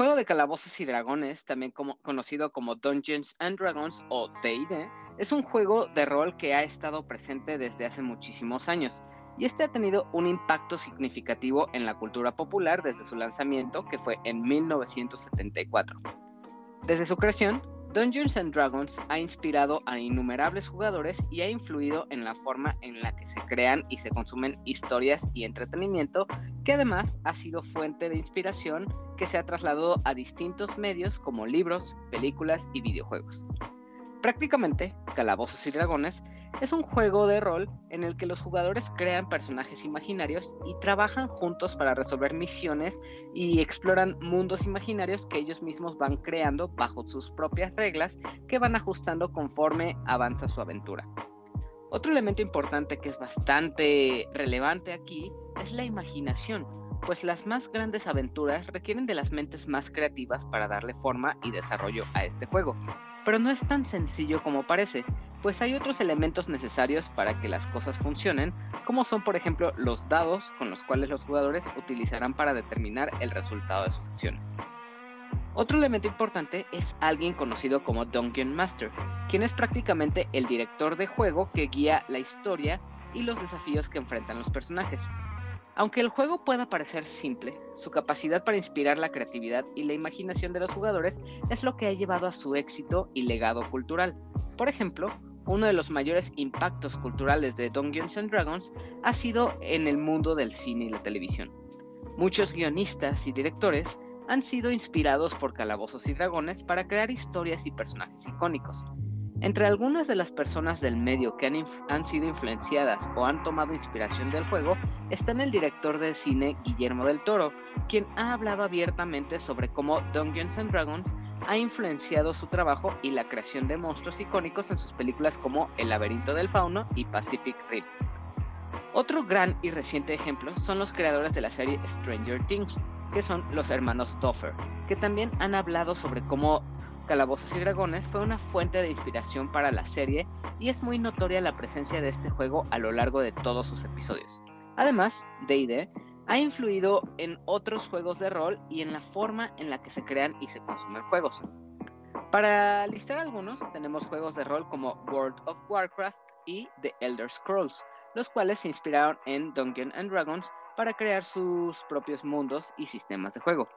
juego de Calabozos y Dragones, también conocido como Dungeons and Dragons o D&D, es un juego de rol que ha estado presente desde hace muchísimos años, y este ha tenido un impacto significativo en la cultura popular desde su lanzamiento, que fue en 1974. Desde su creación, Dungeons and Dragons ha inspirado a innumerables jugadores y ha influido en la forma en la que se crean y se consumen historias y entretenimiento, que además ha sido fuente de inspiración que se ha trasladado a distintos medios como libros, películas y videojuegos. Prácticamente, Calabozos y Dragones es un juego de rol en el que los jugadores crean personajes imaginarios y trabajan juntos para resolver misiones y exploran mundos imaginarios que ellos mismos van creando bajo sus propias reglas que van ajustando conforme avanza su aventura. Otro elemento importante que es bastante relevante aquí es la imaginación, pues las más grandes aventuras requieren de las mentes más creativas para darle forma y desarrollo a este juego. Pero no es tan sencillo como parece, pues hay otros elementos necesarios para que las cosas funcionen, como son por ejemplo los dados con los cuales los jugadores utilizarán para determinar el resultado de sus acciones. Otro elemento importante es alguien conocido como Dungeon Master, quien es prácticamente el director de juego que guía la historia y los desafíos que enfrentan los personajes. Aunque el juego pueda parecer simple, su capacidad para inspirar la creatividad y la imaginación de los jugadores es lo que ha llevado a su éxito y legado cultural. Por ejemplo, uno de los mayores impactos culturales de Dungeons and Dragons ha sido en el mundo del cine y la televisión. Muchos guionistas y directores han sido inspirados por Calabozos y Dragones para crear historias y personajes icónicos. Entre algunas de las personas del medio que han sido influenciadas o han tomado inspiración del juego están el director de cine Guillermo del Toro, quien ha hablado abiertamente sobre cómo Dungeons and Dragons ha influenciado su trabajo y la creación de monstruos icónicos en sus películas como El laberinto del fauno y Pacific Rim. Otro gran y reciente ejemplo son los creadores de la serie Stranger Things, que son los hermanos Duffer, que también han hablado sobre cómo Calabozos y Dragones fue una fuente de inspiración para la serie y es muy notoria la presencia de este juego a lo largo de todos sus episodios. Además, D&D ha influido en otros juegos de rol y en la forma en la que se crean y se consumen juegos. Para listar algunos, tenemos juegos de rol como World of Warcraft y The Elder Scrolls, los cuales se inspiraron en Dungeons and Dragons para crear sus propios mundos y sistemas de juego.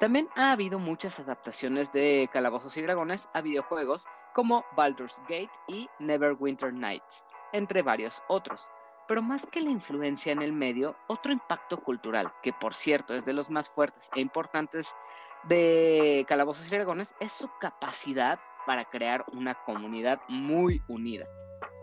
También ha habido muchas adaptaciones de Calabozos y Dragones a videojuegos como Baldur's Gate y Neverwinter Nights, entre varios otros. Pero más que la influencia en el medio, otro impacto cultural, que por cierto es de los más fuertes e importantes de Calabozos y Dragones, es su capacidad para crear una comunidad muy unida.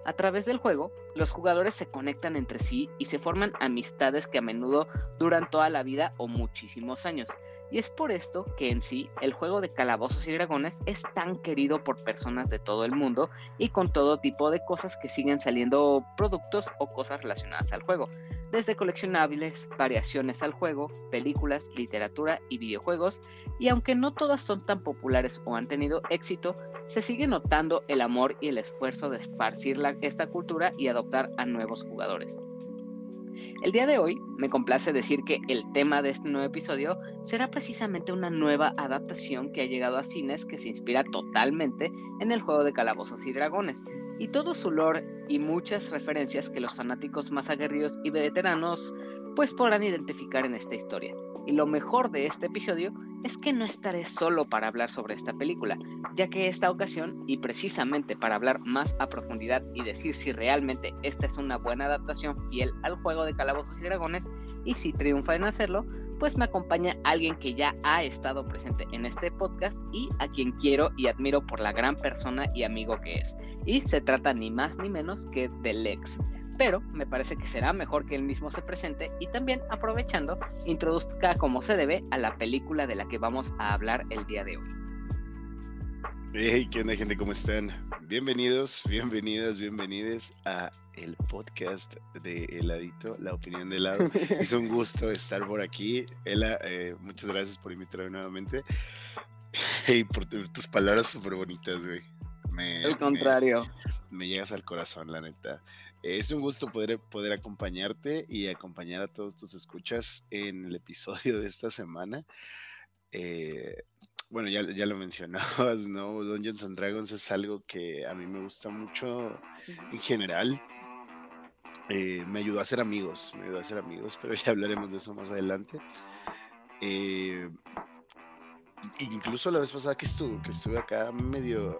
A través del juego, los jugadores se conectan entre sí y se forman amistades que a menudo duran toda la vida o muchísimos años. Y es por esto que en sí, el juego de Calabozos y Dragones es tan querido por personas de todo el mundo y con todo tipo de cosas que siguen saliendo productos o cosas relacionadas al juego, desde coleccionables, variaciones al juego, películas, literatura y videojuegos, y aunque no todas son tan populares o han tenido éxito, se sigue notando el amor y el esfuerzo de esparcir esta cultura y adoptar a nuevos jugadores. El día de hoy me complace decir que el tema de este nuevo episodio será precisamente una nueva adaptación que ha llegado a cines que se inspira totalmente en el juego de Calabozos y Dragones, y todo su lore y muchas referencias que los fanáticos más aguerridos y veteranos pues podrán identificar en esta historia. Y lo mejor de este episodio es que no estaré solo para hablar sobre esta película, ya que esta ocasión, y precisamente para hablar más a profundidad y decir si realmente esta es una buena adaptación fiel al juego de Calabozos y Dragones, y si triunfa en hacerlo, pues me acompaña alguien que ya ha estado presente en este podcast y a quien quiero y admiro por la gran persona y amigo que es, y se trata ni más ni menos que de Lex. Pero me parece que será mejor que él mismo se presente y también, aprovechando, introduzca como se debe a la película de la que vamos a hablar el día de hoy. Hey, ¿qué onda, gente? ¿Cómo están? Bienvenidos, bienvenidas, bienvenides a el podcast de Heladito, la opinión de helado. Es un gusto estar por aquí. Ela, muchas gracias por invitarme nuevamente. Hey, por tus palabras súper bonitas, güey. El contrario. Me llegas al corazón, la neta. Es un gusto poder acompañarte y acompañar a todos tus escuchas en el episodio de esta semana. bueno, ya lo mencionabas, ¿no? Dungeons and Dragons es algo que a mí me gusta mucho en general. Me ayudó a ser amigos, pero ya hablaremos de eso más adelante. Incluso la vez pasada que estuve acá medio...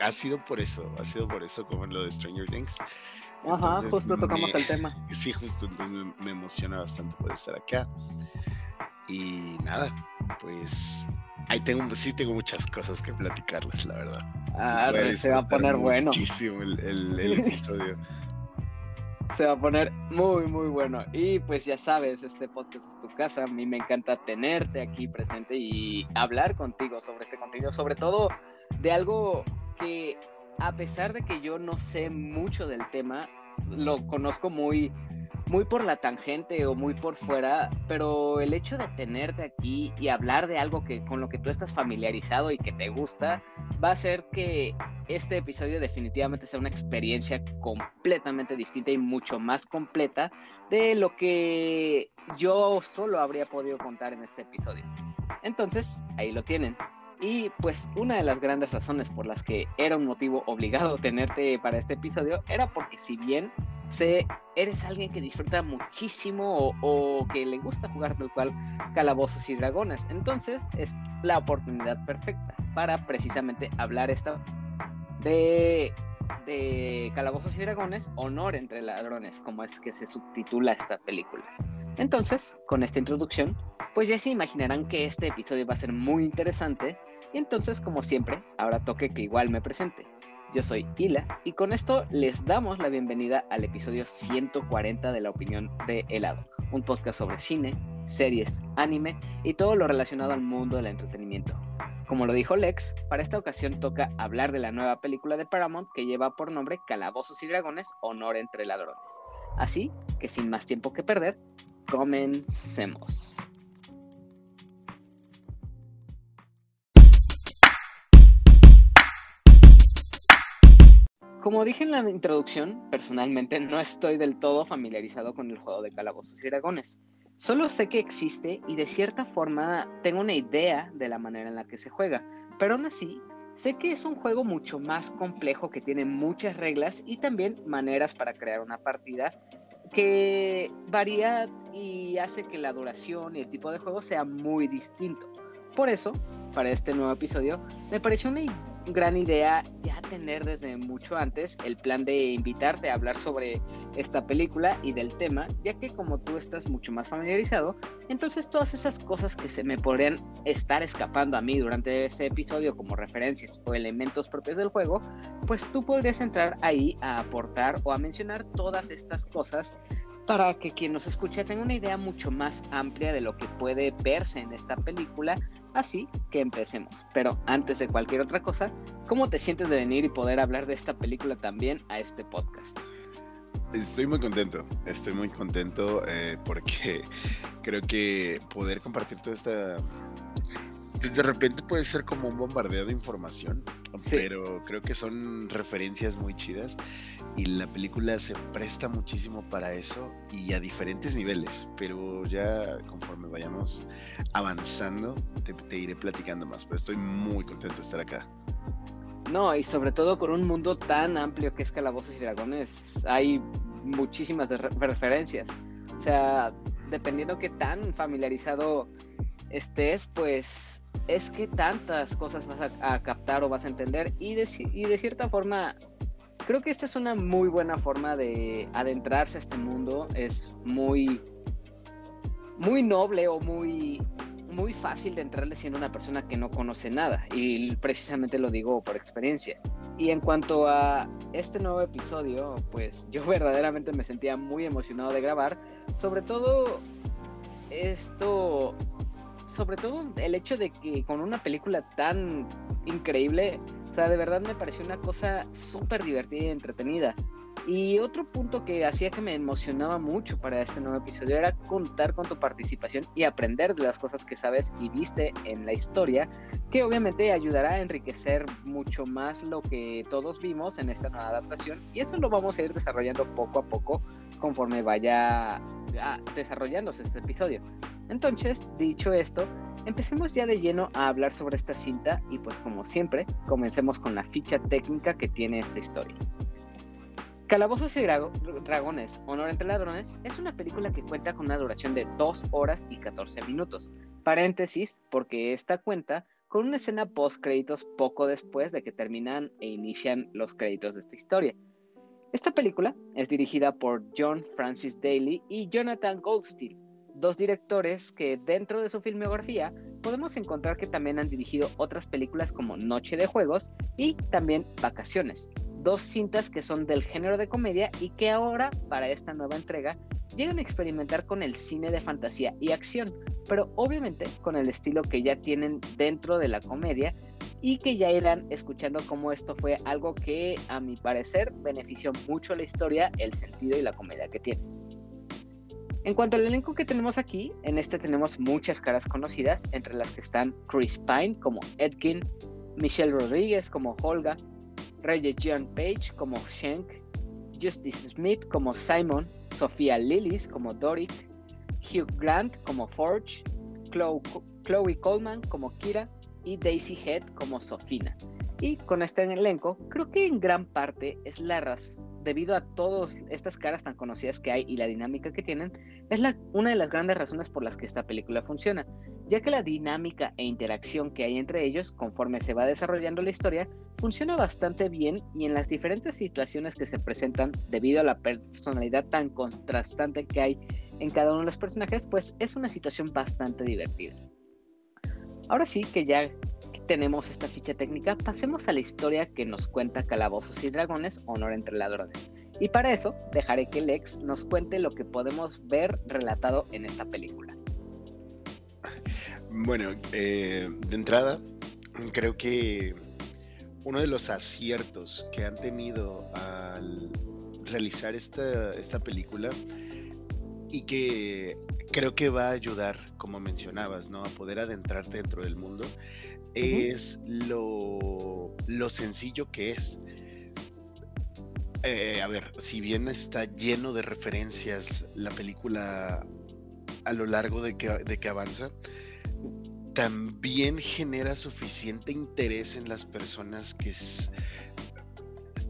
ha sido por eso, como en lo de Stranger Things. Ajá, entonces, justo tocamos el tema. Sí, justo, entonces me emociona bastante poder estar acá. Y nada, pues... ahí tengo muchas cosas que platicarles, la verdad. Ah, se va a poner bueno. Muchísimo el episodio. Se va a poner muy, muy bueno. Y pues ya sabes, este podcast es tu casa. A mí me encanta tenerte aquí presente y hablar contigo sobre este contenido, sobre todo de algo que, a pesar de que yo no sé mucho del tema, lo conozco muy, muy por la tangente o muy por fuera, pero el hecho de tenerte aquí y hablar de algo que, con lo que tú estás familiarizado y que te gusta, va a hacer que este episodio definitivamente sea una experiencia completamente distinta y mucho más completa de lo que yo solo habría podido contar en este episodio. Entonces, ahí lo tienen. Y pues una de las grandes razones por las que era un motivo obligado tenerte para este episodio era porque, si bien eres alguien que disfruta muchísimo o que le gusta jugar tal cual Calabozos y Dragones, entonces es la oportunidad perfecta para precisamente hablar de Calabozos y Dragones, Honor entre Ladrones, como es que se subtitula esta película. Entonces, con esta introducción, pues ya se imaginarán que este episodio va a ser muy interesante. Y entonces, como siempre, ahora toque que igual me presente. Yo soy Hila, y con esto les damos la bienvenida al episodio 140 de La Opinión de Helado, un podcast sobre cine, series, anime y todo lo relacionado al mundo del entretenimiento. Como lo dijo Lex, para esta ocasión toca hablar de la nueva película de Paramount que lleva por nombre Calabozos y Dragones, Honor entre Ladrones. Así que sin más tiempo que perder, comencemos. Como dije en la introducción, personalmente no estoy del todo familiarizado con el juego de Calabozos y Dragones. Solo sé que existe y de cierta forma tengo una idea de la manera en la que se juega, pero aún así sé que es un juego mucho más complejo que tiene muchas reglas y también maneras para crear una partida que varía y hace que la duración y el tipo de juego sea muy distinto. Por eso, para este nuevo episodio, me pareció una gran idea ya tener desde mucho antes el plan de invitarte a hablar sobre esta película y del tema, ya que como tú estás mucho más familiarizado, entonces todas esas cosas que se me podrían estar escapando a mí durante este episodio como referencias o elementos propios del juego, pues tú podrías entrar ahí a aportar o a mencionar todas estas cosas para que quien nos escucha tenga una idea mucho más amplia de lo que puede verse en esta película. Así que empecemos. Pero antes de cualquier otra cosa, ¿cómo te sientes de venir y poder hablar de esta película también a este podcast? Estoy muy contento porque creo que poder compartir toda esta... pues de repente puede ser como un bombardeo de información, sí, pero creo que son referencias muy chidas y la película se presta muchísimo para eso y a diferentes niveles, pero ya conforme vayamos avanzando te iré platicando más, pero estoy muy contento de estar acá. No, y sobre todo con un mundo tan amplio que es Calabozos y Dragones, hay muchísimas referencias, o sea, dependiendo qué tan familiarizado estés, pues... es que tantas cosas vas a captar o vas a entender y de cierta forma creo que esta es una muy buena forma de adentrarse a este mundo. Es muy, muy noble o muy, muy fácil de entrarle siendo una persona que no conoce nada, y precisamente lo digo por experiencia. Y en cuanto a este nuevo episodio, pues yo verdaderamente me sentía muy emocionado de grabar, sobre todo el hecho de que con una película tan increíble, o sea, de verdad me pareció una cosa súper divertida y entretenida. Y otro punto que hacía que me emocionaba mucho para este nuevo episodio era contar con tu participación y aprender de las cosas que sabes y viste en la historia, que obviamente ayudará a enriquecer mucho más lo que todos vimos en esta nueva adaptación, y eso lo vamos a ir desarrollando poco a poco conforme vaya desarrollándose este episodio. Entonces, dicho esto, empecemos ya de lleno a hablar sobre esta cinta y pues como siempre, comencemos con la ficha técnica que tiene esta historia. Calabozos y Dragones, Honor entre Ladrones, es una película que cuenta con una duración de 2 horas y 14 minutos. Paréntesis, porque esta cuenta con una escena post-créditos poco después de que terminan e inician los créditos de esta historia. Esta película es dirigida por John Francis Daly y Jonathan Goldstein, dos directores que dentro de su filmografía podemos encontrar que también han dirigido otras películas como Noche de Juegos y también Vacaciones. Dos cintas que son del género de comedia y que ahora, para esta nueva entrega, llegan a experimentar con el cine de fantasía y acción, pero obviamente con el estilo que ya tienen dentro de la comedia y que ya irán escuchando cómo esto fue algo que, a mi parecer, benefició mucho la historia, el sentido y la comedia que tiene. En cuanto al elenco que tenemos aquí, en este tenemos muchas caras conocidas, entre las que están Chris Pine como Edgin, Michelle Rodríguez como Holga, Regé-Jean Page como Shank, Justice Smith como Simon, Sophia Lillis como Doric, Hugh Grant como Forge, Chloe Coleman como Kira y Daisy Head como Sofina. Y con este elenco, creo que en gran parte es la razón, debido a todas estas caras tan conocidas que hay y la dinámica que tienen, es una de las grandes razones por las que esta película funciona, ya que la dinámica e interacción que hay entre ellos conforme se va desarrollando la historia funciona bastante bien y en las diferentes situaciones que se presentan debido a la personalidad tan contrastante que hay en cada uno de los personajes, pues es una situación bastante divertida. Ahora sí que ya tenemos esta ficha técnica, pasemos a la historia que nos cuenta Calabozos y Dragones, Honor entre Ladrones. Y para eso, dejaré que Lex nos cuente lo que podemos ver relatado en esta película. Bueno, de entrada, creo que uno de los aciertos que han tenido al realizar esta película y que creo que va a ayudar, como mencionabas, ¿no?, a poder adentrarte dentro del mundo, es lo sencillo que es. A ver, si bien está lleno de referencias la película a lo largo de que avanza, también genera suficiente interés en las personas que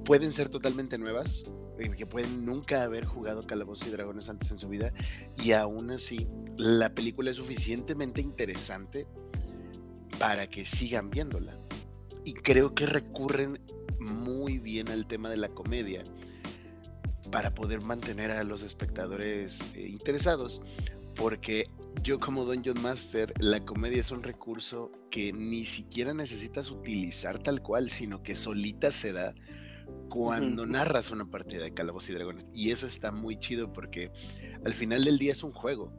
pueden ser totalmente nuevas, que pueden nunca haber jugado Calabozos y Dragones antes en su vida, y aún así la película es suficientemente interesante para que sigan viéndola. Y creo que recurren muy bien al tema de la comedia para poder mantener a los espectadores interesados, porque yo, como Dungeon Master, la comedia es un recurso que ni siquiera necesitas utilizar tal cual, sino que solita se da cuando narras una partida de Calabozos y Dragones. Y eso está muy chido porque al final del día es un juego.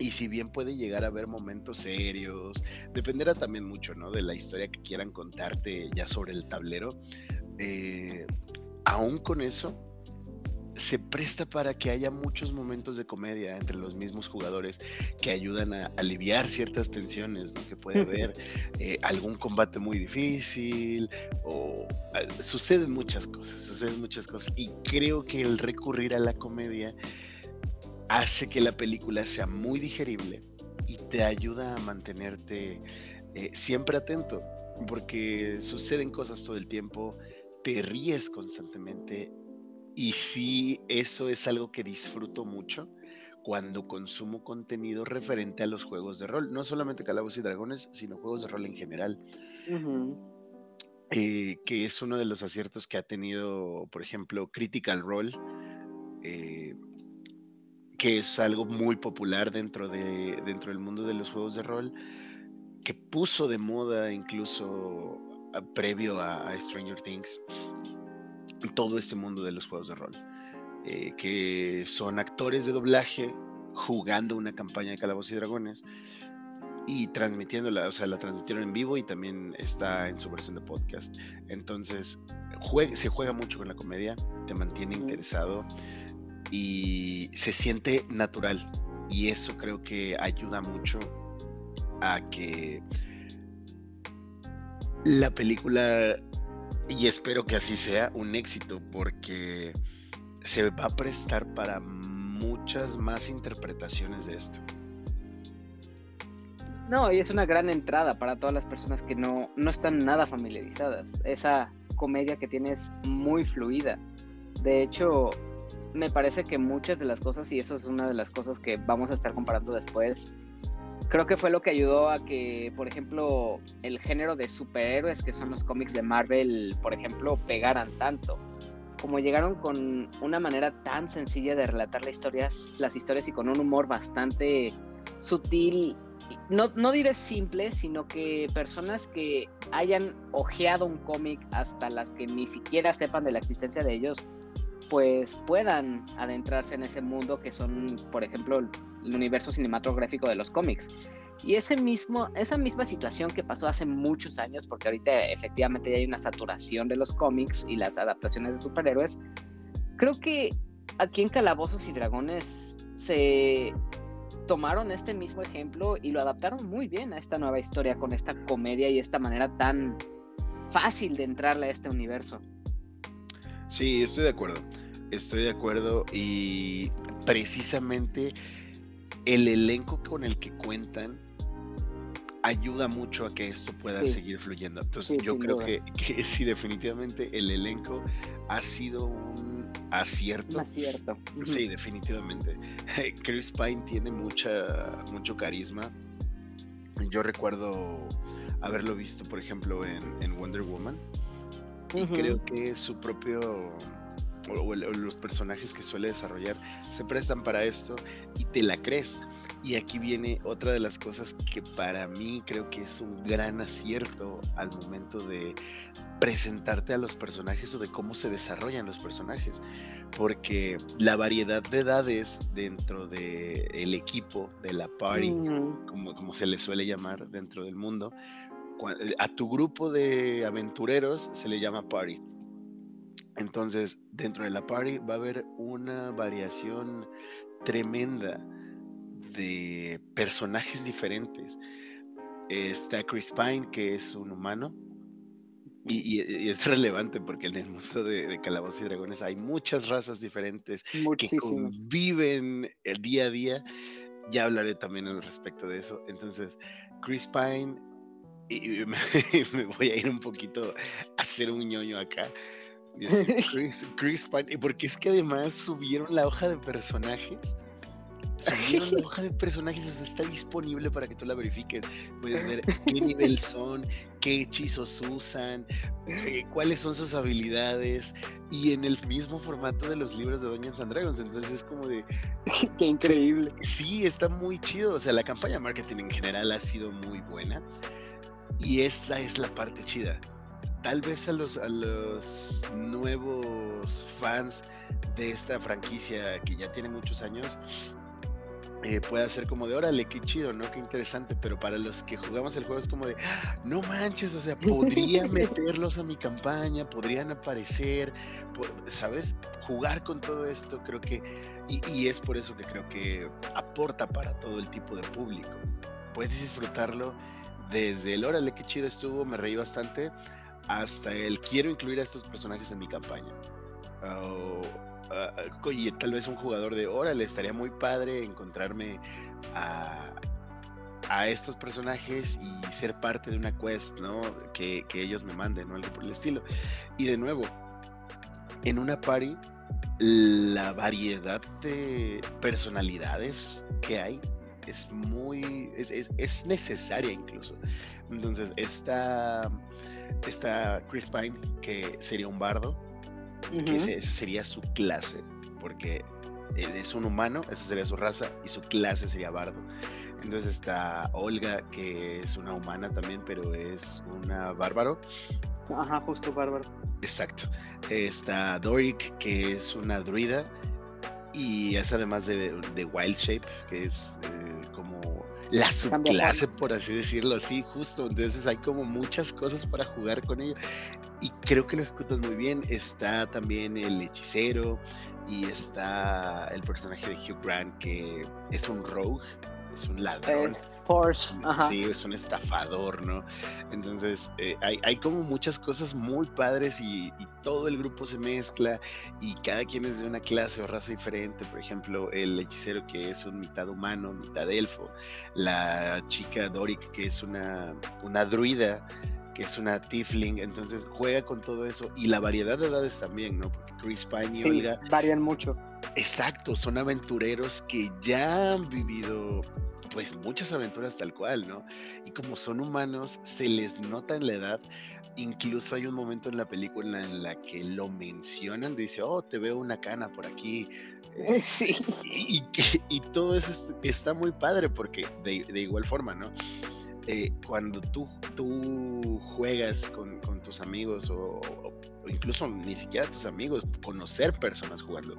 Y si bien puede llegar a haber momentos serios, dependerá también mucho, ¿no?, de la historia que quieran contarte ya sobre el tablero. Aún con eso, se presta para que haya muchos momentos de comedia entre los mismos jugadores que ayudan a aliviar ciertas tensiones, ¿no?, que puede haber algún combate muy difícil o suceden muchas cosas. Y creo que el recurrir a la comedia hace que la película sea muy digerible y te ayuda a mantenerte siempre atento, porque suceden cosas todo el tiempo, te ríes constantemente, y sí, eso es algo que disfruto mucho cuando consumo contenido referente a los juegos de rol, no solamente Calabozos y Dragones, sino juegos de rol en general. Que es uno de los aciertos que ha tenido, por ejemplo, Critical Role, que es algo muy popular dentro del mundo de los juegos de rol, que puso de moda incluso previo a Stranger Things todo este mundo de los juegos de rol, que son actores de doblaje jugando una campaña de Calabozos y Dragones y transmitiéndola, o sea, la transmitieron en vivo y también está en su versión de podcast. Entonces se juega mucho con la comedia, te mantiene interesado y se siente natural, y eso creo que ayuda mucho a que la película, y espero que así sea, un éxito, porque se va a prestar para muchas más interpretaciones de esto. No, y es una gran entrada para todas las personas que no están nada familiarizadas. Esa comedia que tiene es muy fluida. De hecho, me parece que muchas de las cosas, y eso es una de las cosas que vamos a estar comparando después, creo que fue lo que ayudó a que, por ejemplo, el género de superhéroes, que son los cómics de Marvel, por ejemplo, pegaran tanto. Como llegaron con una manera tan sencilla de relatar las historias y con un humor bastante sutil, no diré simple, sino que personas que hayan ojeado un cómic, hasta las que ni siquiera sepan de la existencia de ellos, pues puedan adentrarse en ese mundo que son, por ejemplo, el universo cinematográfico de los cómics. Y esa misma situación que pasó hace muchos años, porque ahorita efectivamente ya hay una saturación de los cómics y las adaptaciones de superhéroes, creo que aquí en Calabozos y Dragones se tomaron este mismo ejemplo y lo adaptaron muy bien a esta nueva historia, con esta comedia y esta manera tan fácil de entrarle a este universo. Sí, estoy de acuerdo, y precisamente el elenco con el que cuentan ayuda mucho a que esto pueda seguir fluyendo. Entonces yo creo que sí, definitivamente el elenco ha sido un acierto. Un acierto. Sí, definitivamente. Chris Pine tiene mucho carisma. Yo recuerdo haberlo visto, por ejemplo, en Wonder Woman. Y creo que su propio... o los personajes que suele desarrollar se prestan para esto y te la crees. Y aquí viene otra de las cosas que para mí creo que es un gran acierto al momento de presentarte a los personajes o de cómo se desarrollan los personajes, porque la variedad de edades dentro del equipo, de la party, como se le suele llamar dentro del mundo, a tu grupo de aventureros se le llama party. Entonces, dentro de la party va a haber una variación tremenda de personajes diferentes. Está Chris Pine, que es un humano, y es relevante porque en el mundo de Calabozos y Dragones hay muchas razas diferentes que conviven el día a día. Ya hablaré también al respecto de eso. Entonces, Chris Pine, y me voy a ir un poquito a hacer un ñoño acá. Chris Pine, porque es que además subieron la hoja de personajes. O sea, está disponible para que tú la verifiques. Puedes ver qué nivel son, qué hechizos usan, cuáles son sus habilidades, y en el mismo formato de los libros de Dungeons and Dragons. Entonces es como de... ¡Qué increíble! Sí, está muy chido. O sea, la campaña de marketing en general ha sido muy buena, y esta es la parte chida. Tal vez a los nuevos fans de esta franquicia que ya tiene muchos años pueda ser como de órale, qué chido, ¿no? Qué interesante. Pero para los que jugamos el juego es como de no manches, o sea, podría meterlos a mi campaña, podrían aparecer, ¿sabes? Jugar con todo esto creo que... Y es por eso que creo que aporta para todo el tipo de público. Puedes disfrutarlo desde el órale, qué chido estuvo, me reí bastante, hasta el quiero incluir a estos personajes en mi campaña, y tal vez un jugador de órale, estaría muy padre encontrarme a estos personajes y ser parte de una quest, ¿no? que ellos me manden, ¿no? Algo por el estilo. Y de nuevo, en una party la variedad de personalidades que hay es muy... es necesaria incluso. Entonces está Chris Pine, que sería un bardo, que esa sería su clase, porque es un humano, esa sería su raza, y su clase sería bardo. Entonces está Olga, que es una humana también, pero es una bárbaro. Ajá, justo bárbaro. Exacto. Está Doric, que es una druida, y es además de Wild Shape, que es como... la subclase, por así decirlo, sí, justo. Entonces hay como muchas cosas para jugar con ello, y creo que lo ejecutan muy bien. Está también el hechicero, y está el personaje de Hugh Grant, que es un rogue, es un ladrón. Force. Sí, es un estafador, ¿no? Entonces, hay como muchas cosas muy padres y todo el grupo se mezcla y cada quien es de una clase o raza diferente. Por ejemplo, el hechicero, que es un mitad humano, mitad elfo. La chica Doric, que es una druida, que es una tiefling. Entonces juega con todo eso y la variedad de edades también, ¿no? Porque Chris Pine y Olga varían mucho. Exacto, son aventureros que ya han vivido pues muchas aventuras tal cual, ¿no? Y como son humanos, se les nota en la edad. Incluso hay un momento en la película en la que lo mencionan, dice, oh, te veo una cana por aquí. Sí. Y todo eso está muy padre porque de igual forma, ¿no? Cuando tú juegas con tus amigos o incluso ni siquiera tus amigos, conocer personas jugando.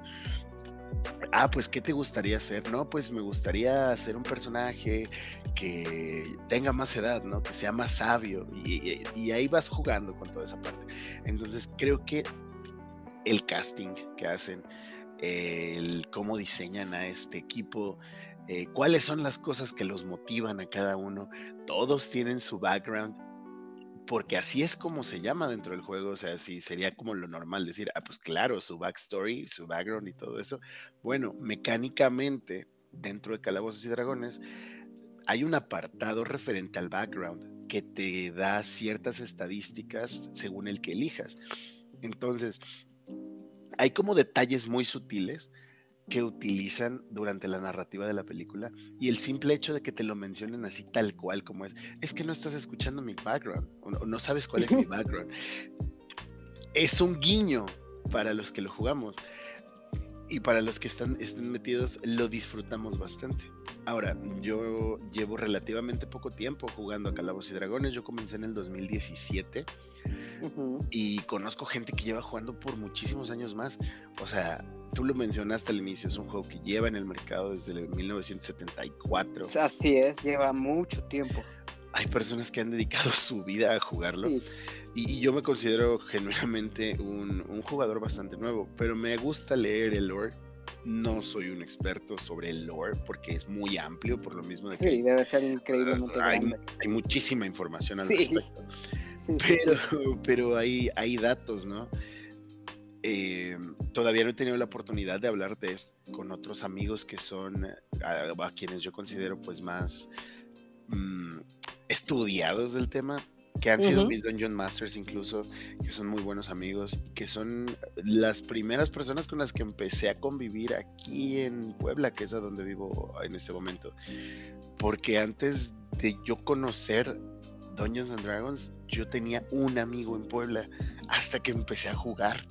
Ah, pues, ¿qué te gustaría hacer? No, pues me gustaría hacer un personaje que tenga más edad, ¿no? Que sea más sabio. Y ahí vas jugando con toda esa parte. Entonces, creo que el casting que hacen, el cómo diseñan a este equipo, cuáles son las cosas que los motivan a cada uno. Todos tienen su background, porque así es como se llama dentro del juego. O sea, sí, sería como lo normal decir, ah, pues claro, su backstory, su background y todo eso. Bueno, mecánicamente, dentro de Calabozos y Dragones, hay un apartado referente al background que te da ciertas estadísticas según el que elijas. Entonces, hay como detalles muy sutiles que utilizan durante la narrativa de la película, y el simple hecho de que te lo mencionen así tal cual como es que no estás escuchando mi background, o no sabes cuál es mi background, es un guiño para los que lo jugamos, y para los que están metidos lo disfrutamos bastante. Ahora, yo llevo relativamente poco tiempo jugando a Calabozos y Dragones. Yo comencé en el 2017. Y conozco gente que lleva jugando por muchísimos años más. O sea, tú lo mencionaste al inicio, es un juego que lleva en el mercado desde el 1974. Así es, lleva mucho tiempo. Hay personas que han dedicado su vida a jugarlo. Sí. Y yo me considero genuinamente un jugador bastante nuevo, pero me gusta leer el lore. No soy un experto sobre el lore porque es muy amplio, por lo mismo de que sí, debe ser increíblemente grande. Hay muchísima información al respecto. Sí, pero hay datos, ¿no? Todavía no he tenido la oportunidad de hablar de esto con otros amigos que son a quienes yo considero pues más estudiados del tema, que han sido mis Dungeon Masters incluso, que son muy buenos amigos, que son las primeras personas con las que empecé a convivir aquí en Puebla, que es a donde vivo en este momento, porque antes de yo conocer Dungeons and Dragons, yo tenía un amigo en Puebla hasta que empecé a jugar.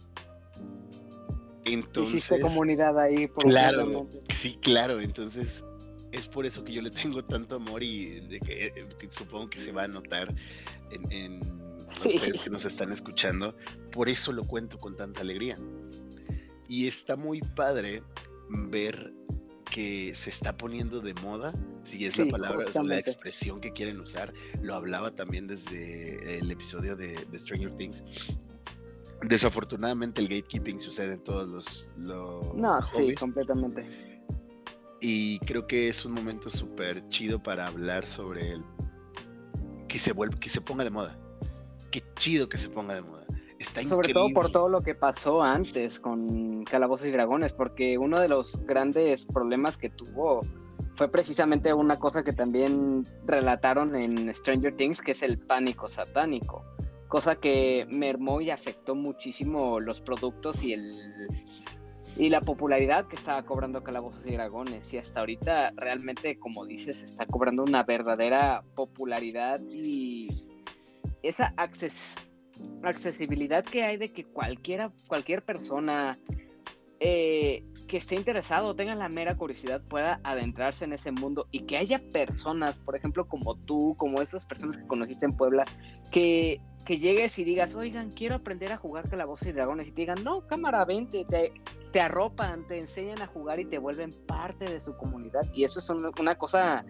Entonces, hiciste comunidad ahí. Claro, sí, claro, entonces es por eso que yo le tengo tanto amor y que supongo que se va a notar en ustedes que nos están escuchando. Por eso lo cuento con tanta alegría. Y está muy padre ver que se está poniendo de moda, si es la palabra, justamente, la expresión que quieren usar. Lo hablaba también desde el episodio de Stranger Things. Desafortunadamente el gatekeeping sucede en todos los no, hobbies. Sí, completamente. Y creo que es un momento súper chido para hablar sobre él. Que se ponga de moda. Qué chido que se ponga de moda. Está sobre increíble. Todo por todo lo que pasó antes con Calabozos y Dragones, porque uno de los grandes problemas que tuvo fue precisamente una cosa que también relataron en Stranger Things, que es el pánico satánico. Cosa que mermó y afectó muchísimo los productos y la popularidad que estaba cobrando Calabozos y Dragones. Y hasta ahorita realmente, como dices, está cobrando una verdadera popularidad y esa accesibilidad que hay de que cualquier persona que esté interesado o tenga la mera curiosidad pueda adentrarse en ese mundo, y que haya personas, por ejemplo, como tú, como esas personas que conociste en Puebla, que llegues y digas, oigan, quiero aprender a jugar Calabozos y Dragones, y te digan, no, cámara, vente, te arropan, te enseñan a jugar y te vuelven parte de su comunidad. Y eso es una cosa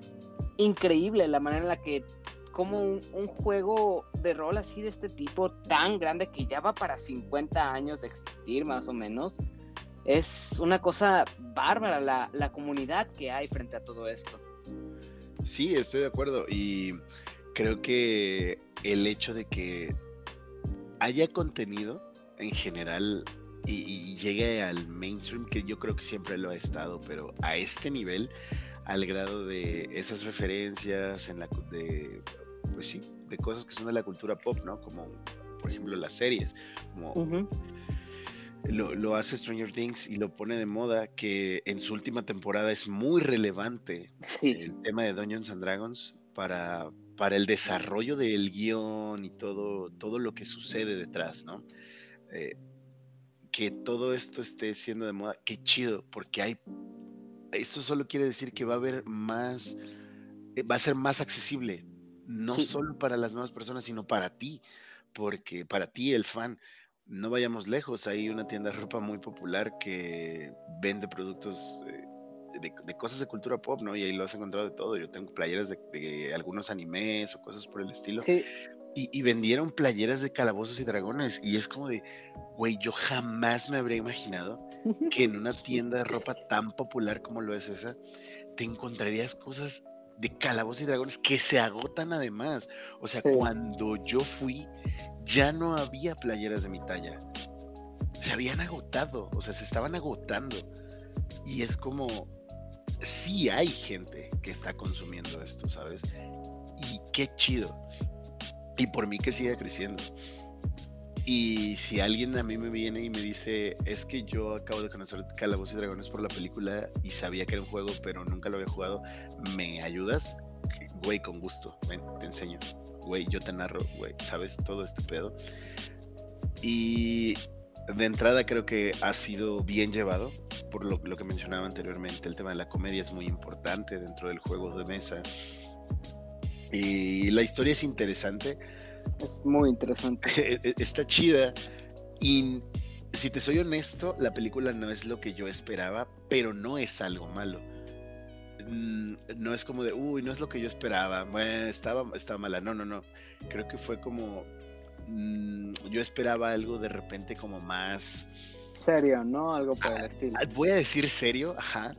increíble, la manera en la que, como un juego de rol así de este tipo, tan grande, que ya va para 50 años de existir, más o menos, es una cosa bárbara la comunidad que hay frente a todo esto. Sí, estoy de acuerdo, y creo que el hecho de que haya contenido en general y llegue al mainstream, que yo creo que siempre lo ha estado, pero a este nivel, al grado de esas referencias en la de, pues sí, de cosas que son de la cultura pop, ¿no? Como por ejemplo las series, como uh-huh. Lo hace Stranger Things y lo pone de moda, que en su última temporada es muy relevante, sí, el tema de Dungeons and Dragons para el desarrollo del guión y todo lo que sucede detrás, ¿no? Que todo esto esté siendo de moda, qué chido, porque hay... Esto solo quiere decir que va a haber más... va a ser más accesible, no sí. solo para las nuevas personas, sino para ti, porque para ti, el fan... No vayamos lejos, hay una tienda de ropa muy popular que vende productos de cosas de cultura pop, ¿no? Y ahí lo has encontrado de todo. Yo tengo playeras de algunos animes o cosas por el estilo. Sí. Y vendieron playeras de Calabozos y Dragones. Y es como de, güey, yo jamás me habría imaginado que en una tienda de ropa tan popular como lo es esa, te encontrarías cosas de Calabozos y Dragones que se agotan además. O sea, sí. Cuando yo fui, ya no había playeras de mi talla. Se habían agotado, o sea, se estaban agotando. Y es como, sí hay gente que está consumiendo esto, ¿sabes? Y qué chido. Y por mí que siga creciendo. Y si alguien a mí me viene y me dice, es que yo acabo de conocer Calabozos y Dragones por la película y sabía que era un juego, pero nunca lo había jugado, ¿me ayudas? Güey, con gusto, ven, te enseño. Güey, yo te narro, güey, ¿sabes? Todo este pedo. Y de entrada creo que ha sido bien llevado, por lo que mencionaba anteriormente. El tema de la comedia es muy importante dentro del juego de mesa. Y la historia es interesante. Es muy interesante. Está chida. Y si te soy honesto, la película no es lo que yo esperaba, pero no es algo malo. No es como de, uy, no es lo que yo esperaba, bueno, estaba mala. No. Creo que fue como, yo esperaba algo de repente como más... serio, ¿no? Algo por el estilo. Voy a decir serio, ajá.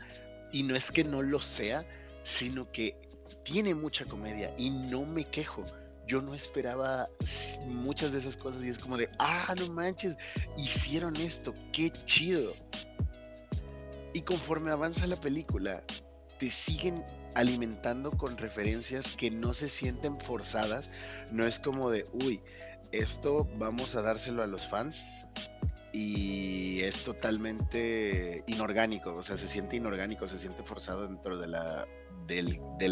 Y no es que no lo sea, sino que tiene mucha comedia y no me quejo. Yo no esperaba muchas de esas cosas y es como de, ah, no manches, hicieron esto, qué chido. Y conforme avanza la película, te siguen alimentando con referencias que no se sienten forzadas. No es como de, uy, esto vamos a dárselo a los fans y es totalmente inorgánico, o sea, se siente inorgánico, se siente forzado dentro de la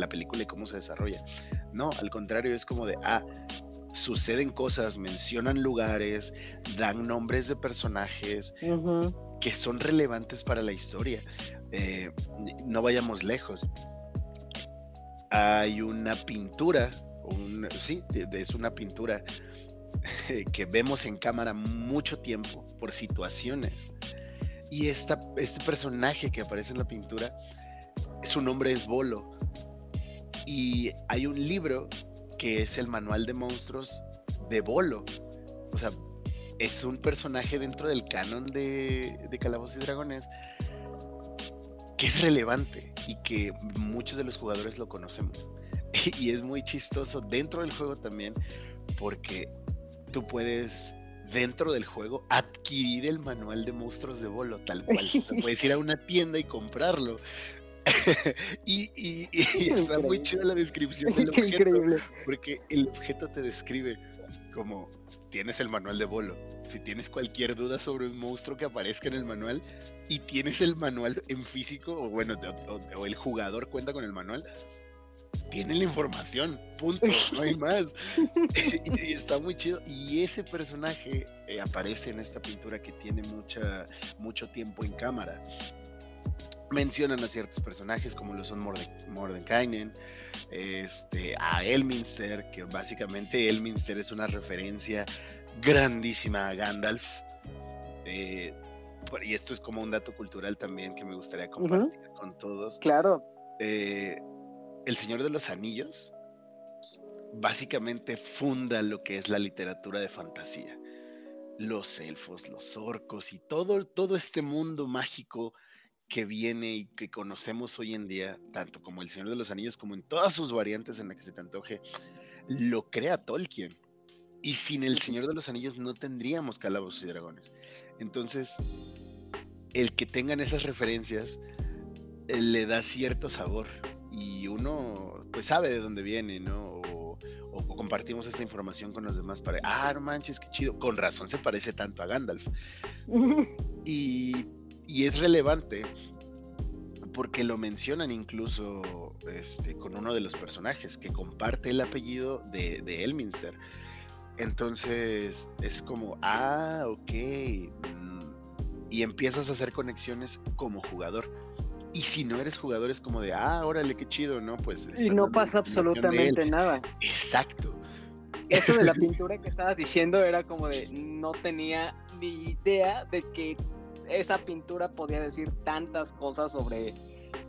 película y cómo se desarrolla. No, al contrario, es como de, suceden cosas, mencionan lugares, dan nombres de personajes uh-huh. que son relevantes para la historia. No vayamos lejos. Hay una pintura, es una pintura que vemos en cámara mucho tiempo por situaciones, y este personaje que aparece en la pintura, su nombre es Volo, y hay un libro que es el manual de monstruos de Volo. O sea, es un personaje dentro del canon de Calabozos y Dragones que es relevante y que muchos de los jugadores lo conocemos, y es muy chistoso dentro del juego también, porque tú puedes dentro del juego adquirir el manual de monstruos de Volo, tal cual. Puedes ir a una tienda y comprarlo. y está muy chida la descripción del objeto. Increíble. Porque el objeto te describe como, tienes el manual de Volo, si tienes cualquier duda sobre un monstruo que aparezca en el manual, y tienes el manual en físico, o bueno, o el jugador cuenta con el manual, tiene la información, punto, no hay más. y está muy chido, y ese personaje aparece en esta pintura que tiene mucho tiempo en cámara. Mencionan a ciertos personajes como lo son Mordenkainen, a Elminster, que básicamente Elminster es una referencia grandísima a Gandalf, y esto es como un dato cultural también que me gustaría compartir uh-huh. con todos. Claro. El Señor de los Anillos básicamente funda lo que es la literatura de fantasía, los elfos, los orcos y todo este mundo mágico que viene y que conocemos hoy en día, tanto como El Señor de los Anillos, como en todas sus variantes en la que se te antoje, lo crea Tolkien. Y sin El Señor de los Anillos no tendríamos Calabozos y Dragones. Entonces, el que tengan esas referencias le da cierto sabor. Y uno, pues, sabe de dónde viene, ¿no? O compartimos esta información con los demás para... Ah, no manches, qué chido. Con razón se parece tanto a Gandalf. Y es relevante porque lo mencionan incluso con uno de los personajes que comparte el apellido de Elminster. Entonces es como, ah, ok. Y empiezas a hacer conexiones como jugador. Y si no eres jugador es como de, ah, órale, qué chido, ¿no? Pues, y no pasa absolutamente nada. Exacto. Eso de la pintura que estabas diciendo era como de, no tenía ni idea de que esa pintura podía decir tantas cosas sobre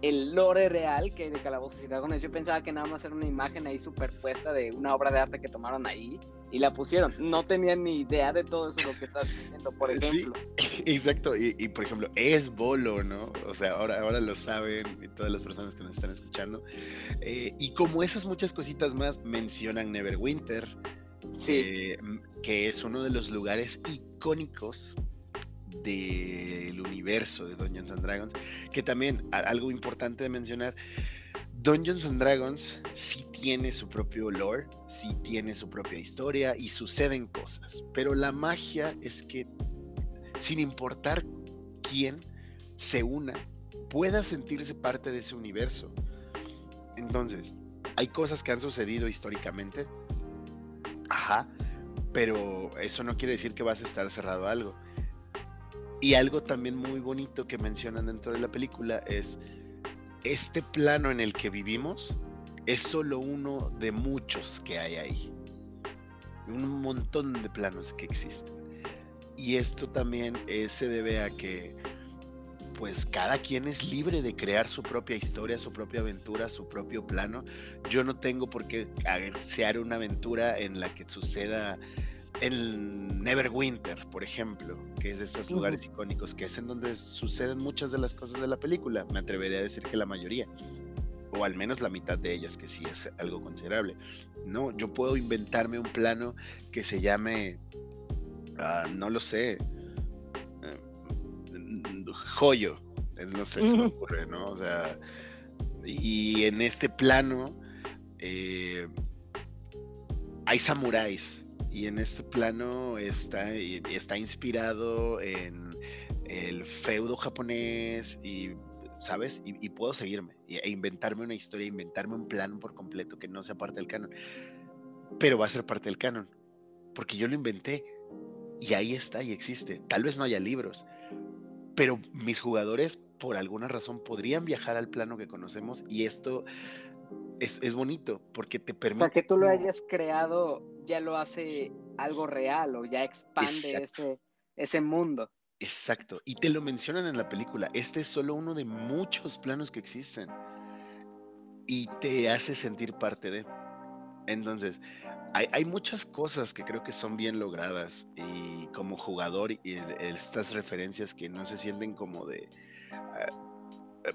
el lore real que hay de Calabozos y Dragones. Yo pensaba que nada más era una imagen ahí superpuesta de una obra de arte que tomaron ahí y la pusieron. No tenía ni idea de todo eso lo que estás diciendo, por ejemplo. Sí, exacto. Y por ejemplo, es Volo, ¿no? O sea, ahora lo saben todas las personas que nos están escuchando. Y como esas muchas cositas más, mencionan Neverwinter, sí, que es uno de los lugares icónicos del universo de Dungeons and Dragons, que también, algo importante de mencionar, Dungeons and Dragons sí tiene su propio lore, sí tiene su propia historia y suceden cosas, pero la magia es que, sin importar quién se una, pueda sentirse parte de ese universo. Entonces, hay cosas que han sucedido históricamente, ajá, pero eso no quiere decir que vas a estar cerrado a algo. Y algo también muy bonito que mencionan dentro de la película es este plano en el que vivimos es solo uno de muchos que hay ahí. Un montón de planos que existen. Y esto también se debe a que pues cada quien es libre de crear su propia historia, su propia aventura, su propio plano. Yo no tengo por qué desear una aventura en la que suceda el Neverwinter, por ejemplo, que es de estos lugares icónicos, que es en donde suceden muchas de las cosas de la película. Me atrevería a decir que la mayoría, o al menos la mitad de ellas, que sí es algo considerable. No, yo puedo inventarme un plano que se llame, no lo sé, Joyo, no sé si me ocurre, ¿no? O sea, y en este plano hay samuráis. Y en este plano está inspirado en el feudo japonés y, ¿sabes? Y puedo seguirme e inventarme una historia, inventarme un plano por completo que no sea parte del canon. Pero va a ser parte del canon, porque yo lo inventé y ahí está y existe. Tal vez no haya libros, pero mis jugadores por alguna razón podrían viajar al plano que conocemos y esto es bonito porque te permite... O sea, que tú lo hayas creado... ya lo hace algo real o ya expande ese mundo. Exacto, y te lo mencionan en la película, este es solo uno de muchos planos que existen y te hace sentir parte de. Entonces, hay muchas cosas que creo que son bien logradas y como jugador y estas referencias que no se sienten como de...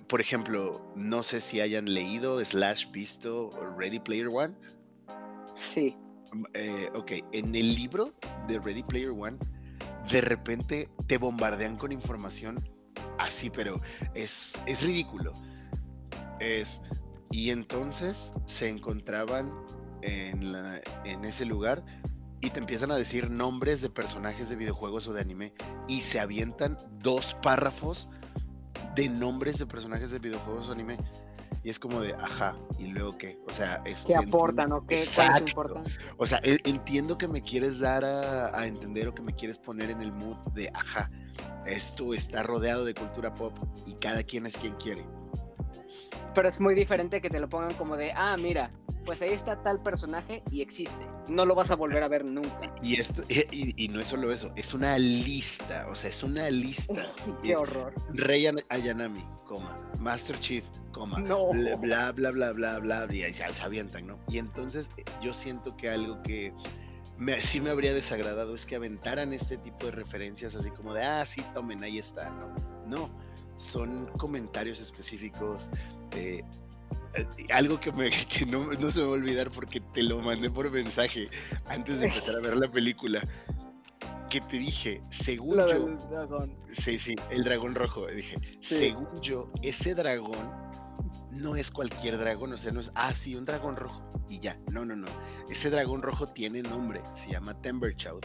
por ejemplo, no sé si hayan leído / visto Ready Player One. Sí. Ok, en el libro de Ready Player One, de repente te bombardean con información así, pero es ridículo. Y entonces se encontraban en ese lugar y te empiezan a decir nombres de personajes de videojuegos o de anime y se avientan 2 párrafos de nombres de personajes de videojuegos o anime. Y es como de, ajá, ¿y luego qué? O sea, ¿qué aportan o qué es importante? O sea, entiendo que me quieres dar a entender o que me quieres poner en el mood de, ajá, esto está rodeado de cultura pop y cada quien es quien quiere. Pero es muy diferente que te lo pongan como de, ah, mira, pues ahí está tal personaje y existe. No lo vas a volver a ver nunca. Y esto y no es solo eso, es una lista, o sea, es una lista. ¡Qué horror! Rey Ayanami, Master Chief, no. Bla, bla, bla, bla, bla, bla, y se avientan, ¿no? Y entonces yo siento que algo que sí me habría desagradado es que aventaran este tipo de referencias así como de, ah, sí, tomen, ahí está, ¿no? No, son comentarios específicos. Algo que no se me va a olvidar porque te lo mandé por mensaje antes de empezar a ver la película. Que te dije, según la yo... Dragón. Sí, el dragón rojo. Dije, sí. Según yo, ese dragón no es cualquier dragón. O sea, no es, sí, un dragón rojo. Y ya, no. Ese dragón rojo tiene nombre. Se llama Themberchaud.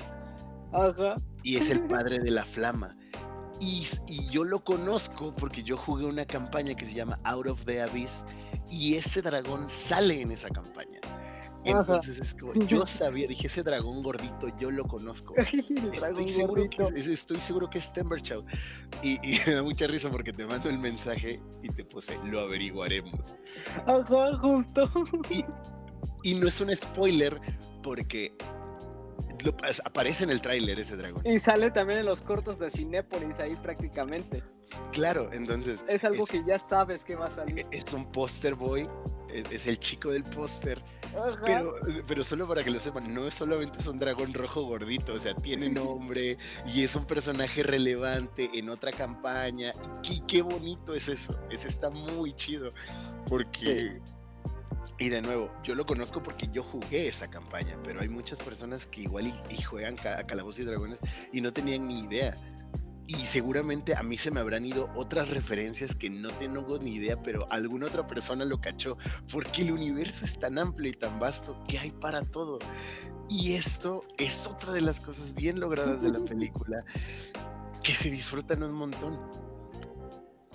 Ajá. Y es el padre de la flama. Y yo lo conozco porque yo jugué una campaña que se llama Out of the Abyss y ese dragón sale en esa campaña. Entonces es como, yo sabía, dije, ese dragón gordito, yo lo conozco. Estoy seguro que es Themberchaud. Y me da mucha risa porque te mando el mensaje y te puse, lo averiguaremos. Ajá, justo. Y no es un spoiler porque... aparece en el tráiler ese dragón. Y sale también en los cortos de Cinépolis ahí prácticamente. Claro, entonces... Es algo que ya sabes que va a salir. Es un poster boy, es el chico del póster. Pero solo para que lo sepan, no solamente es un dragón rojo gordito, o sea, tiene nombre y es un personaje relevante en otra campaña. Qué bonito es eso, está muy chido. Porque... Sí. Y de nuevo, yo lo conozco porque yo jugué esa campaña, pero hay muchas personas que igual y juegan a Calabozos y Dragones y no tenían ni idea. Y seguramente a mí se me habrán ido otras referencias que no tengo ni idea, pero alguna otra persona lo cachó, porque el universo es tan amplio y tan vasto que hay para todo. Y esto es otra de las cosas bien logradas de la película, que se disfrutan un montón.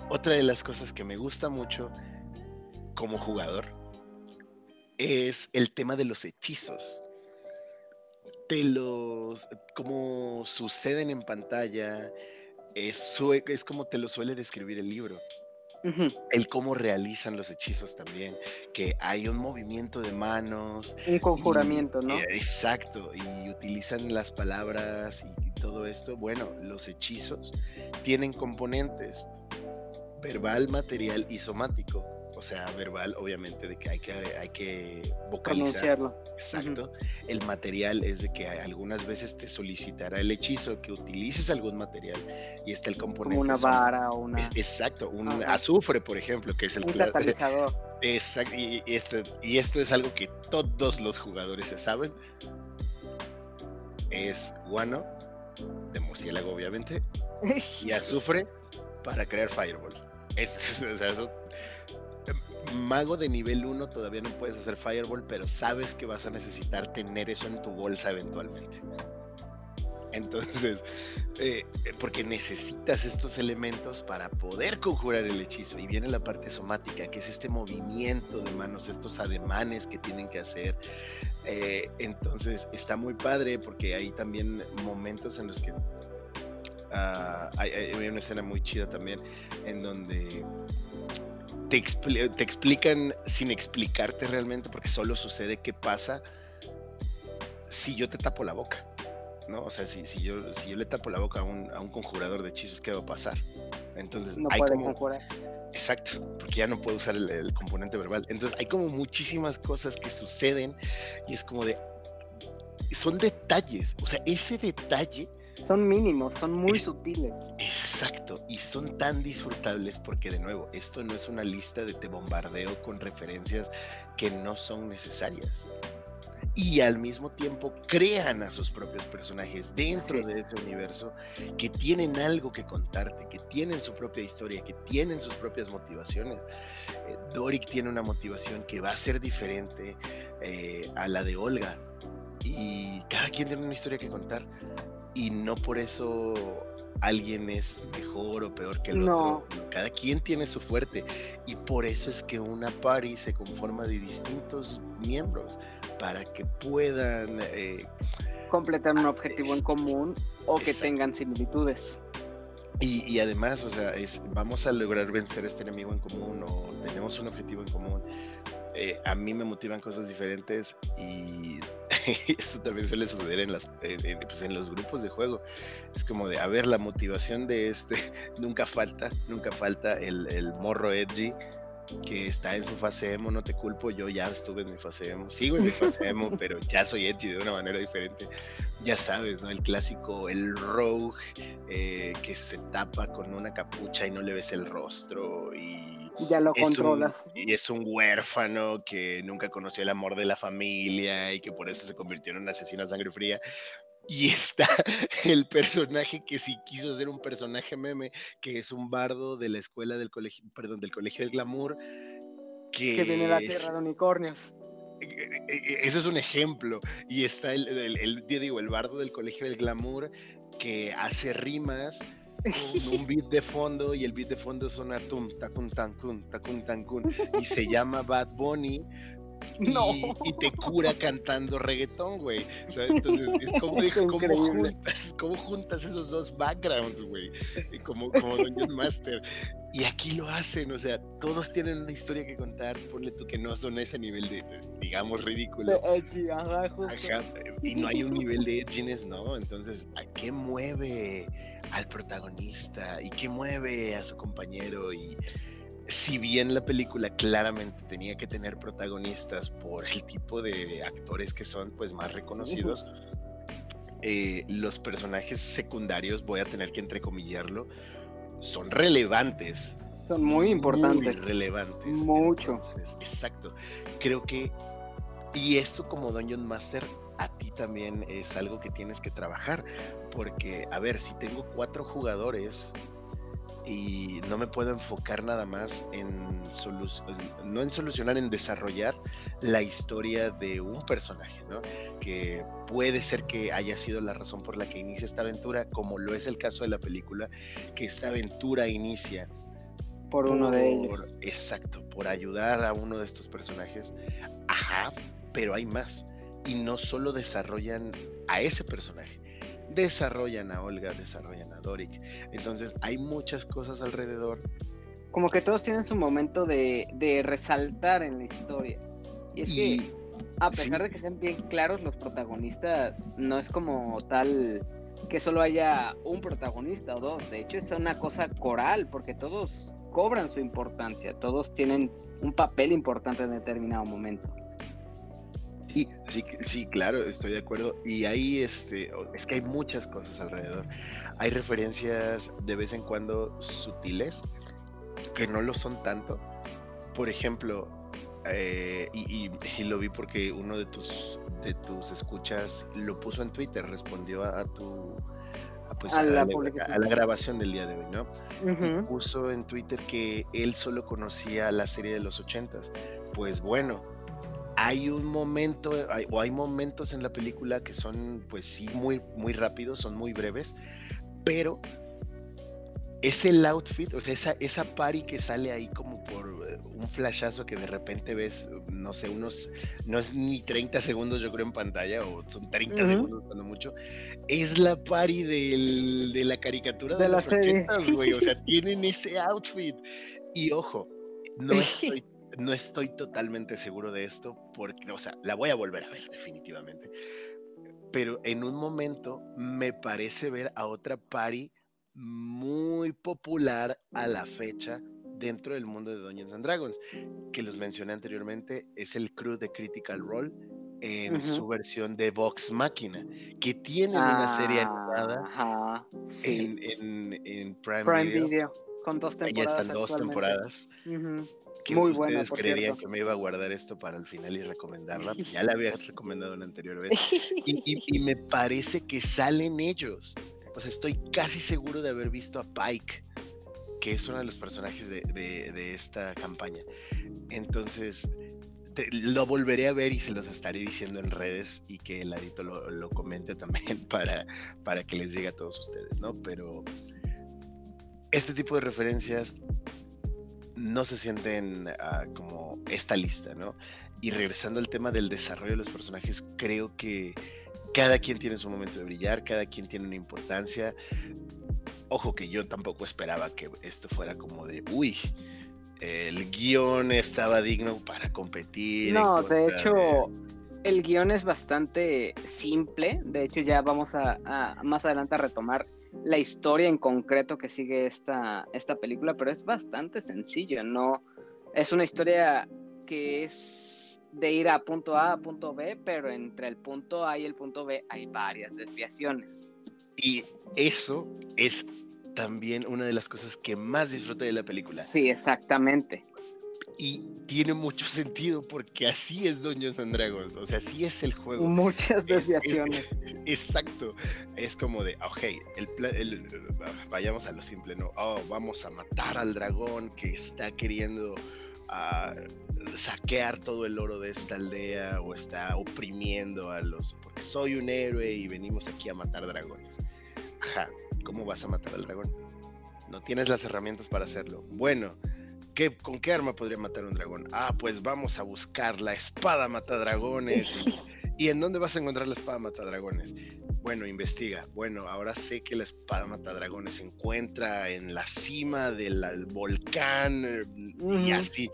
Otra de las cosas que me gusta mucho como jugador es el tema de los hechizos. Como suceden en pantalla, es como te lo suele describir el libro. Uh-huh. El cómo realizan los hechizos también, que hay un movimiento de manos. Un conjuramiento, ¿no? Exacto, y utilizan las palabras y todo esto. Bueno, los hechizos tienen componentes verbal, material y somático. O sea, verbal, obviamente, de que hay que vocalizar. Pronunciarlo. Exacto. Uh-huh. El material es de que algunas veces te solicitará el hechizo que utilices algún material y está el componente. Como una vara o una... Exacto, un azufre, por ejemplo, que es el... Un catalizador. Exacto, y esto es algo que todos los jugadores se saben. Es guano, de murciélago, obviamente, y azufre para crear fireball. Mago de nivel 1 todavía no puedes hacer fireball, pero sabes que vas a necesitar tener eso en tu bolsa eventualmente. Entonces, porque necesitas estos elementos para poder conjurar el hechizo. Y viene la parte somática, que es este movimiento de manos, estos ademanes que tienen que hacer. Entonces, está muy padre porque hay también momentos en los que... hay una escena muy chida también en donde... Te explican sin explicarte realmente, porque solo sucede qué pasa si yo te tapo la boca, ¿no? O sea, si yo le tapo la boca a un conjurador de hechizos, ¿qué va a pasar? Entonces, no puede conjurar. Exacto, porque ya no puedo usar el componente verbal. Entonces, hay como muchísimas cosas que suceden y es como de... Son detalles, o sea, ese detalle... Son mínimos, son muy sutiles. Exacto, y son tan disfrutables porque, de nuevo, esto no es una lista de te bombardeo con referencias que no son necesarias. Y al mismo tiempo crean a sus propios personajes dentro de ese universo que tienen algo que contarte, que tienen su propia historia, que tienen sus propias motivaciones. Doric tiene una motivación que va a ser diferente a la de Olga. Y cada quien tiene una historia que contar. Y no por eso alguien es mejor o peor que el otro. Cada quien tiene su fuerte. Y por eso es que una party se conforma de distintos miembros para que puedan... completar un objetivo en común o que tengan similitudes. Y además, o sea, vamos a lograr vencer este enemigo en común o tenemos un objetivo en común. A mí me motivan cosas diferentes y... Esto también suele suceder en los grupos de juego. Es como de, a ver, la motivación de nunca falta el morro edgy que está en su fase emo, no te culpo, yo ya estuve en mi fase emo, sigo en mi fase emo, pero ya soy edgy de una manera diferente, ya sabes, ¿no? El clásico, el rogue, que se tapa con una capucha y no le ves el rostro y... ya lo controlas. Y es un huérfano que nunca conoció el amor de la familia y que por eso se convirtió en un asesino a sangre fría. Y está el personaje que sí quiso ser un personaje meme, que es un bardo de la escuela del colegio, perdón, del colegio del glamour, que viene de la tierra de unicornios. Ese es un ejemplo. Y está el bardo del colegio del glamour que hace rimas con un beat de fondo, y el beat de fondo suena tum, tacun, tancun, tacun, tancun, y se llama Bad Bunny. No. Y te cura cantando reggaetón, güey. O sea, entonces, es como dijo, ¿cómo juntas esos dos backgrounds, güey? Como Dungeon Master. Y aquí lo hacen, o sea, todos tienen una historia que contar. Ponle tú que no son a ese nivel de, digamos, ridículo. De edgy, ajá, justo. Ajá, y no hay un nivel de edginess, ¿no? Entonces, ¿a qué mueve al protagonista? ¿Y qué mueve a su compañero? Y... si bien la película claramente tenía que tener protagonistas por el tipo de actores que son, pues, más reconocidos, los personajes secundarios, voy a tener que entrecomillarlo, son relevantes. Son muy importantes. Muy relevantes. Mucho. Entonces, exacto. Creo que, y esto como Dungeon Master, a ti también es algo que tienes que trabajar, porque, a ver, si tengo 4 jugadores... y no me puedo enfocar nada más en desarrollar la historia de un personaje, ¿no? Que puede ser que haya sido la razón por la que inicia esta aventura, como lo es el caso de la película, que esta aventura inicia por uno de ellos. Exacto, por ayudar a uno de estos personajes. Ajá, pero hay más. Y no solo desarrollan a ese personaje, desarrollan a Olga, desarrollan a Doric. Entonces hay muchas cosas alrededor. Como que todos tienen su momento de resaltar en la historia. Y es que a pesar de que sean bien claros los protagonistas, no es como tal que solo haya un protagonista o dos. De hecho es una cosa coral, porque todos cobran su importancia, todos tienen un papel importante en determinado momento. Sí, claro, estoy de acuerdo. Y ahí es que hay muchas cosas alrededor. Hay referencias de vez en cuando sutiles, que no lo son tanto. Por ejemplo, y lo vi porque uno de tus escuchas lo puso en Twitter, respondió a la grabación del día de hoy, ¿no? Uh-huh. Y puso en Twitter que él solo conocía la serie de los 80s. Pues bueno, hay momentos en la película que son, pues sí, muy, muy rápidos, son muy breves, pero es el outfit, o sea, esa party que sale ahí como por un flashazo que de repente ves, no sé, no es ni 30 segundos yo creo en pantalla, o son 30 segundos cuando mucho, es la party de la caricatura de los 80s, güey, o sea, tienen ese outfit, y ojo, no estoy totalmente seguro de esto, porque, o sea, la voy a volver a ver definitivamente, pero en un momento me parece ver a otra party muy popular a la fecha dentro del mundo de Dungeons and Dragons, que los mencioné anteriormente, es el crew de Critical Role en su versión de Vox Machina, que tienen una serie animada en Prime Video, con 2 temporadas. Ya están 2 temporadas. Que muy ustedes buena, por creerían cierto. Que me iba a guardar esto para el final y recomendarla, ya la habías recomendado la anterior vez, y me parece que salen ellos, o sea, estoy casi seguro de haber visto a Pike, que es uno de los personajes de esta campaña. Entonces lo volveré a ver y se los estaré diciendo en redes, y que Heladito lo comente también para que les llegue a todos ustedes, ¿no? Pero este tipo de referencias no se sienten como esta lista, ¿no? Y regresando al tema del desarrollo de los personajes, creo que cada quien tiene su momento de brillar, cada quien tiene una importancia. Ojo, que yo tampoco esperaba que esto fuera como de, uy, el guión estaba digno para competir. No, de hecho, el guión es bastante simple. De hecho, ya vamos a más adelante a retomar la historia en concreto que sigue esta película, pero es bastante sencillo, no, Es una historia que es de ir a punto A punto B, pero entre el punto A y el punto B hay varias desviaciones. Y eso es también una de las cosas que más disfruté de la película. Sí, exactamente. Y tiene mucho sentido porque así es Dungeons and Dragons, o sea, así es el juego. Muchas desviaciones. Exacto, es como de, ok, vayamos a lo simple, ¿no? Oh, vamos a matar al dragón que está queriendo saquear todo el oro de esta aldea o está oprimiendo a los... Porque soy un héroe y venimos aquí a matar dragones. Ajá, ¿cómo vas a matar al dragón? No tienes las herramientas para hacerlo. Bueno... ¿Con qué arma podría matar un dragón? Ah, pues vamos a buscar la espada matadragones. ¿Y en dónde vas a encontrar la espada matadragones? Bueno, investiga. Bueno, ahora sé que la espada matadragones se encuentra en la cima del volcán y así.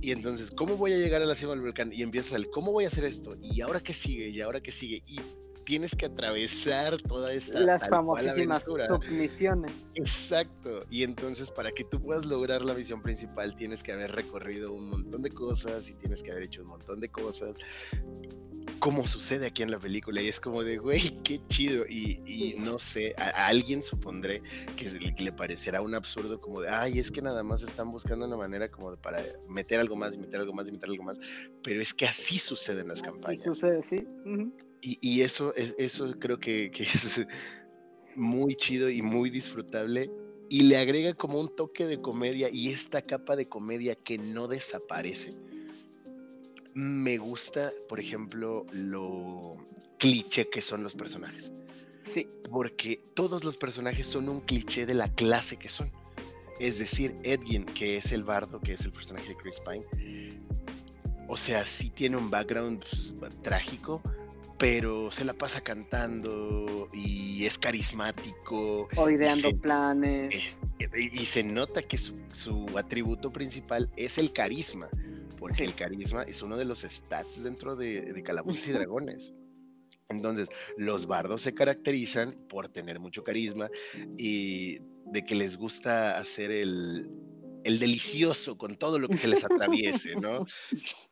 Y entonces, ¿cómo voy a llegar a la cima del volcán? Y empiezas ¿cómo voy a hacer esto? ¿Y ahora qué sigue? ¿Y ahora qué sigue? Y tienes que atravesar toda esta las famosísimas submisiones. Exacto, y entonces para que tú puedas lograr la misión principal tienes que haber recorrido un montón de cosas y tienes que haber hecho un montón de cosas, como sucede aquí en la película, y es como de, güey, qué chido, y no sé, a alguien supondré que le parecerá un absurdo como de, ay, es que nada más están buscando una manera como de para meter algo más, y meter algo más, y meter algo más, pero es que así suceden las campañas. Así sucede, sí. Uh-huh. Y eso creo que es muy chido y muy disfrutable, y le agrega como un toque de comedia, y esta capa de comedia que no desaparece. Me gusta, por ejemplo, lo cliché que son los personajes. Sí. Porque todos los personajes son un cliché de la clase que son. Es decir, Edgin, que es el bardo, que es el personaje de Chris Pine, o sea, sí tiene un background trágico, pero se la pasa cantando y es carismático. O ideando planes. Y se nota que su atributo principal es el carisma, porque sí, el carisma es uno de los stats dentro de Calabozos y Dragones. Entonces, los bardos se caracterizan por tener mucho carisma y de que les gusta hacer el delicioso con todo lo que se les atraviese, ¿no?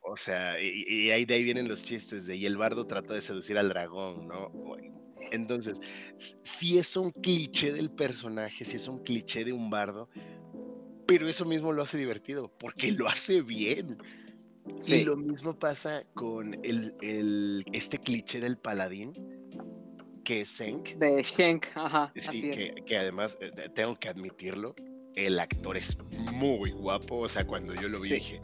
O sea, y ahí de ahí vienen los chistes de, y el bardo trató de seducir al dragón, ¿no? Entonces, sí es un cliché del personaje, sí es un cliché de un bardo, pero eso mismo lo hace divertido, porque lo hace bien. Sí. Y lo mismo pasa con este cliché del paladín, que es Shenk. De Shenk, ajá, sí, así que además, tengo que admitirlo, el actor es muy guapo, o sea, cuando yo lo vi, sí, dije,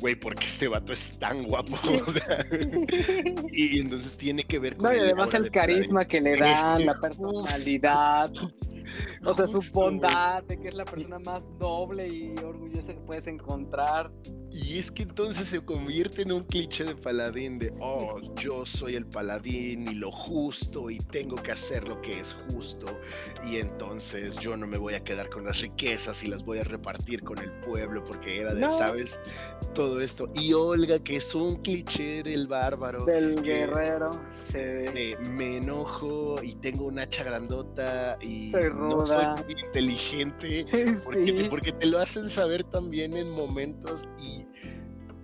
güey, ¿por qué este vato es tan guapo? O sea, y entonces tiene que ver con... No, y además el carisma que le dan, la personalidad, o sea, su bondad, de que es la persona más noble y orgullosa que puedes encontrar. Y es que entonces se convierte en un cliché de paladín, de, oh, yo soy el paladín y lo justo y tengo que hacer lo que es justo, y entonces yo no me voy a quedar con las riquezas y las voy a repartir con el pueblo porque era de, no, ¿sabes? Todo esto. Y Olga, que es un cliché del bárbaro, del guerrero, me enojo y tengo un hacha grandota y soy ruda, no soy muy inteligente, porque, sí, porque te lo hacen saber también en momentos.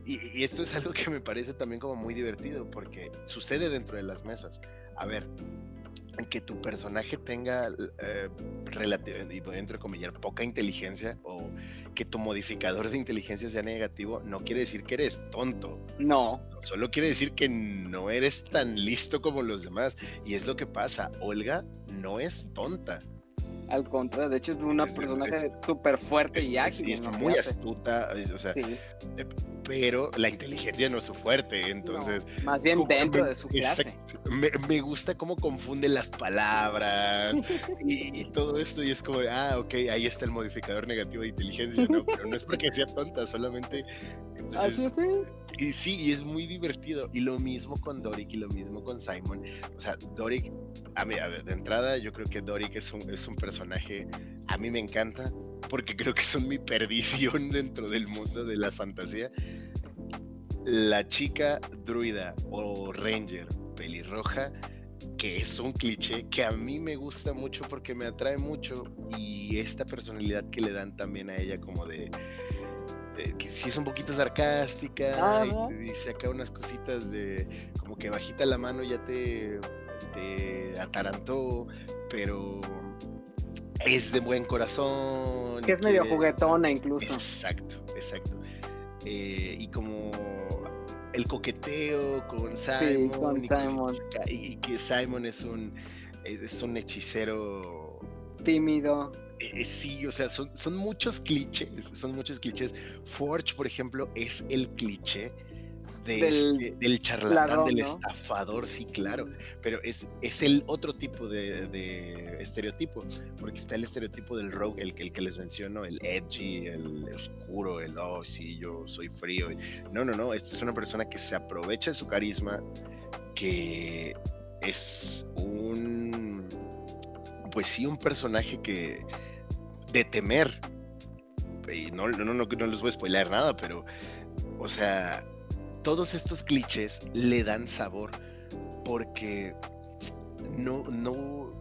Y esto es algo que me parece también como muy divertido, porque sucede dentro de las mesas. A ver, que tu personaje tenga entre comillas, poca inteligencia, o que tu modificador de inteligencia sea negativo, no quiere decir que eres tonto. No. Solo quiere decir que no eres tan listo como los demás. Y es lo que pasa. Olga no es tonta. Al contrario, de hecho es una personaje súper fuerte y ágil. Es muy astuta, o sea, sí, pero la inteligencia no es su fuerte, entonces... No, más bien dentro de su clase. Me gusta cómo confunde las palabras y todo esto, y es como, ok, ahí está el modificador negativo de inteligencia, ¿no? Pero no es porque sea tonta, solamente... Pues, así es, y sí, y es muy divertido, y lo mismo con Doric y lo mismo con Simon. O sea, Doric, a ver, de entrada yo creo que Doric es un personaje, a mí me encanta, porque creo que son mi perdición dentro del mundo de la fantasía. La chica druida o ranger pelirroja, que es un cliché que a mí me gusta mucho porque me atrae mucho, y esta personalidad que le dan también a ella como de... que sí es un poquito sarcástica. Y te dice acá unas cositas de como que bajita la mano ya te atarantó, pero es de buen corazón. Que es medio juguetona incluso. Exacto. Y como el coqueteo con Simon. Sí, con Simon. Y que Simon es un hechicero tímido. Sí, o sea, son muchos clichés. Forge, por ejemplo, es el cliché del charlatán, ladrón, del estafador, sí, claro. Pero es el otro tipo de estereotipo, porque está el estereotipo del rogue, el que les menciono, el edgy, el oscuro, el sí, yo soy frío. No, esta es una persona que se aprovecha de su carisma, que es un personaje que de temer. Y no les voy a spoilear nada, pero, o sea, todos estos clichés le dan sabor, porque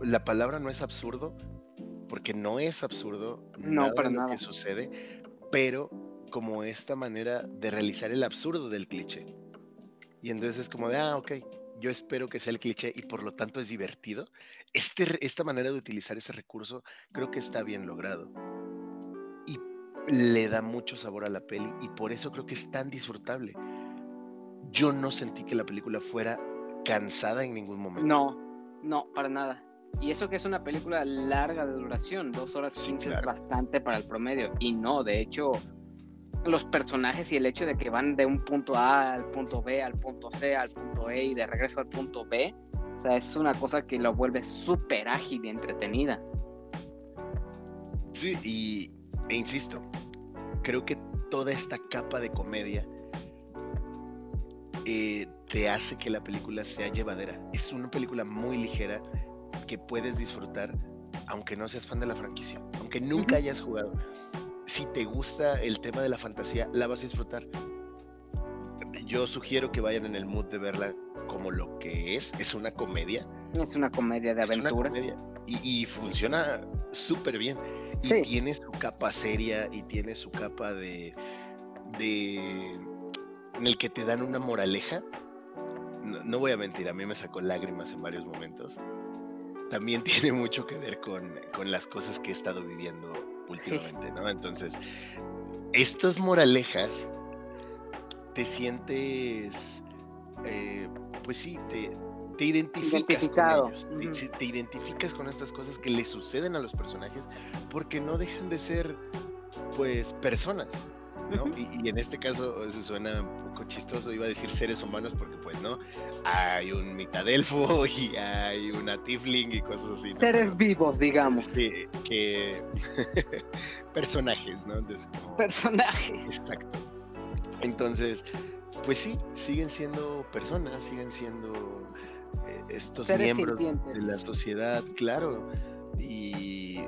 la palabra no es absurdo, porque no es absurdo, no, para nada, lo que sucede, pero como esta manera de realizar el absurdo del cliché. Y entonces es como de, ok, yo espero que sea el cliché y por lo tanto es divertido. Esta manera de utilizar ese recurso creo que está bien logrado. Y le da mucho sabor a la peli y por eso creo que es tan disfrutable. Yo no sentí que la película fuera cansada en ningún momento. No, para nada. Y eso que es una película larga de duración, 2 horas 15, sí, claro, es bastante para el promedio. Y no, de hecho, los personajes y el hecho de que van de un punto A al punto B, al punto C, al punto E y de regreso al punto B, o sea, es una cosa que lo vuelve súper ágil y entretenida. Sí, e insisto, creo que toda esta capa de comedia te hace que la película sea llevadera. Es una película muy ligera que puedes disfrutar aunque no seas fan de la franquicia, aunque nunca hayas jugado. Si te gusta el tema de la fantasía, la vas a disfrutar. Yo sugiero que vayan en el mood de verla como lo que es una comedia. Es una comedia de aventura. Y funciona súper bien. Y sí, tiene su capa seria y tiene su capa de en el que te dan una moraleja. No voy a mentir, a mí me sacó lágrimas en varios momentos. También tiene mucho que ver con las cosas que he estado viviendo últimamente, ¿no? Entonces, estas moralejas, te sientes, pues sí, te identificas con ellos. Te identificas con estas cosas que le suceden a los personajes, porque no dejan de ser, pues, personas, ¿no? Y en este caso se suena un poco chistoso, iba a decir seres humanos, porque pues no, hay un mitad elfo y hay una tiefling y cosas así, ¿no? Seres vivos, digamos. Sí, que personajes, ¿no? Entonces, como personajes. Exacto. Entonces, pues sí, siguen siendo personas, siguen siendo estos seres miembros sintientes de la sociedad, claro, y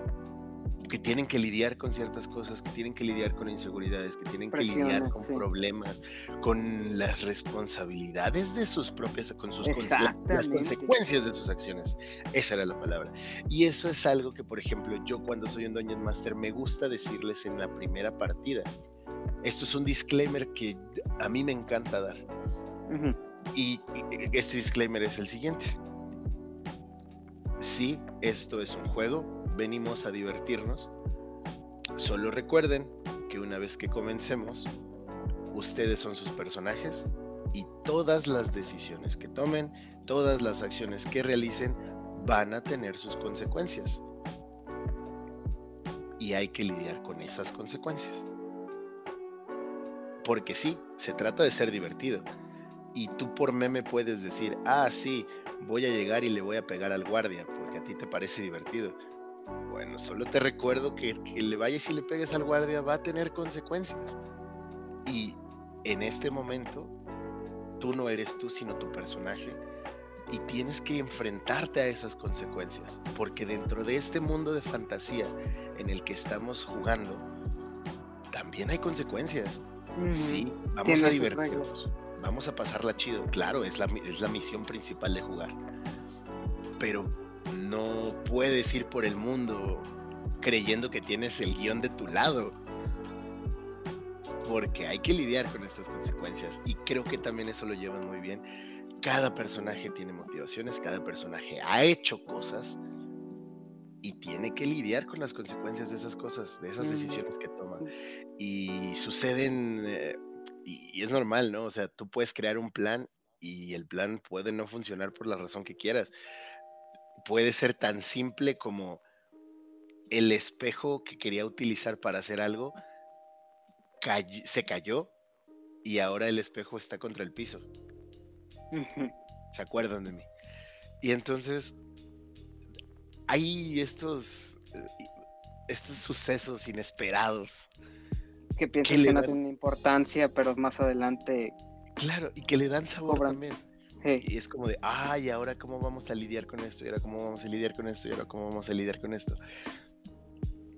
que tienen que lidiar con ciertas cosas, que tienen que lidiar con inseguridades, que tienen que lidiar con problemas, con las responsabilidades de sus propias, las consecuencias de sus acciones. Esa era la palabra. Y eso es algo que, por ejemplo, yo cuando soy un Dungeon Master me gusta decirles en la primera partida. Esto es un disclaimer que a mí me encanta dar. Y este disclaimer es el siguiente. Sí, esto es un juego. Venimos a divertirnos. Solo recuerden que una vez que comencemos, ustedes son sus personajes y todas las decisiones que tomen, todas las acciones que realicen, van a tener sus consecuencias. Y hay que lidiar con esas consecuencias. Porque sí, se trata de ser divertido. Y tú por meme puedes decir, sí, voy a llegar y le voy a pegar al guardia, porque a ti te parece divertido. Bueno, solo te recuerdo que le vayas y le pegues al guardia va a tener consecuencias. Y en este momento, tú no eres tú, sino tu personaje. Y tienes que enfrentarte a esas consecuencias. Porque dentro de este mundo de fantasía en el que estamos jugando, también hay consecuencias. Sí, vamos a divertirnos. Vamos a pasarla chido. Claro, es la misión principal de jugar. Pero no puedes ir por el mundo creyendo que tienes el guión de tu lado. porque hay que lidiar con estas consecuencias, y creo que también eso lo llevan muy bien. Cada personaje tiene motivaciones, cada personaje ha hecho cosas y tiene que lidiar con las consecuencias de esas cosas, de esas decisiones que toma, y suceden, y es normal, ¿no? O sea, tú puedes crear un plan y el plan puede no funcionar por la razón que quieras. Puede ser tan simple como el espejo que quería utilizar para hacer algo se cayó y ahora el espejo está contra el piso. ¿Se acuerdan de mí? Y entonces hay estos sucesos inesperados que piensas que no tienen importancia, pero más adelante, claro, y que le dan sabor también. Sí. Y es como de, ay, ahora cómo vamos a lidiar con esto, y ahora cómo vamos a lidiar con esto, y ahora cómo vamos a lidiar con esto.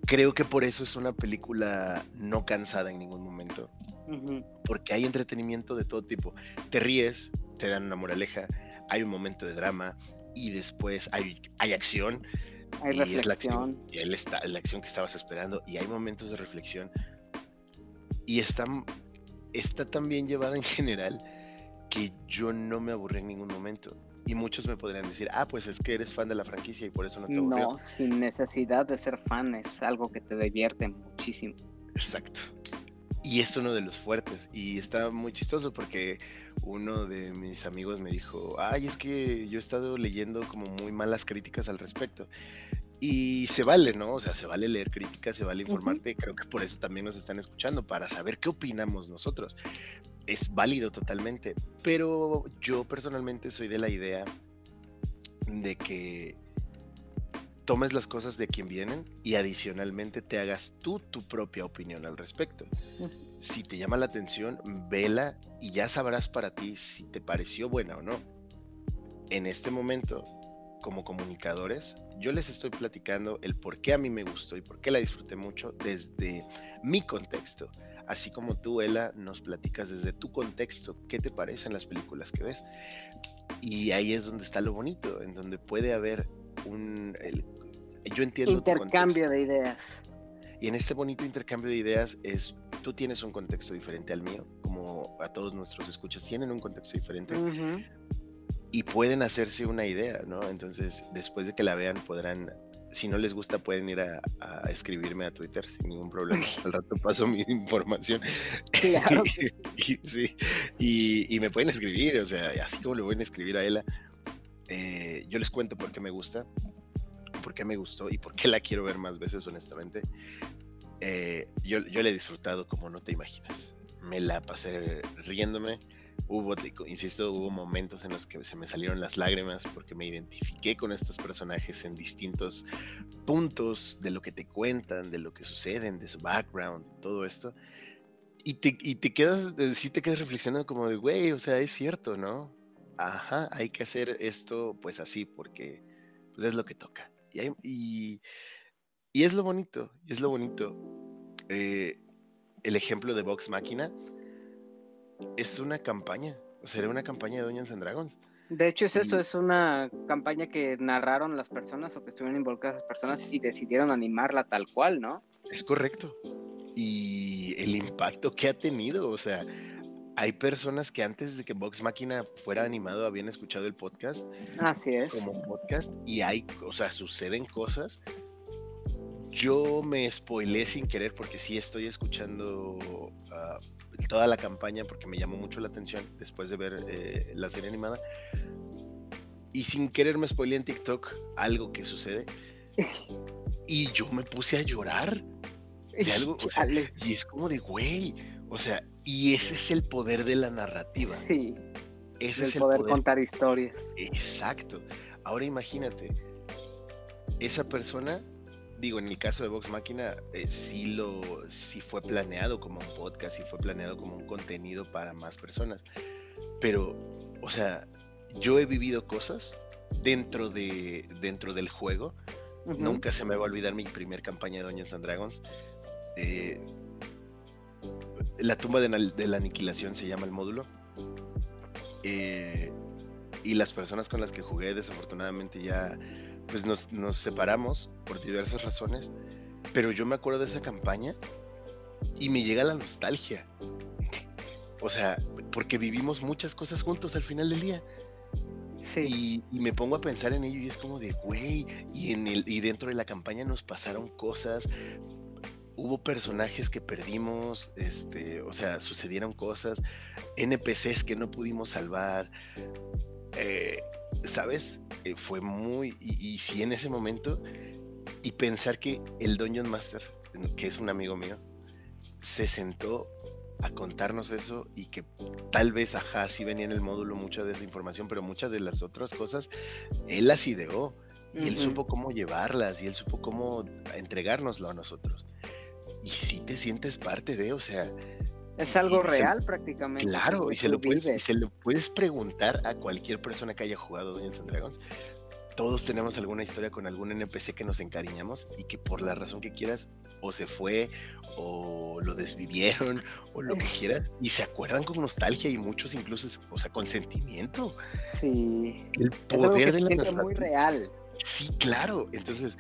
Creo que por eso es una película no cansada en ningún momento. Uh-huh. Porque hay entretenimiento de todo tipo. Te ríes, te dan una moraleja, hay un momento de drama, y después hay acción. Hay reflexión. Es la acción que estabas esperando, y hay momentos de reflexión. Y está tan bien llevada en general que yo no me aburrí en ningún momento. Y muchos me podrían decir, pues es que eres fan de la franquicia y por eso no te aburrió. No, sin necesidad de ser fan, es algo que te divierte muchísimo. Exacto. Y es uno de los fuertes. Y está muy chistoso porque uno de mis amigos me dijo, es que yo he estado leyendo como muy malas críticas al respecto. Y se vale, ¿no? O sea, se vale leer críticas, se vale informarte. Uh-huh. Creo que por eso también nos están escuchando, para saber qué opinamos nosotros. Es válido totalmente, pero yo personalmente soy de la idea de que tomes las cosas de quien vienen y adicionalmente te hagas tú tu propia opinión al respecto. Si te llama la atención, vela y ya sabrás para ti si te pareció buena o no. En este momento, como comunicadores, yo les estoy platicando el por qué a mí me gustó y por qué la disfruté mucho desde mi contexto. Así como tú, Ela, nos platicas desde tu contexto qué te parecen las películas que ves. Y ahí es donde está lo bonito, en donde puede haber yo entiendo intercambio tu de ideas. Y en este bonito intercambio de ideas tú tienes un contexto diferente al mío, como a todos nuestros escuchas tienen un contexto diferente. Uh-huh. Y pueden hacerse una idea, ¿no? Entonces, después de que la vean, podrán, si no les gusta, pueden ir a escribirme a Twitter sin ningún problema. Al rato paso mi información. Claro. Y me pueden escribir, o sea, así como le pueden escribir a Ela, yo les cuento por qué me gusta, por qué me gustó y por qué la quiero ver más veces, honestamente. Yo la he disfrutado como no te imaginas. Me la pasé riéndome. Hubo momentos en los que se me salieron las lágrimas porque me identifiqué con estos personajes en distintos puntos de lo que te cuentan, de lo que suceden, de su background, todo esto. Y te quedas reflexionando como de, güey, o sea, es cierto, ¿no? Ajá, hay que hacer esto pues así porque pues, es lo que toca. Y es lo bonito, es lo bonito. El ejemplo de Vox Machina es una campaña, o sea, era una campaña de Dungeons and Dragons. De hecho es una campaña que narraron las personas o que estuvieron involucradas las personas y decidieron animarla tal cual, ¿no? Es correcto. Y el impacto que ha tenido, o sea, hay personas que antes de que Vox Machina fuera animado habían escuchado el podcast. Así es. Como podcast, y hay, o sea, suceden cosas. Yo me spoileé sin querer porque sí estoy escuchando toda la campaña porque me llamó mucho la atención después de ver la serie animada, y sin querer me spoileé en TikTok algo que sucede y yo me puse a llorar de algo, o sea, y es como de güey, o sea, y ese es el poder de la narrativa. Sí, ese es el poder contar historias. Exacto. Ahora imagínate esa persona. Digo, en el caso de Vox Machina, sí fue planeado como un podcast, sí fue planeado como un contenido para más personas. Pero, o sea, yo he vivido cosas dentro del juego. Uh-huh. Nunca se me va a olvidar mi primer campaña de Dungeons and Dragons. La tumba de la aniquilación se llama el módulo. Y las personas con las que jugué, desafortunadamente ya... pues nos separamos por diversas razones, pero yo me acuerdo de esa campaña y me llega la nostalgia. O sea, porque vivimos muchas cosas juntos al final del día. Sí. Y me pongo a pensar en ello y es como de, güey, y dentro de la campaña nos pasaron cosas, hubo personajes que perdimos, o sea, sucedieron cosas, NPCs que no pudimos salvar, ¿sabes? Fue muy, y sí, en ese momento, y pensar que el Dungeon Master, que es un amigo mío, se sentó a contarnos eso, y que tal vez, ajá, sí venía en el módulo mucha de esa información, pero muchas de las otras cosas él las ideó, y él supo cómo llevarlas, y él supo cómo entregárnoslo a nosotros, y sí te sientes parte de, o sea... Es algo real prácticamente. Claro, y se lo puedes preguntar a cualquier persona que haya jugado Dungeons and Dragons. Todos tenemos alguna historia con algún NPC que nos encariñamos y que por la razón que quieras o se fue o lo desvivieron o lo que quieras y se acuerdan con nostalgia y muchos incluso, o sea, con sentimiento. Sí. El poder de la nostalgia. Es muy real. Sí, claro. Entonces,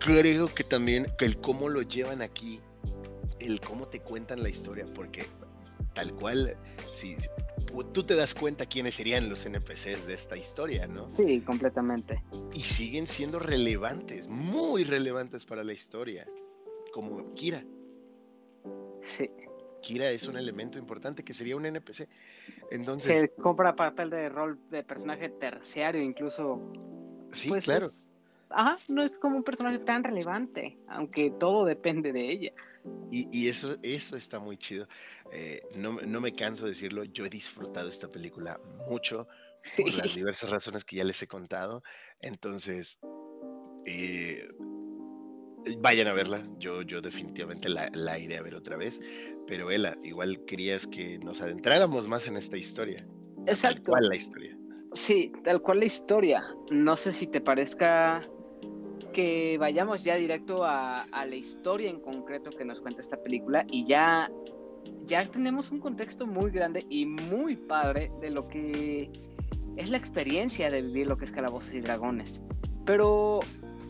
creo que también el cómo lo llevan aquí, el cómo te cuentan la historia, porque tal cual, si tú te das cuenta quiénes serían los NPCs de esta historia, ¿no? Sí, completamente. Y siguen siendo relevantes, muy relevantes para la historia, como Kira. Sí. Kira es un elemento importante que sería un NPC. Entonces, que compra papel de rol de personaje terciario, incluso. Sí, pues claro. No es como un personaje tan relevante, aunque todo depende de ella. Y eso está muy chido. No me canso de decirlo, yo he disfrutado esta película mucho por las diversas razones que ya les he contado. Entonces, vayan a verla. Yo definitivamente la iré a ver otra vez. Pero Ela, igual querías que nos adentráramos más en esta historia. Exacto. Tal cual la historia. Sí, tal cual la historia. No sé si te parezca... que vayamos ya directo a la historia en concreto que nos cuenta esta película y ya tenemos un contexto muy grande y muy padre de lo que es la experiencia de vivir lo que es Calabozos y Dragones. Pero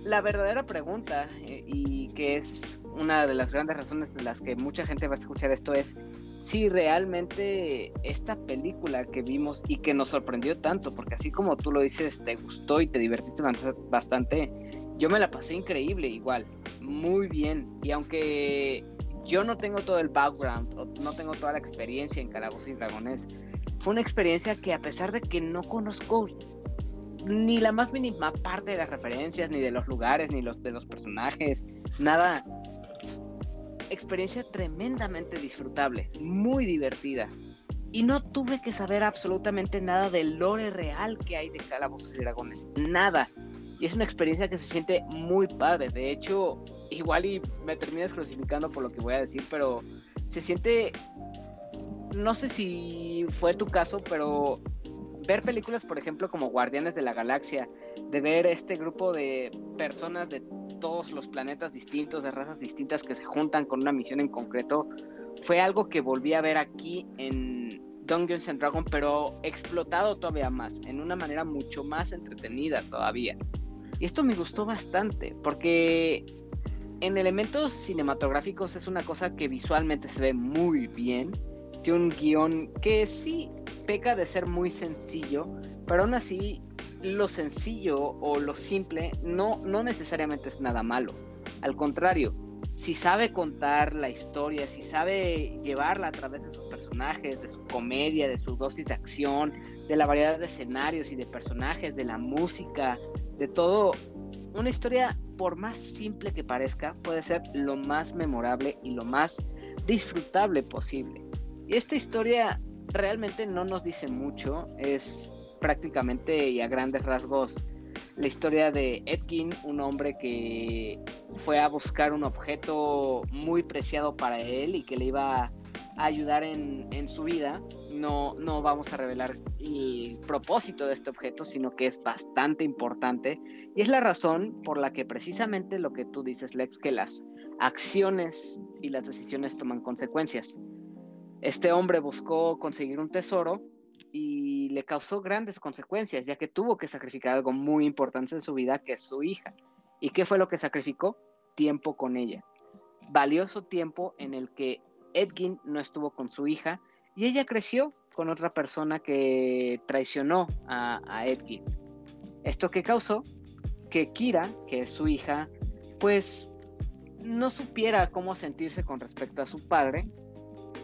la verdadera pregunta, y que es una de las grandes razones de las que mucha gente va a escuchar esto, es si realmente esta película que vimos y que nos sorprendió tanto, porque así como tú lo dices, te gustó y te divertiste bastante. Yo me la pasé increíble igual, muy bien, y aunque yo no tengo todo el background, o no tengo toda la experiencia en Calabozos y Dragones, fue una experiencia que a pesar de que no conozco ni la más mínima parte de las referencias, ni de los lugares, ni de los personajes, nada, experiencia tremendamente disfrutable, muy divertida, y no tuve que saber absolutamente nada del lore real que hay de Calabozos y Dragones, nada. Y es una experiencia que se siente muy padre. De hecho, igual y me terminas crucificando por lo que voy a decir, pero se siente... No sé si fue tu caso, pero ver películas, por ejemplo, como Guardianes de la Galaxia, de ver este grupo de personas de todos los planetas distintos, de razas distintas que se juntan con una misión en concreto, fue algo que volví a ver aquí en Dungeons and Dragons, pero explotado todavía más, en una manera mucho más entretenida todavía. Y esto me gustó bastante, porque en elementos cinematográficos es una cosa que visualmente se ve muy bien. Tiene un guión que sí peca de ser muy sencillo, pero aún así lo sencillo o lo simple no necesariamente es nada malo. Al contrario, si sabe contar la historia, si sabe llevarla a través de sus personajes, de su comedia, de su dosis de acción, de la variedad de escenarios y de personajes, de la música... De todo, una historia, por más simple que parezca, puede ser lo más memorable y lo más disfrutable posible. Y esta historia realmente no nos dice mucho, es prácticamente y a grandes rasgos la historia de Edgin, un hombre que fue a buscar un objeto muy preciado para él y que le iba a ayudar en su vida. No vamos a revelar el propósito de este objeto, sino que es bastante importante y es la razón por la que precisamente lo que tú dices, Lex, que las acciones y las decisiones toman consecuencias. Este hombre buscó conseguir un tesoro y le causó grandes consecuencias, ya que tuvo que sacrificar algo muy importante en su vida, que es su hija. ¿Y qué fue lo que sacrificó? Tiempo con ella. valioso tiempo en el que Edgin no estuvo con su hija y ella creció con otra persona que traicionó a Edgin. Esto que causó que Kira, que es su hija, pues no supiera cómo sentirse con respecto a su padre,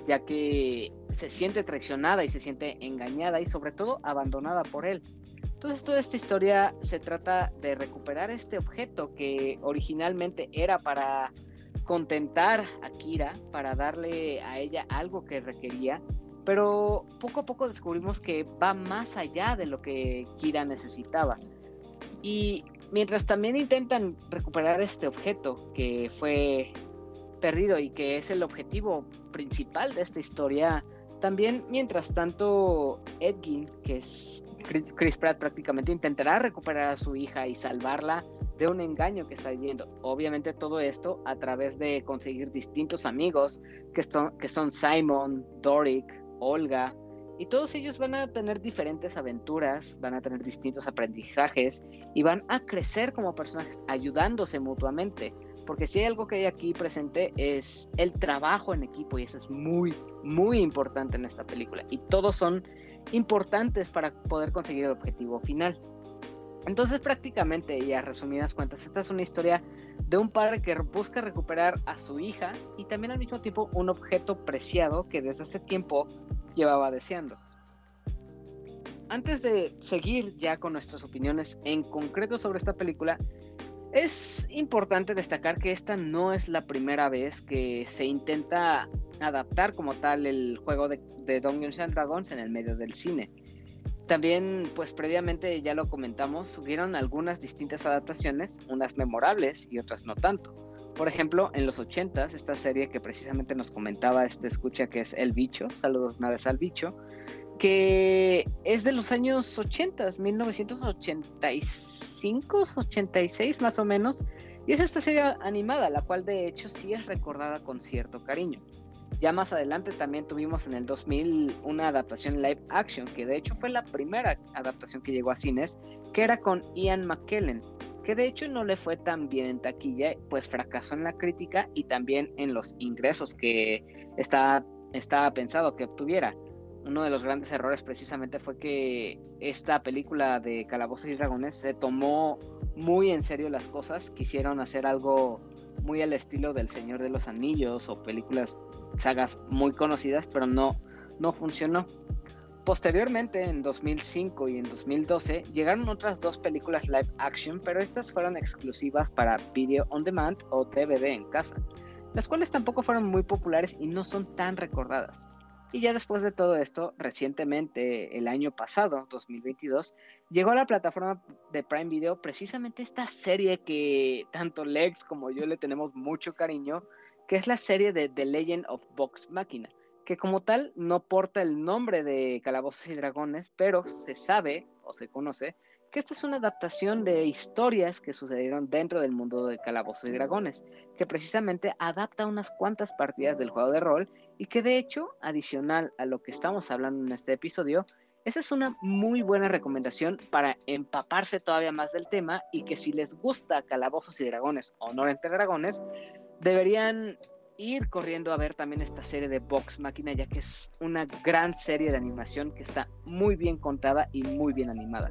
ya que se siente traicionada y se siente engañada y sobre todo abandonada por él. Entonces toda esta historia se trata de recuperar este objeto que originalmente era para contentar a Kira, para darle a ella algo que requería, pero poco a poco descubrimos que va más allá de lo que Kira necesitaba. Y mientras también intentan recuperar este objeto que fue perdido y que es el objetivo principal de esta historia, también mientras tanto Edgin, que es Chris Pratt, prácticamente intentará recuperar a su hija y salvarla de un engaño que está viviendo. Obviamente todo esto a través de conseguir distintos amigos que son Simon, Doric, Olga, y todos ellos van a tener diferentes aventuras, van a tener distintos aprendizajes y van a crecer como personajes ayudándose mutuamente. Porque si hay algo que hay aquí presente es el trabajo en equipo, y eso es muy, muy importante en esta película. Y todos son importantes para poder conseguir el objetivo final. Entonces, prácticamente, y a resumidas cuentas, esta es una historia de un padre que busca recuperar a su hija y también al mismo tiempo un objeto preciado que desde hace tiempo llevaba deseando. Antes de seguir ya con nuestras opiniones en concreto sobre esta película, es importante destacar que esta no es la primera vez que se intenta adaptar como tal el juego de Dungeons and Dragons en el medio del cine. También, pues previamente ya lo comentamos, hubieron algunas distintas adaptaciones, unas memorables y otras no tanto. Por ejemplo, en los 80s, esta serie que precisamente nos comentaba este escucha, que es El Bicho, saludos una vez al Bicho, que es de los años 80, 1985, 86 más o menos, y es esta serie animada, la cual de hecho sí es recordada con cierto cariño. Ya más adelante también tuvimos en el 2000 una adaptación live action, que de hecho fue la primera adaptación que llegó a cines, que era con Ian McKellen, que de hecho no le fue tan bien en taquilla, pues fracasó en la crítica y también en los ingresos que estaba pensado que obtuviera. Uno de los grandes errores precisamente fue que esta película de Calabozos y Dragones se tomó muy en serio las cosas. Quisieron hacer algo muy al estilo del Señor de los Anillos o películas, sagas muy conocidas, pero no funcionó. Posteriormente, en 2005 y en 2012, llegaron otras dos películas live action, pero estas fueron exclusivas para Video on Demand o DVD en casa, las cuales tampoco fueron muy populares y no son tan recordadas. Y ya después de todo esto, recientemente, el año pasado, 2022, llegó a la plataforma de Prime Video precisamente esta serie que tanto Lex como yo le tenemos mucho cariño, que es la serie de The Legend of Vox Machina, que como tal no porta el nombre de Calabozos y Dragones, pero se sabe o se conoce que esta es una adaptación de historias que sucedieron dentro del mundo de Calabozos y Dragones, que precisamente adapta unas cuantas partidas del juego de rol y que de hecho, adicional a lo que estamos hablando en este episodio, esa es una muy buena recomendación para empaparse todavía más del tema y que si les gusta Calabozos y Dragones, Honor entre Dragones, deberían ir corriendo a ver también esta serie de Vox Machina, ya que es una gran serie de animación que está muy bien contada y muy bien animada.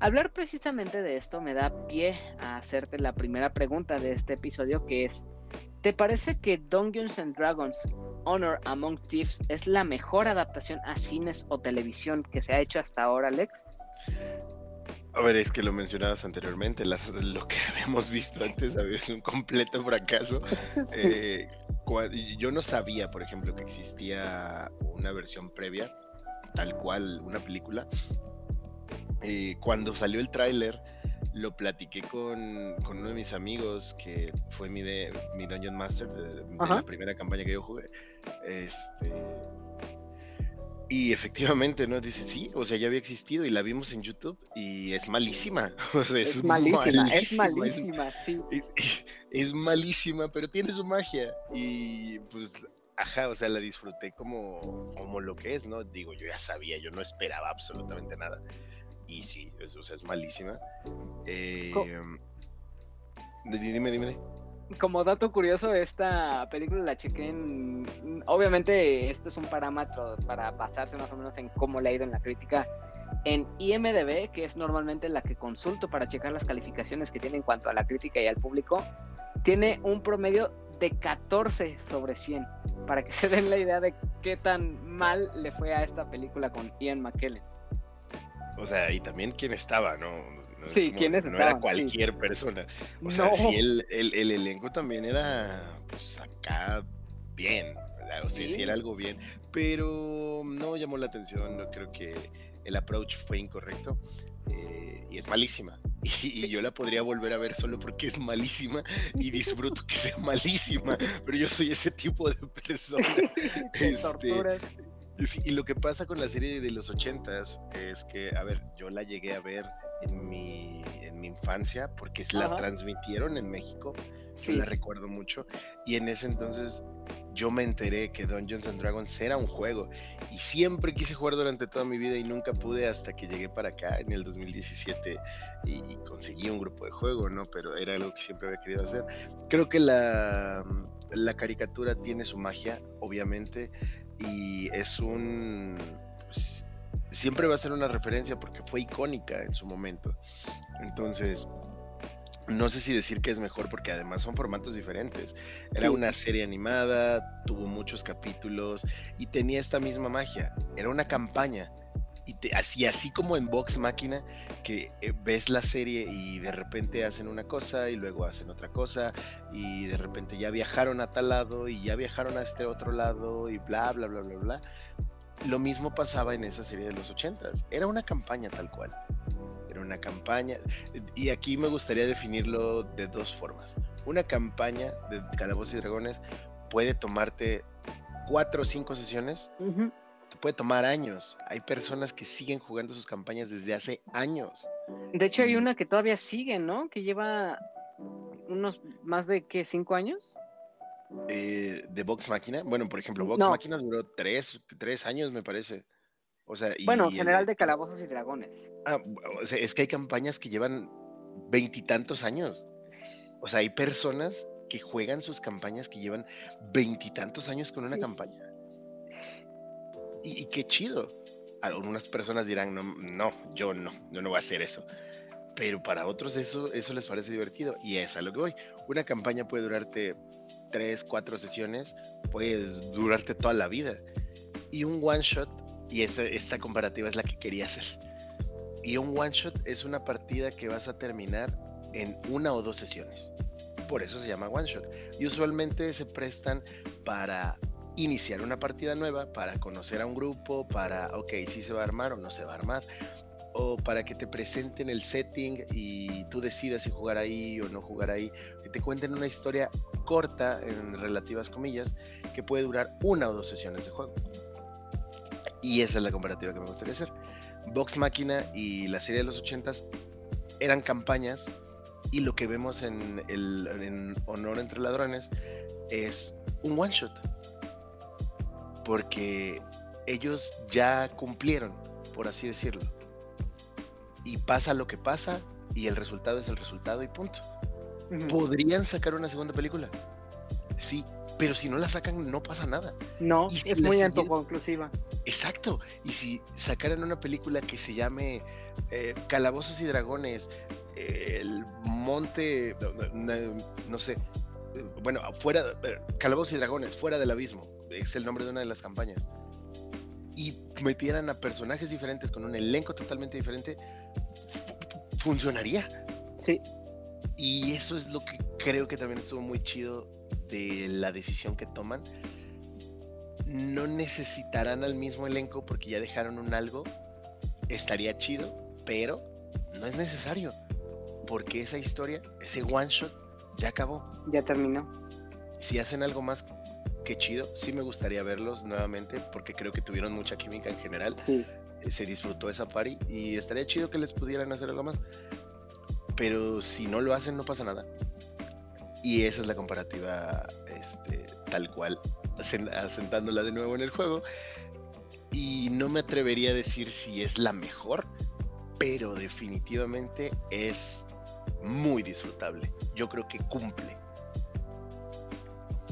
Hablar precisamente de esto me da pie a hacerte la primera pregunta de este episodio, que es: ¿te parece que Dungeons and Dragons Honor Among Thieves es la mejor adaptación a cines o televisión que se ha hecho hasta ahora, Alex? A ver, es que lo mencionabas anteriormente, lo que habíamos visto antes es un completo fracaso. Sí. Yo no sabía, por ejemplo, que existía una versión previa, tal cual, una película. Cuando salió el tráiler, lo platiqué con uno de mis amigos, que fue mi Dungeon Master de la primera campaña que yo jugué. Y efectivamente, ¿no? Dice, sí, o sea, ya había existido y la vimos en YouTube y es malísima. O sea, es malísima, sí. Es malísima, pero tiene su magia. Y pues, ajá, o sea, la disfruté como lo que es, ¿no? Digo, yo ya sabía, yo no esperaba absolutamente nada. Y sí, es malísima. Dime. como dato curioso, esta película la chequé en... Obviamente, esto es un parámetro para basarse más o menos en cómo le ha ido en la crítica. En IMDb, que es normalmente la que consulto para checar las calificaciones que tiene en cuanto a la crítica y al público, tiene un promedio de 14 sobre 100, para que se den la idea de qué tan mal le fue a esta película con Ian McKellen. O sea, y también quién estaba, ¿no? No, sí, como, quiénes estaban. No era cualquier persona. O sea, sí, el elenco también era, pues, acá bien, ¿verdad? O sea, sí era algo bien, pero no llamó la atención, no creo que... El approach fue incorrecto, y es malísima. Y yo la podría volver a ver solo porque es malísima y disfruto que sea malísima, pero yo soy ese tipo de persona. Y lo que pasa con la serie de los 80s es que, a ver, yo la llegué a ver en mi infancia porque la transmitieron en México, sí. Yo la recuerdo mucho, y en ese entonces... Yo me enteré que Dungeons and Dragons era un juego y siempre quise jugar durante toda mi vida y nunca pude hasta que llegué para acá en el 2017 y conseguí un grupo de juego, ¿no? Pero era algo que siempre había querido hacer. Creo que la caricatura tiene su magia, obviamente, y es pues, siempre va a ser una referencia porque fue icónica en su momento. Entonces... No sé si decir que es mejor porque además son formatos diferentes. Era una serie animada, tuvo muchos capítulos y tenía esta misma magia. Era una campaña. Y así como en Vox Machina, que ves la serie y de repente hacen una cosa y luego hacen otra cosa y de repente ya viajaron a tal lado y ya viajaron a este otro lado y bla, bla, bla, bla, bla. Lo mismo pasaba en esa serie de los 80s. Era una campaña tal cual. Una campaña, y aquí me gustaría definirlo de dos formas. Una campaña de Calabozos y Dragones puede tomarte 4 o 5 sesiones, te puede tomar años. Hay personas que siguen jugando sus campañas desde hace años. De hecho, hay una que todavía sigue, ¿no? Que lleva unos más de, ¿qué? 5 años. ¿De Vox Machina? Bueno, por ejemplo, Vox Machina duró 3 años, me parece. O sea, bueno, en general de Calabozos y Dragones. O sea, es que hay campañas que llevan 20 y tantos años. O sea, hay personas que juegan sus campañas que llevan 20 y tantos años con una campaña. Y qué chido. Algunas personas dirán, no, yo no voy a hacer eso. Pero para otros eso les parece divertido. Y es a lo que voy. Una campaña puede durarte 3, 4 sesiones, puede durarte toda la vida. Y un one shot... Y esta comparativa es la que quería hacer. Y un one shot es una partida que vas a terminar en 1 o 2 sesiones. Por eso se llama one shot. Y usualmente se prestan para iniciar una partida nueva, para conocer a un grupo, para, si se va a armar o no se va a armar, o para que te presenten el setting y tú decidas si jugar ahí o no jugar ahí, que te cuenten una historia corta, en relativas comillas, que puede durar 1 o 2 sesiones de juego. Y esa es la comparativa que me gustaría hacer. Vox Machina y la serie de los 80s eran campañas, y lo que vemos en Honor entre Ladrones es un one shot, porque ellos ya cumplieron, por así decirlo, y pasa lo que pasa y el resultado es el resultado y punto. ¿Podrían sacar una segunda película? Sí, pero si no la sacan no pasa nada. No, si es muy autoconclusiva. Exacto, y si sacaran una película que se llame Calabozos y Dragones, el monte, no sé, bueno, Calabozos y Dragones, fuera del abismo, es el nombre de una de las campañas, y metieran a personajes diferentes con un elenco totalmente diferente, funcionaría. Sí. Y eso es lo que creo que también estuvo muy chido de la decisión que toman. No necesitarán al mismo elenco porque ya dejaron un algo. Estaría chido, pero no es necesario, porque esa historia, ese one shot, ya acabó, ya terminó. Si hacen algo más, qué chido. Sí me gustaría verlos nuevamente, porque creo que tuvieron mucha química en general. Sí. Se disfrutó esa party y estaría chido que les pudieran hacer algo más, pero si no lo hacen no pasa nada. Y esa es la comparativa, tal cual, asentándola de nuevo en el juego. Y no me atrevería a decir si es la mejor, pero definitivamente es muy disfrutable. Yo creo que cumple.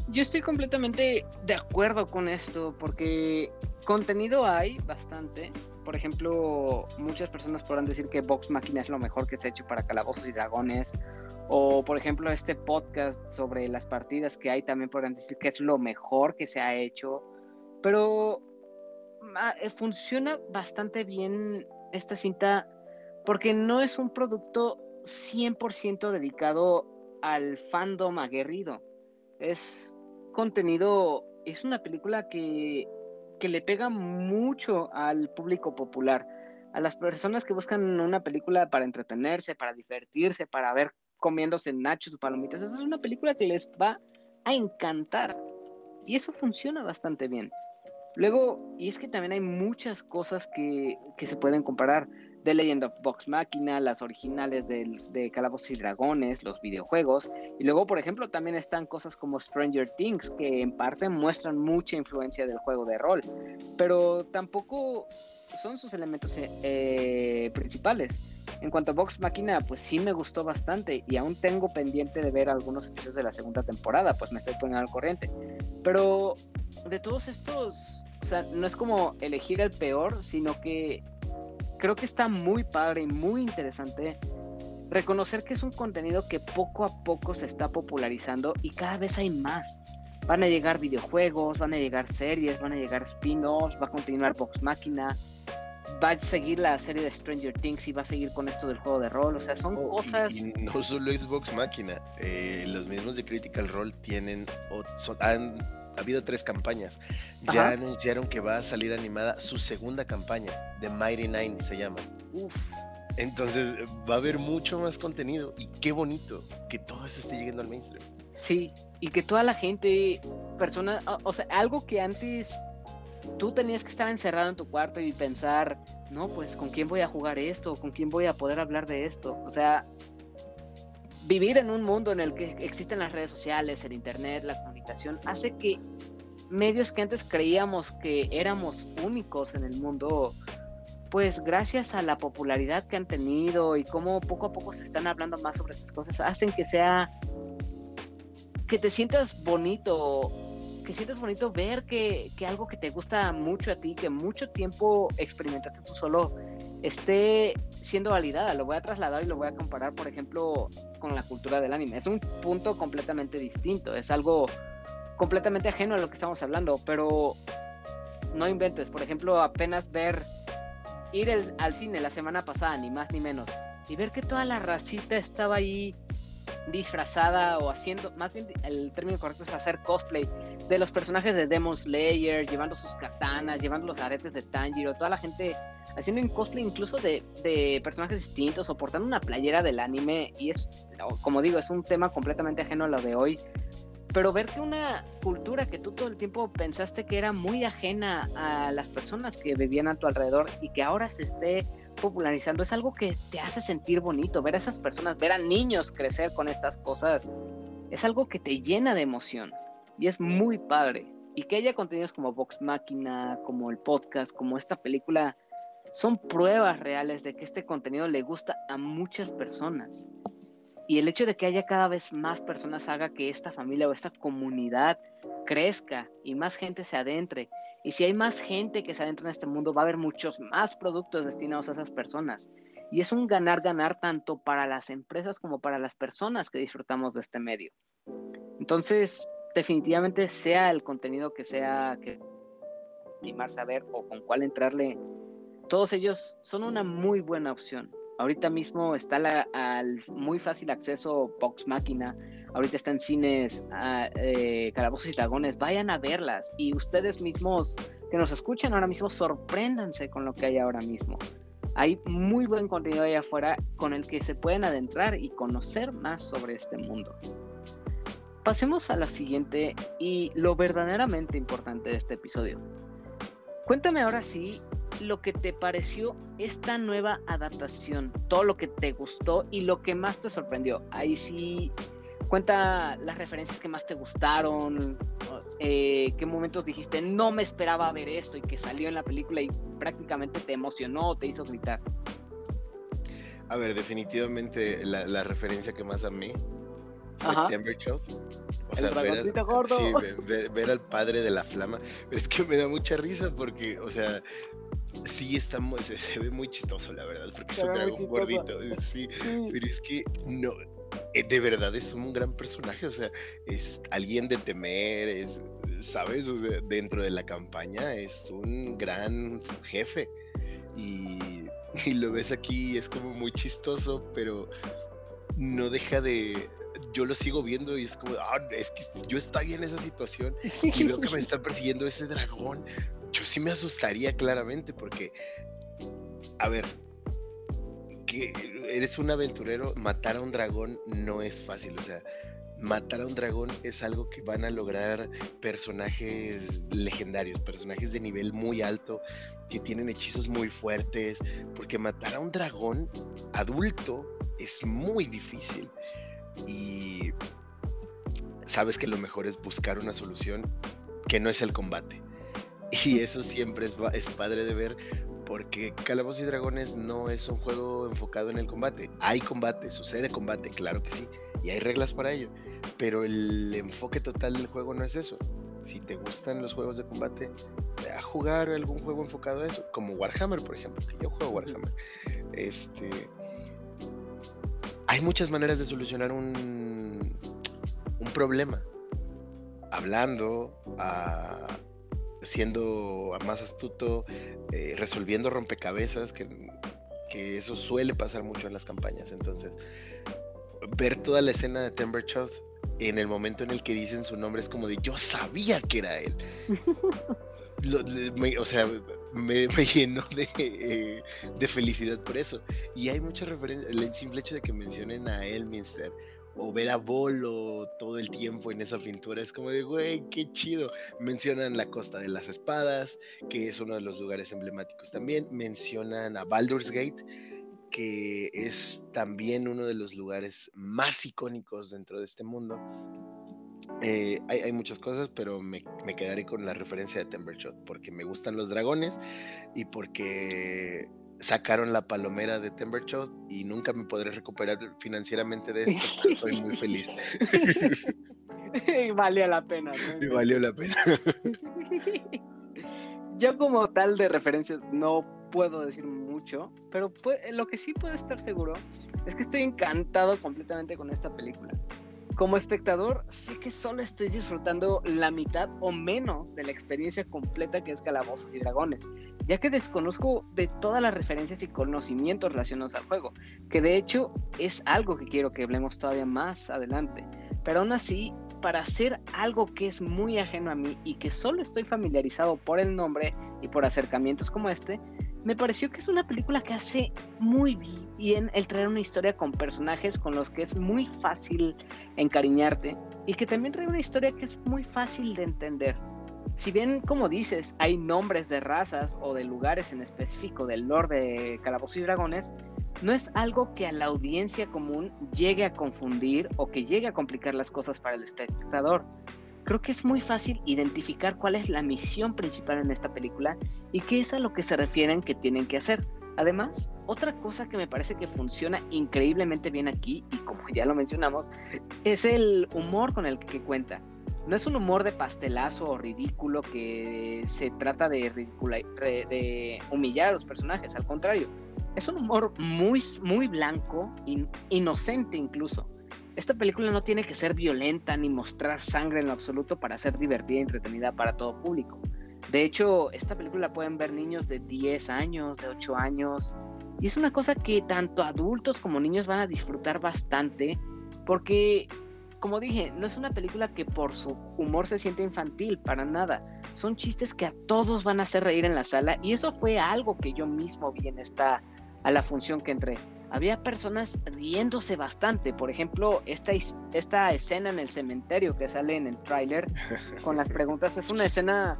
Yo estoy completamente de acuerdo con esto, porque contenido hay bastante. Por ejemplo, muchas personas podrán decir que Vox Machina es lo mejor que se ha hecho para Calabozos y Dragones, o por ejemplo este podcast sobre las partidas que hay también podrán decir que es lo mejor que se ha hecho, pero funciona bastante bien esta cinta porque no es un producto 100% dedicado al fandom aguerrido. Es contenido, es una película que le pega mucho al público popular, a las personas que buscan una película para entretenerse, para divertirse, para ver comiéndose nachos o palomitas. Esa es una película que les va a encantar y eso funciona bastante bien. Luego, y es que también hay muchas cosas que se pueden comparar. The Legend of Vox Machina, las originales de Calabozos y Dragones, los videojuegos. Y luego, por ejemplo, también están cosas como Stranger Things, que en parte muestran mucha influencia del juego de rol, pero tampoco son sus elementos principales. En cuanto a Vox Machina, pues sí me gustó bastante y aún tengo pendiente de ver algunos episodios de la segunda temporada, pues me estoy poniendo al corriente. Pero de todos estos, o sea, no es como elegir el peor, sino que creo que está muy padre y muy interesante reconocer que es un contenido que poco a poco se está popularizando y cada vez hay más. Van a llegar videojuegos, van a llegar series, van a llegar spin-offs, va a continuar Vox Machina, va a seguir la serie de Stranger Things y va a seguir con esto del juego de rol. O sea, son cosas... Y no solo es Vox Machina, los mismos de Critical Role tienen... Ha habido 3 campañas. Ya anunciaron que va a salir animada su segunda campaña, The Mighty Nein se llama. Uf. Entonces va a haber mucho más contenido y qué bonito que todo eso esté llegando al mainstream. Sí, y que toda la gente, personas, o sea, algo que antes tú tenías que estar encerrado en tu cuarto y pensar, no, pues, ¿con quién voy a jugar esto? ¿Con quién voy a poder hablar de esto? O sea, vivir en un mundo en el que existen las redes sociales, el internet, la comunicación, hace que medios que antes creíamos que éramos únicos en el mundo, pues gracias a la popularidad que han tenido y cómo poco a poco se están hablando más sobre esas cosas, hacen que sea... que te sientas bonito... que sientes bonito ver que algo que te gusta mucho a ti, que mucho tiempo experimentaste tú solo, esté siendo validada. Lo voy a trasladar y lo voy a comparar, por ejemplo, con la cultura del anime. Es un punto completamente distinto, es algo completamente ajeno a lo que estamos hablando, pero no inventes. Por ejemplo, apenas ir al cine la semana pasada, ni más ni menos, y ver que toda la racita estaba ahí disfrazada o haciendo, más bien el término correcto es hacer cosplay de los personajes de Demon Slayer, llevando sus katanas, llevando los aretes de Tanjiro, toda la gente haciendo un cosplay incluso de personajes distintos o portando una playera del anime. Y es, como digo, es un tema completamente ajeno a lo de hoy, pero ver que una cultura que tú todo el tiempo pensaste que era muy ajena a las personas que vivían a tu alrededor y que ahora se esté popularizando, es algo que te hace sentir bonito. Ver a esas personas, ver a niños crecer con estas cosas, es algo que te llena de emoción y es muy padre. Y que haya contenidos como Vox Machina, como el podcast, como esta película, son pruebas reales de que este contenido le gusta a muchas personas, y el hecho de que haya cada vez más personas haga que esta familia o esta comunidad crezca y más gente se adentre. Y si hay más gente que se adentra en este mundo, va a haber muchos más productos destinados a esas personas. Y es un ganar-ganar tanto para las empresas como para las personas que disfrutamos de este medio. Entonces, definitivamente, sea el contenido que sea, que animarse a ver o con cuál entrarle, todos ellos son una muy buena opción. Ahorita mismo está al muy fácil acceso Vox Machina. Ahorita está en cines Calabozos y Dragones. Vayan a verlas. Y ustedes mismos que nos escuchan ahora mismo, sorpréndanse con lo que hay ahora mismo. Hay muy buen contenido allá afuera con el que se pueden adentrar y conocer más sobre este mundo. Pasemos a lo siguiente y lo verdaderamente importante de este episodio. Cuéntame ahora sí lo que te pareció esta nueva adaptación, todo lo que te gustó y lo que más te sorprendió. Ahí sí, cuenta las referencias que más te gustaron, qué momentos dijiste, no me esperaba ver esto, y que salió en la película y prácticamente te emocionó, te hizo gritar. A ver, definitivamente la referencia que más amé fue Themberchaud. O sea, el dragoncito gordo. Sí, ver al padre de la flama. Es que me da mucha risa porque, o sea, sí estamos, se ve muy chistoso, la verdad, porque es un dragón gordito. Sí, pero es que no, de verdad es un gran personaje, o sea, es alguien de temer, es, ¿sabes? O sea, dentro de la campaña es un gran jefe. Y lo ves aquí, es como muy chistoso, pero no deja de... Yo lo sigo viendo y es como, es que yo estoy en esa situación y veo que me está persiguiendo ese dragón. Yo sí me asustaría claramente porque, a ver, que eres un aventurero, matar a un dragón no es fácil, o sea, matar a un dragón es algo que van a lograr personajes legendarios, personajes de nivel muy alto, que tienen hechizos muy fuertes, porque matar a un dragón adulto es muy difícil. Y sabes que lo mejor es buscar una solución que no es el combate. Y eso siempre es padre de ver, porque Calabozos y Dragones no es un juego enfocado en el combate. Hay combate, sucede combate, claro que sí, y hay reglas para ello, pero el enfoque total del juego no es eso. Si te gustan los juegos de combate, a jugar algún juego enfocado a eso, como Warhammer, por ejemplo, que yo juego Warhammer. Hay muchas maneras de solucionar un problema, hablando, siendo más astuto, resolviendo rompecabezas, que eso suele pasar mucho en las campañas. Entonces, ver toda la escena de Themberchaud en el momento en el que dicen su nombre es como de, yo sabía que era él. Me llenó de felicidad por eso. Y hay muchas referencias, el simple hecho de que mencionen a Elminster o ver a Volo todo el tiempo en esa pintura, es como de, güey, qué chido. Mencionan la Costa de las Espadas, que es uno de los lugares emblemáticos también. Mencionan a Baldur's Gate, que es también uno de los lugares más icónicos dentro de este mundo. Hay muchas cosas, pero me quedaré con la referencia de Themberchaud porque me gustan los dragones y porque sacaron la palomera de Themberchaud y nunca me podré recuperar financieramente de esto, pero soy muy feliz. Y valió la pena, ¿no? Y valió la pena. Yo como tal de referencias no puedo decir mucho, pero lo que sí puedo estar seguro es que estoy encantado completamente con esta película. Como espectador, sé que solo estoy disfrutando la mitad o menos de la experiencia completa que es Calabozos y Dragones, ya que desconozco de todas las referencias y conocimientos relacionados al juego, que de hecho es algo que quiero que hablemos todavía más adelante. Pero aún así, para hacer algo que es muy ajeno a mí y que solo estoy familiarizado por el nombre y por acercamientos como este, me pareció que es una película que hace muy bien el traer una historia con personajes con los que es muy fácil encariñarte y que también trae una historia que es muy fácil de entender. Si bien, como dices, hay nombres de razas o de lugares en específico del lore de Calabozos y Dragones, no es algo que a la audiencia común llegue a confundir o que llegue a complicar las cosas para el espectador. Creo que es muy fácil identificar cuál es la misión principal en esta película y qué es a lo que se refieren que tienen que hacer. Además, otra cosa que me parece que funciona increíblemente bien aquí, y como ya lo mencionamos, es el humor con el que cuenta. No es un humor de pastelazo o ridículo que se trata de humillar a los personajes, al contrario. Es un humor muy, muy blanco, inocente incluso. Esta película no tiene que ser violenta ni mostrar sangre en lo absoluto para ser divertida y entretenida para todo público. De hecho, esta película pueden ver niños de 10 años, de 8 años, y es una cosa que tanto adultos como niños van a disfrutar bastante, porque, como dije, no es una película que por su humor se siente infantil, para nada. Son chistes que a todos van a hacer reír en la sala, y eso fue algo que yo mismo vi en a la función que entré. Había personas riéndose bastante, por ejemplo, esta escena en el cementerio que sale en el tráiler con las preguntas, es una escena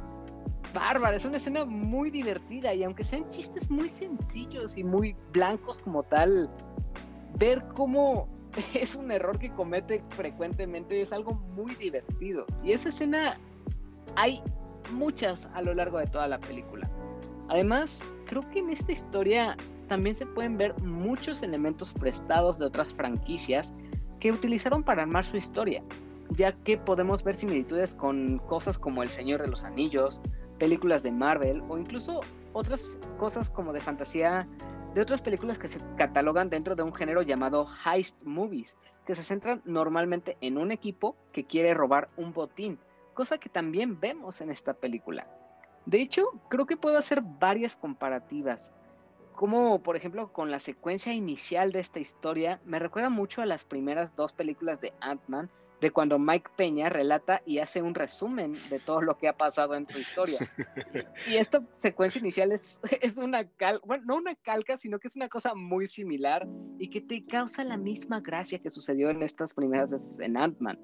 bárbara, es una escena muy divertida y aunque sean chistes muy sencillos y muy blancos como tal, ver cómo es un error que comete frecuentemente es algo muy divertido y esa escena hay muchas a lo largo de toda la película. Además, creo que en esta historia también se pueden ver muchos elementos prestados de otras franquicias que utilizaron para armar su historia, ya que podemos ver similitudes con cosas como El Señor de los Anillos, películas de Marvel o incluso otras cosas como de fantasía, de otras películas que se catalogan dentro de un género llamado heist movies, que se centran normalmente en un equipo que quiere robar un botín, cosa que también vemos en esta película. De hecho, creo que puedo hacer varias comparativas, como por ejemplo con la secuencia inicial de esta historia, me recuerda mucho a las primeras dos películas de Ant-Man, de cuando Mike Peña relata y hace un resumen de todo lo que ha pasado en su historia. Y esta secuencia inicial es una calca, bueno, no una calca, sino que es una cosa muy similar y que te causa la misma gracia que sucedió en estas primeras veces en Ant-Man.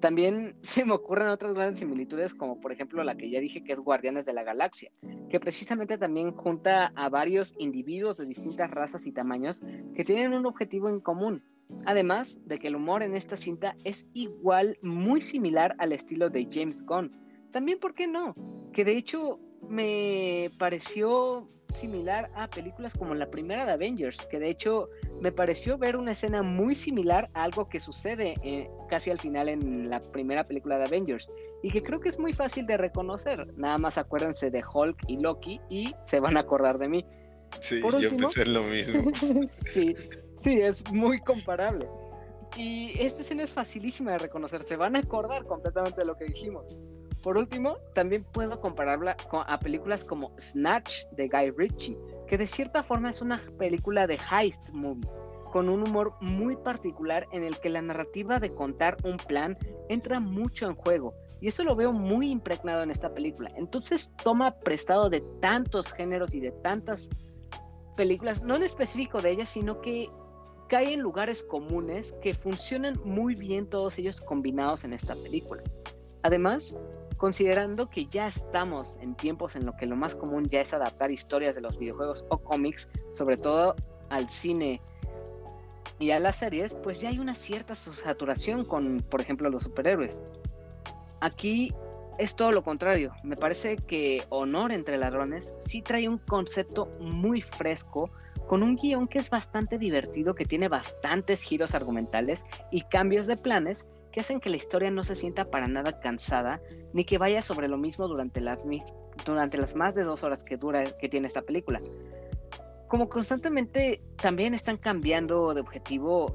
También se me ocurren otras grandes similitudes, como por ejemplo la que ya dije, que es Guardianes de la Galaxia, que precisamente también junta a varios individuos de distintas razas y tamaños que tienen un objetivo en común. Además de que el humor en esta cinta es igual, muy similar al estilo de James Gunn. También, ¿por qué no? Que de hecho me pareció similar a películas como la primera de Avengers, que de hecho me pareció ver una escena muy similar a algo que sucede casi al final en la primera película de Avengers, y que creo que es muy fácil de reconocer. Nada más acuérdense de Hulk y Loki y se van a acordar de mí. Sí, por último, yo pensé lo mismo. Sí, es muy comparable. Y esta escena es facilísima de reconocer, se van a acordar completamente de lo que dijimos. Por último, también puedo compararla a películas como Snatch de Guy Ritchie, que de cierta forma es una película de heist movie, con un humor muy particular en el que la narrativa de contar un plan entra mucho en juego, y eso lo veo muy impregnado en esta película. Entonces toma prestado de tantos géneros y de tantas películas, no en específico de ellas, sino que cae en lugares comunes que funcionan muy bien todos ellos combinados en esta película. Además, considerando que ya estamos en tiempos en los que lo más común ya es adaptar historias de los videojuegos o cómics, sobre todo al cine y a las series, pues ya hay una cierta saturación con, por ejemplo, los superhéroes. Aquí es todo lo contrario. Me parece que Honor entre Ladrones sí trae un concepto muy fresco, con un guión que es bastante divertido, que tiene bastantes giros argumentales y cambios de planes que hacen que la historia no se sienta para nada cansada, ni que vaya sobre lo mismo durante las más de 2 horas que tiene esta película. Como constantemente también están cambiando de objetivo,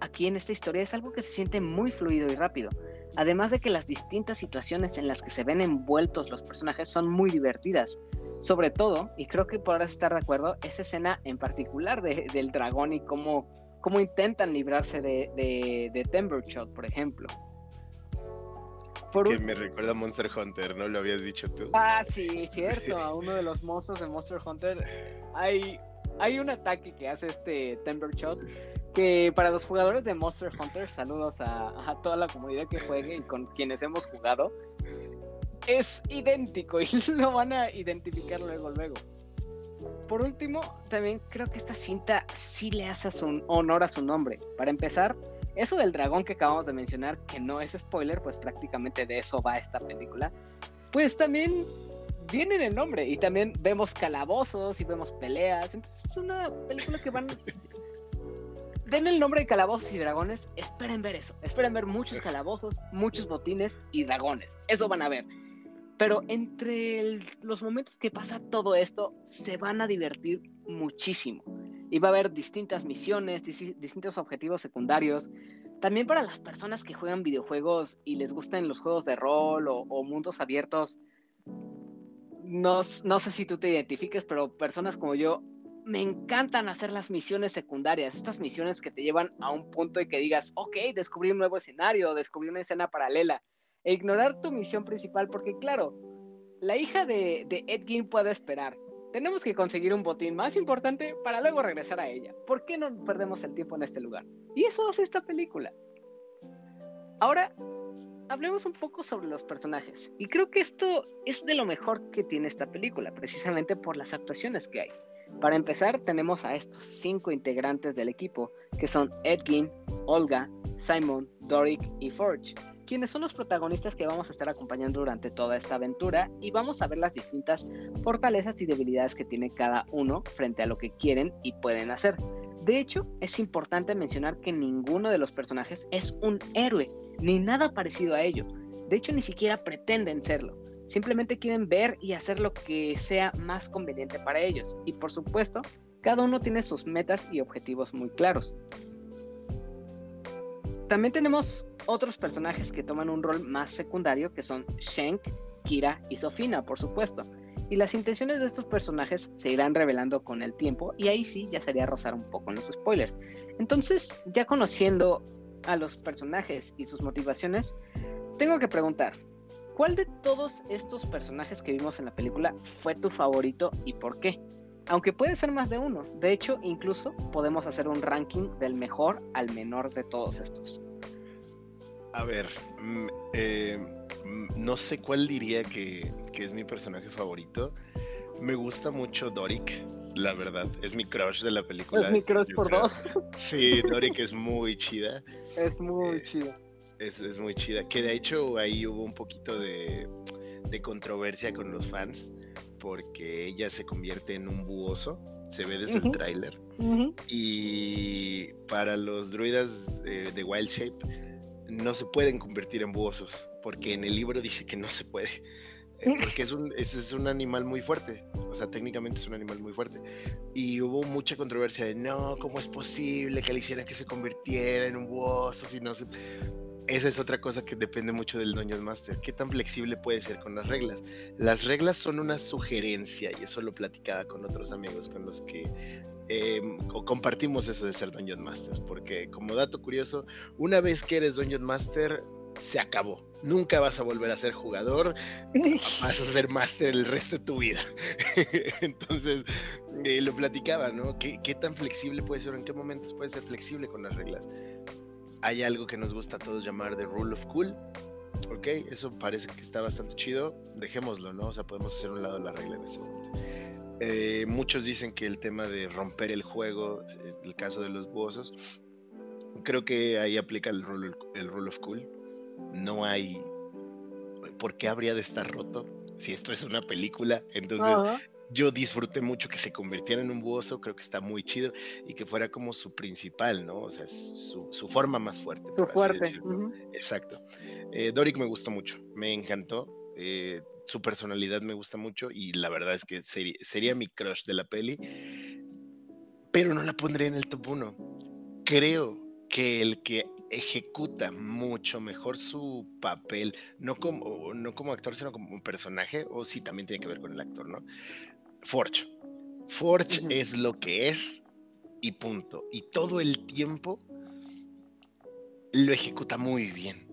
aquí en esta historia es algo que se siente muy fluido y rápido. Además de que las distintas situaciones en las que se ven envueltos los personajes son muy divertidas. Sobre todo, y creo que podrás estar de acuerdo, esa escena en particular del dragón y cómo intentan librarse de Themberchaud, por ejemplo. Me recuerda a Monster Hunter, ¿no? Lo habías dicho tú. Ah, sí, cierto. A uno de los monstruos de Monster Hunter hay un ataque que hace este Themberchaud, que para los jugadores de Monster Hunter, saludos a toda la comunidad que juegue y con quienes hemos jugado, es idéntico y lo van a identificar luego. Por último, también creo que esta cinta sí le hace honor a su nombre. Para empezar, eso del dragón que acabamos de mencionar, que no es spoiler, pues prácticamente de eso va esta película, pues también viene en el nombre, y también vemos calabozos y vemos peleas. Entonces es una película que van... Denme el nombre de Calabozos y Dragones, esperen ver eso, esperen ver muchos calabozos, muchos botines y dragones, eso van a ver. Pero entre los momentos que pasa todo esto, se van a divertir muchísimo. Y va a haber distintas misiones, distintos objetivos secundarios. También para las personas que juegan videojuegos y les gustan los juegos de rol o mundos abiertos, no sé si tú te identifiques, pero personas como yo, me encantan hacer las misiones secundarias, estas misiones que te llevan a un punto y que digas, ok, descubrí un nuevo escenario, descubrí una escena paralela, e ignorar tu misión principal, porque claro, la hija de Ed Gein puede esperar, tenemos que conseguir un botín más importante para luego regresar a ella, ¿por qué no perdemos el tiempo en este lugar? Y eso hace esta película. Ahora, hablemos un poco sobre los personajes, y creo que esto es de lo mejor que tiene esta película, precisamente por las actuaciones que hay. Para empezar, tenemos a estos 5 integrantes del equipo, que son Ed Gein, Olga, Simon, Doric y Forge, quienes son los protagonistas que vamos a estar acompañando durante toda esta aventura, y vamos a ver las distintas fortalezas y debilidades que tiene cada uno frente a lo que quieren y pueden hacer, De hecho, es importante mencionar que ninguno de los personajes es un héroe, ni nada parecido a ello. De hecho, ni siquiera pretenden serlo. Simplemente quieren ver y hacer lo que sea más conveniente para ellos. Y por supuesto, cada uno tiene sus metas y objetivos muy claros. También tenemos otros personajes que toman un rol más secundario, que son Shenk, Kira y Sofina, por supuesto. Y las intenciones de estos personajes se irán revelando con el tiempo, y ahí sí ya sería rozar un poco en los spoilers. Entonces, ya conociendo a los personajes y sus motivaciones, tengo que preguntar, ¿cuál de todos estos personajes que vimos en la película fue tu favorito y por qué? Aunque puede ser más de uno, de hecho incluso podemos hacer un ranking del mejor al menor de todos estos. A ver, no sé cuál diría que es mi personaje favorito. Me gusta mucho Doric, la verdad, es mi crush de la película. Es mi crush por dos. Sí, Doric es muy chida. Es muy chida. Es muy chida, que de hecho ahí hubo un poquito de controversia con los fans, porque ella se convierte en un buoso, se ve desde el tráiler, y para los druidas de Wild Shape no se pueden convertir en buosos, porque en el libro dice que no se puede, porque es un animal muy fuerte, o sea, técnicamente es un animal muy fuerte, y hubo mucha controversia de, no, ¿cómo es posible que le hicieran que se convirtiera en un buoso si no se...? Esa es otra cosa que depende mucho del Dungeon Master. ¿Qué tan flexible puede ser con las reglas? Las reglas son una sugerencia, y eso lo platicaba con otros amigos con los que compartimos eso de ser Dungeon Master. Porque, como dato curioso, una vez que eres Dungeon Master, se acabó. Nunca vas a volver a ser jugador, vas a ser Master el resto de tu vida. Entonces, lo platicaba, ¿no? ¿Qué tan flexible puede ser? ¿En qué momentos puede ser flexible con las reglas? Hay algo que nos gusta a todos llamar The Rule of Cool, ok, eso parece que está bastante chido, dejémoslo, ¿no? O sea, podemos hacer un lado la regla en ese momento. Muchos dicen que el tema de romper el juego, el caso de los buosos, creo que ahí aplica el rule of Cool. No hay... ¿Por qué habría de estar roto? Si esto es una película, entonces... Yo disfruté mucho que se convirtiera en un buoso, creo que está muy chido, y que fuera como su principal, ¿no? O sea, su forma más fuerte. Su fuerte. Exacto. Doric me gustó mucho, me encantó, su personalidad me gusta mucho, y la verdad es que sería mi crush de la peli, pero no la pondría en el top 1. Creo que el que ejecuta mucho mejor su papel, no como actor, sino como un personaje, o sí, también tiene que ver con el actor, ¿no? Forge es lo que es, y punto. Y todo el tiempo lo ejecuta muy bien.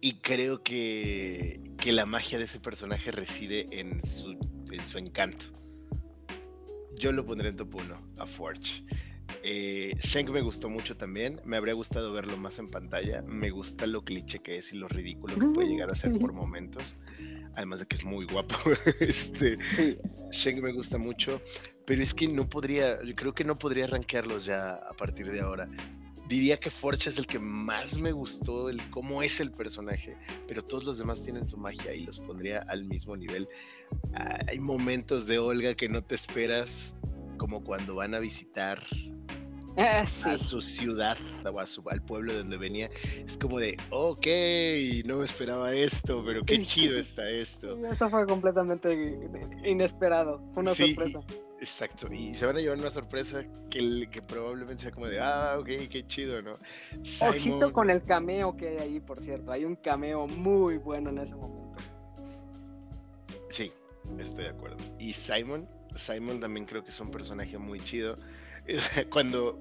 Y creo que la magia de ese personaje reside en su encanto. Yo lo pondré en top 1, a Forge. Shenk me gustó mucho también. Me habría gustado verlo más en pantalla. Me gusta lo cliché que es y lo ridículo que puede llegar a ser por momentos. Además de que es muy guapo. Shenk me gusta mucho. Pero es que no podría, yo creo que no podría rankearlos ya a partir de ahora. Diría que Forge es el que más me gustó, el cómo es el personaje, pero todos los demás tienen su magia y los pondría al mismo nivel. Hay momentos de Olga que no te esperas, como cuando van a visitar a su ciudad o al pueblo de donde venía. Es como de, ok, no esperaba esto, pero qué chido está esto. Eso fue completamente inesperado, una sorpresa. Exacto, y se van a llevar una sorpresa que probablemente sea como de, ok, qué chido, ¿no? Simon... Ojito con el cameo que hay ahí, por cierto, hay un cameo muy bueno en ese momento. Sí, estoy de acuerdo. Y Simon también creo que es un personaje muy chido. Cuando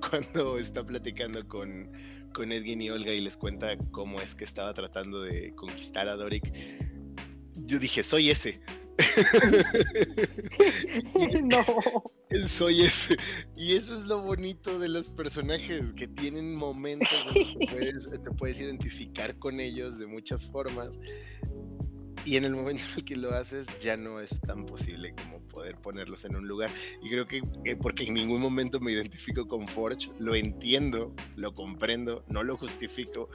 está platicando con Edgin y Olga y les cuenta cómo es que estaba tratando de conquistar a Doric, yo dije, soy ese. No. Soy ese. Y eso es lo bonito de los personajes, que tienen momentos donde te puedes identificar con ellos de muchas formas. Y en el momento en el que lo haces, ya no es tan posible como poder ponerlos en un lugar. Y creo que porque en ningún momento me identifico con Forge, lo entiendo, lo comprendo, no lo justifico,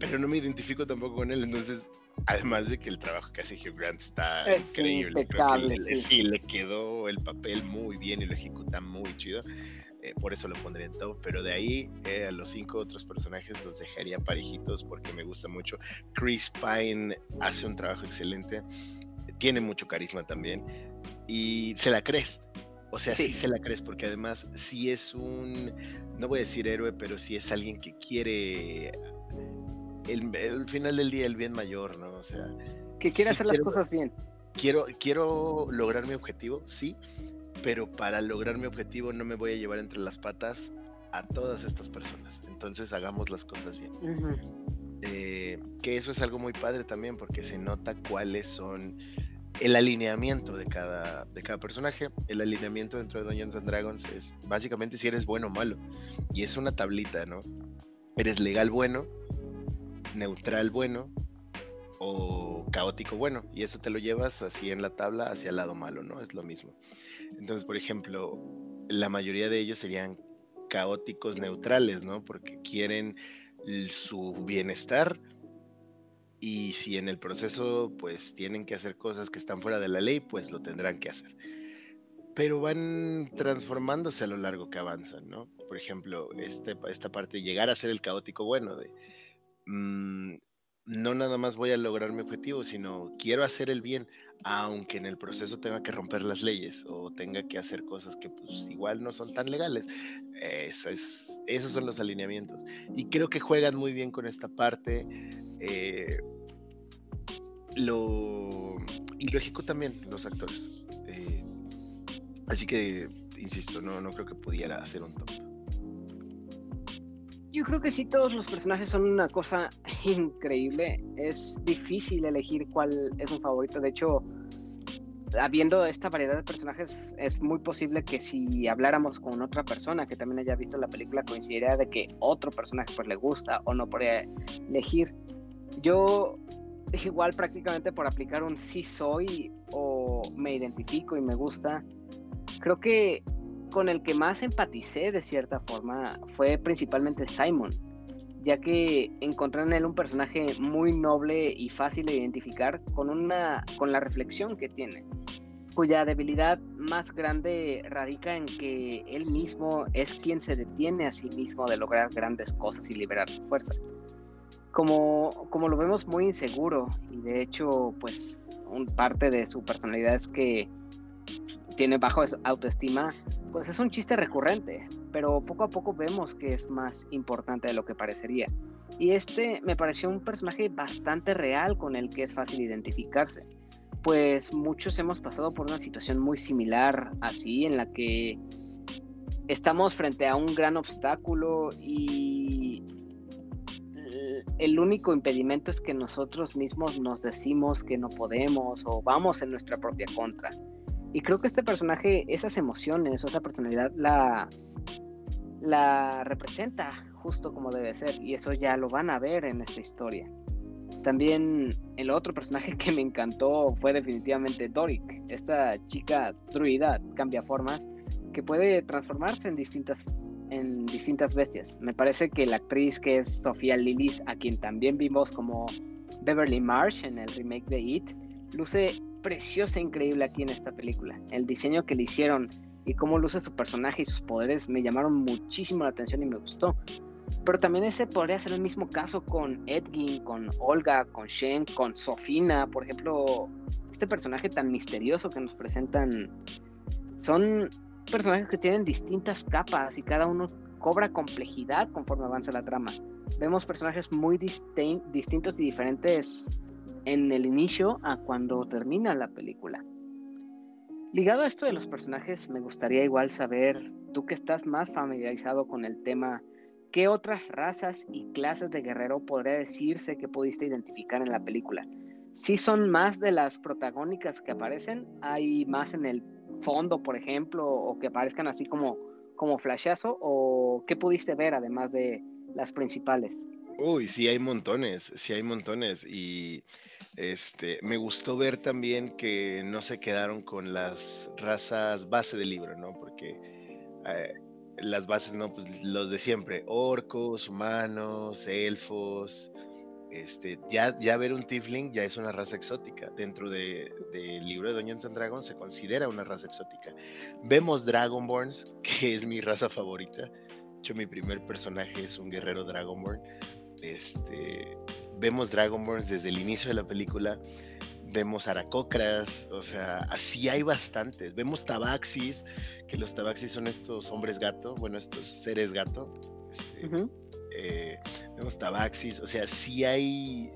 pero no me identifico tampoco con él. Entonces, además de que el trabajo que hace Hugh Grant está increíble. Impecable, creo que le quedó el papel muy bien y lo ejecuta muy muy chido, por eso lo pondré en top. Pero de ahí a los 5 otros personajes los dejaría parejitos porque me gusta mucho. Chris Pine hace un trabajo excelente, tiene mucho carisma también y se la crees. O sea, sí se la crees, porque además sí es un, no voy a decir héroe, pero sí es alguien que quiere el final del día el bien mayor, ¿no? O sea, que quiere hacer las cosas bien. Quiero lograr mi objetivo, sí, pero para lograr mi objetivo no me voy a llevar entre las patas a todas estas personas. Entonces hagamos las cosas bien. Uh-huh. Que eso es algo muy padre también, porque se nota cuáles son el alineamiento de cada personaje. El alineamiento dentro de Dungeons and Dragons es básicamente si eres bueno o malo, y es una tablita, ¿no? Eres legal bueno, neutral bueno o caótico bueno, y eso te lo llevas así en la tabla hacia el lado malo, ¿no? Es lo mismo. Entonces, por ejemplo, la mayoría de ellos serían caóticos neutrales, ¿no? Porque quieren su bienestar, y si en el proceso pues tienen que hacer cosas que están fuera de la ley, pues lo tendrán que hacer. Pero van transformándose a lo largo que avanzan, ¿no? Por ejemplo, esta parte de llegar a ser el caótico bueno, de no nada más voy a lograr mi objetivo, sino quiero hacer el bien, aunque en el proceso tenga que romper las leyes o tenga que hacer cosas que pues igual no son tan legales. Esos son los alineamientos. Y creo que juegan muy bien con esta parte. Y lo ejecutan también los actores. Así que, insisto, no creo que pudiera hacer un top. Yo creo que sí, todos los personajes son una cosa increíble. Es difícil elegir cuál es un favorito. De hecho, habiendo esta variedad de personajes, es muy posible que si habláramos con otra persona que también haya visto la película, coincidiera de que otro personaje pues le gusta o no podría elegir. Yo igual, prácticamente por aplicar un sí soy o me identifico y me gusta, creo que con el que más empaticé de cierta forma fue principalmente Simon, ya que encontré en él un personaje muy noble y fácil de identificar con la reflexión que tiene, cuya debilidad más grande radica en que él mismo es quien se detiene a sí mismo de lograr grandes cosas y liberar su fuerza. Como lo vemos muy inseguro, y de hecho pues parte de su personalidad es que tiene bajo autoestima, pues es un chiste recurrente, pero poco a poco vemos que es más importante de lo que parecería. Y me pareció un personaje bastante real con el que es fácil identificarse, pues muchos hemos pasado por una situación muy similar así, en la que estamos frente a un gran obstáculo y el único impedimento es que nosotros mismos nos decimos que no podemos o vamos en nuestra propia contra. Y creo que este personaje, esas emociones o esa personalidad la representa justo como debe ser, y eso ya lo van a ver en esta historia. También el otro personaje que me encantó fue definitivamente Doric, esta chica druida cambia formas que puede transformarse en distintas bestias. Me parece que la actriz, que es Sofía Lillis, a quien también vimos como Beverly Marsh en el remake de It, luce preciosa e increíble aquí en esta película. El diseño que le hicieron y cómo luce su personaje y sus poderes me llamaron muchísimo la atención y me gustó. Pero también ese podría ser el mismo caso con Edgin, con Olga, con Shen, con Sofina, por ejemplo. Este personaje tan misterioso que nos presentan son personajes que tienen distintas capas y cada uno cobra complejidad conforme avanza la trama. Vemos personajes muy distintos y diferentes en el inicio a cuando termina la película. Ligado a esto de los personajes, me gustaría igual saber, tú que estás más familiarizado con el tema, ¿qué otras razas y clases de guerrero podría decirse que pudiste identificar en la película? ¿Sí son más de las protagónicas que aparecen? ¿Hay más en el fondo, por ejemplo, o que aparezcan así como flashazo? ¿O qué pudiste ver además de las principales? Uy, sí hay montones, y me gustó ver también que no se quedaron con las razas base del libro, ¿no? Porque las bases, no, pues los de siempre, orcos, humanos, elfos, Ya ver un tiefling ya es una raza exótica. Dentro del libro de Dungeons and Dragons se considera una raza exótica. Vemos Dragonborns, que es mi raza favorita. De hecho, mi primer personaje es un guerrero Dragonborn. Vemos Dragonborns desde el inicio de la película. Vemos aracocras, o sea, así hay bastantes. Vemos tabaxis, que los tabaxis son estos hombres gato, bueno, estos seres gato. Vemos tabaxis, o sea, sí hay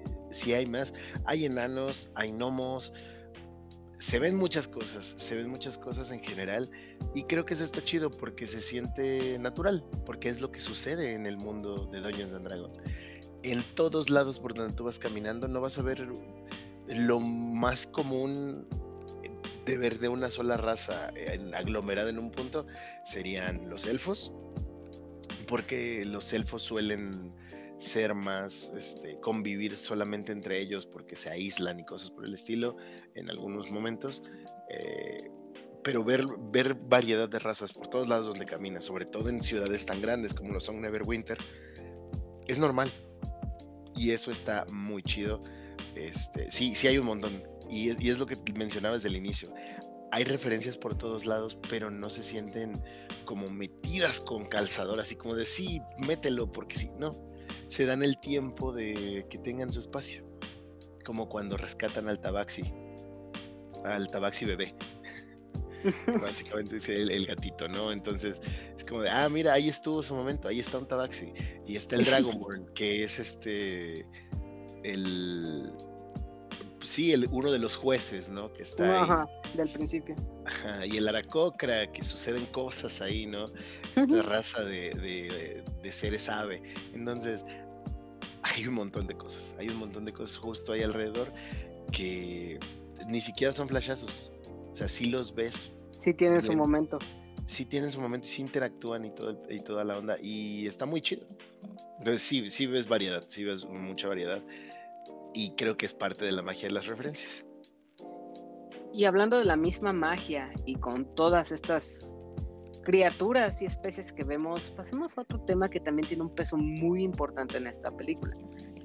más. Hay enanos, hay gnomos, se ven muchas cosas en general, y creo que eso está chido porque se siente natural, porque es lo que sucede en el mundo de Dungeons and Dragons. En todos lados por donde tú vas caminando no vas a ver lo más común de ver de una sola raza aglomerada en un punto. Serían los elfos, porque los elfos suelen ser más, convivir solamente entre ellos porque se aíslan y cosas por el estilo en algunos momentos, pero ver variedad de razas por todos lados donde caminas, sobre todo en ciudades tan grandes como lo son Neverwinter, es normal, y eso está muy chido. Sí hay un montón, y es lo que mencionaba desde el inicio. Hay referencias por todos lados, pero no se sienten como metidas con calzador, así como de sí, mételo, porque sí, no. Se dan el tiempo de que tengan su espacio. Como cuando rescatan al tabaxi bebé. Básicamente es el gatito, ¿no? Entonces es como de, mira, ahí estuvo su momento, ahí está un tabaxi. Y está el Dragonborn, que es uno de los jueces, ¿no? Que está ahí. Ajá, del principio. Ajá, y el aracocra, que suceden cosas ahí, ¿no? Esta raza de seres ave. Entonces, hay un montón de cosas justo ahí alrededor que ni siquiera son flashazos. O sea, sí los ves. Sí tienen su momento. Sí tienen su momento y sí interactúan y toda la onda. Y está muy chido. Entonces, sí ves variedad, sí ves mucha variedad. Y creo que es parte de la magia de las referencias. Y hablando de la misma magia y con todas estas criaturas y especies que vemos, pasemos a otro tema que también tiene un peso muy importante en esta película,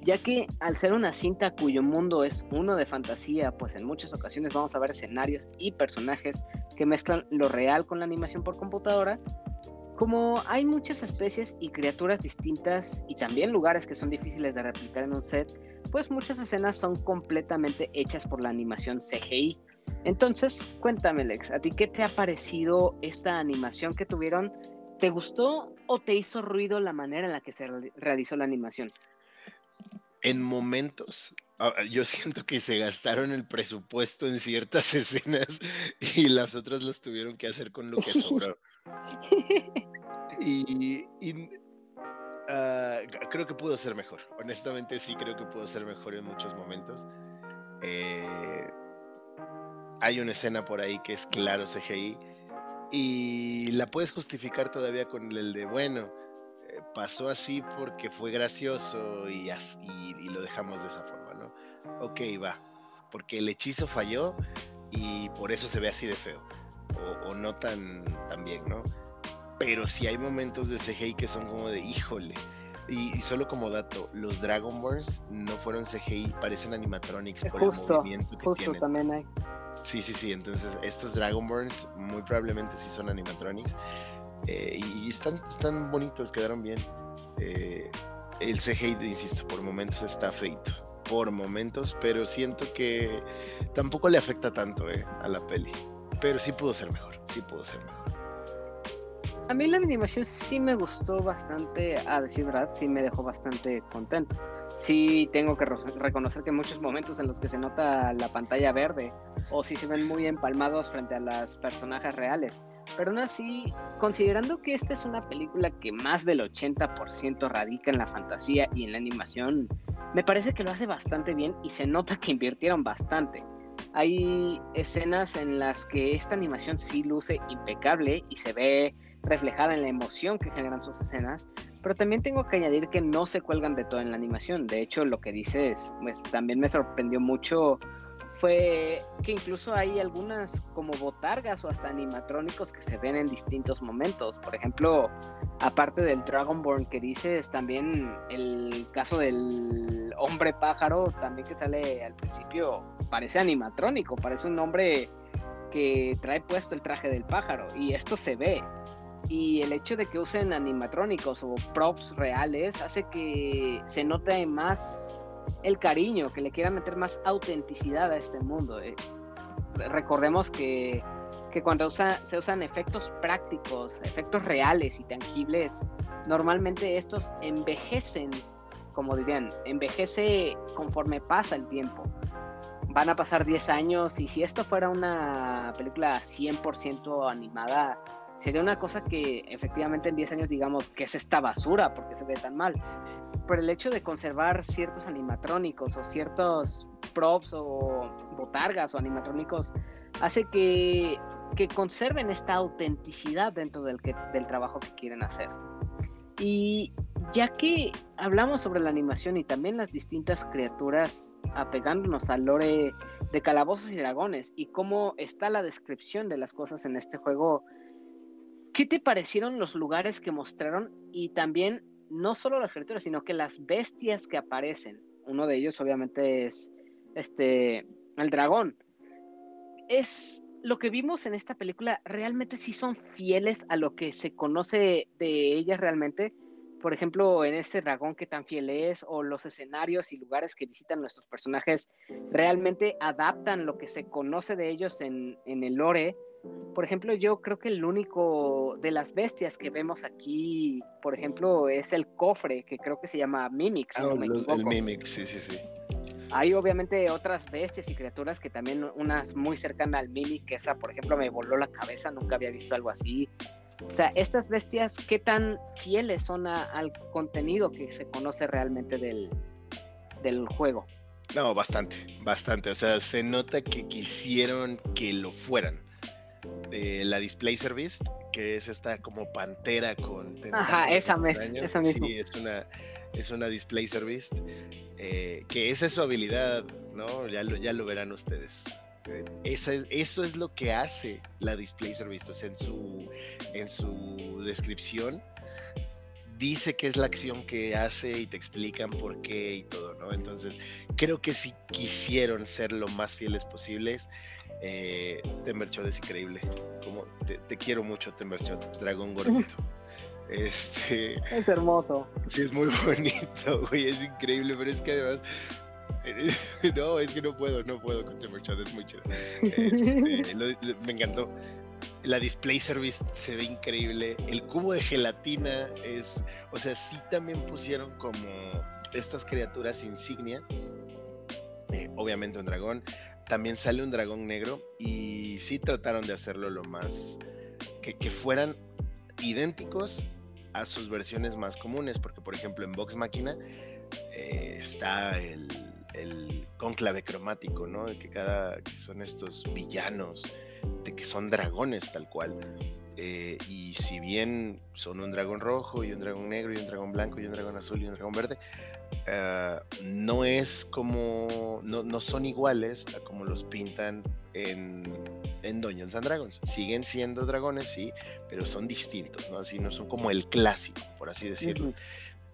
ya que al ser una cinta cuyo mundo es uno de fantasía, pues en muchas ocasiones vamos a ver escenarios y personajes que mezclan lo real con la animación por computadora. Como hay muchas especies y criaturas distintas y también lugares que son difíciles de replicar en un set, pues muchas escenas son completamente hechas por la animación CGI. Entonces, cuéntame, Lex, ¿a ti qué te ha parecido esta animación que tuvieron? ¿Te gustó o te hizo ruido la manera en la que se realizó la animación? En momentos, yo siento que se gastaron el presupuesto en ciertas escenas y las otras las tuvieron que hacer con lo que sobró. Creo que pudo ser mejor. Honestamente sí, creo que pudo ser mejor en muchos momentos. Hay una escena por ahí que es claro CGI y la puedes justificar todavía con el de pasó así porque fue gracioso y lo dejamos de esa forma, ¿no? Ok, va, porque el hechizo falló y por eso se ve así de feo o no tan bien, ¿no? Pero sí hay momentos de CGI que son como de híjole. Y solo como dato, los Dragonborns no fueron CGI, parecen animatronics por justo, el movimiento que justo tienen. También hay. Sí, entonces estos Dragonborns muy probablemente sí son animatronics. Y están bonitos, quedaron bien. El CGI, insisto, por momentos está feito. Por momentos, pero siento que tampoco le afecta tanto a la peli. Pero sí pudo ser mejor. A mí la animación sí me gustó bastante, a decir verdad, sí me dejó bastante contento. Sí tengo que reconocer que muchos momentos en los que se nota la pantalla verde, o sí se ven muy empalmados frente a las personajes reales. Pero aún así, considerando que esta es una película que más del 80% radica en la fantasía y en la animación, me parece que lo hace bastante bien y se nota que invirtieron bastante. Hay escenas en las que esta animación sí luce impecable y se ve reflejada en la emoción que generan sus escenas, pero también tengo que añadir que no se cuelgan de todo en la animación. De hecho, lo que dices, pues, también me sorprendió mucho fue que incluso hay algunas como botargas o hasta animatrónicos que se ven en distintos momentos. Por ejemplo, aparte del Dragonborn que dices, también el caso del hombre pájaro también que sale al principio, parece animatrónico, parece un hombre que trae puesto el traje del pájaro, y esto se ve. Y el hecho de que usen animatrónicos o props reales hace que se note más el cariño, que le quiera meter más autenticidad a este mundo. Recordemos que cuando se usan efectos prácticos, efectos reales y tangibles, normalmente estos envejecen, como dirían, envejece conforme pasa el tiempo. Van a pasar 10 años y si esto fuera una película 100% animada, sería una cosa que efectivamente en 10 años digamos, ¿qué es esta basura? ¿Por qué se ve tan mal? Pero el hecho de conservar ciertos animatrónicos o ciertos props o botargas o animatrónicos hace que conserven esta autenticidad dentro del trabajo que quieren hacer. Y ya que hablamos sobre la animación y también las distintas criaturas, apegándonos al lore de Calabozos y Dragones y cómo está la descripción de las cosas en este juego, ¿qué te parecieron los lugares que mostraron? Y también, no solo las criaturas, sino que las bestias que aparecen. Uno de ellos, obviamente, es el dragón. ¿Es lo que vimos en esta película, realmente sí son fieles a lo que se conoce de ellas realmente? Por ejemplo, en este dragón, ¿qué tan fiel es? O los escenarios y lugares que visitan nuestros personajes, ¿realmente adaptan lo que se conoce de ellos en el lore? Por ejemplo, yo creo que el único de las bestias que vemos aquí, por ejemplo, es el cofre, que creo que se llama Mimic, si no me equivoco. El Mimic, sí. Hay obviamente otras bestias y criaturas que también, unas muy cercanas al Mimic, que esa, por ejemplo, me voló la cabeza, nunca había visto algo así. O sea, estas bestias, ¿qué tan fieles son al contenido que se conoce realmente del juego? No, bastante. O sea, se nota que quisieron que lo fueran. La Display Service, que es esta como pantera con tentáculos. Ajá, esa misma. Sí, es una Display Service, que esa es su habilidad, ¿no? Ya lo verán ustedes. Eso es lo que hace la Display Service. O sea, en su descripción dice que es la acción que hace y te explican por qué y todo, ¿no? Entonces, creo que sí quisieron ser lo más fieles posibles. Themberchaud es increíble. Como te quiero mucho, Themberchaud, dragón gordito. Es hermoso. Sí, es muy bonito, güey, es increíble, pero es que además... No, es que no puedo con Themberchaud, es muy chido. Me encantó. La Display Service se ve increíble. El cubo de gelatina es... O sea, sí también pusieron como estas criaturas insignia. Obviamente un dragón. También sale un dragón negro. Y sí trataron de hacerlo lo más... Que fueran idénticos a sus versiones más comunes. Porque, por ejemplo, en Vox Machina está el cónclave cromático, ¿no? Que son estos villanos... de que son dragones tal cual, y si bien son un dragón rojo y un dragón negro y un dragón blanco y un dragón azul y un dragón verde, no es como no son iguales a como los pintan en Dungeons and Dragons. Siguen siendo dragones, sí, pero son distintos, ¿no? Así no son como el clásico, por así decirlo. Uh-huh.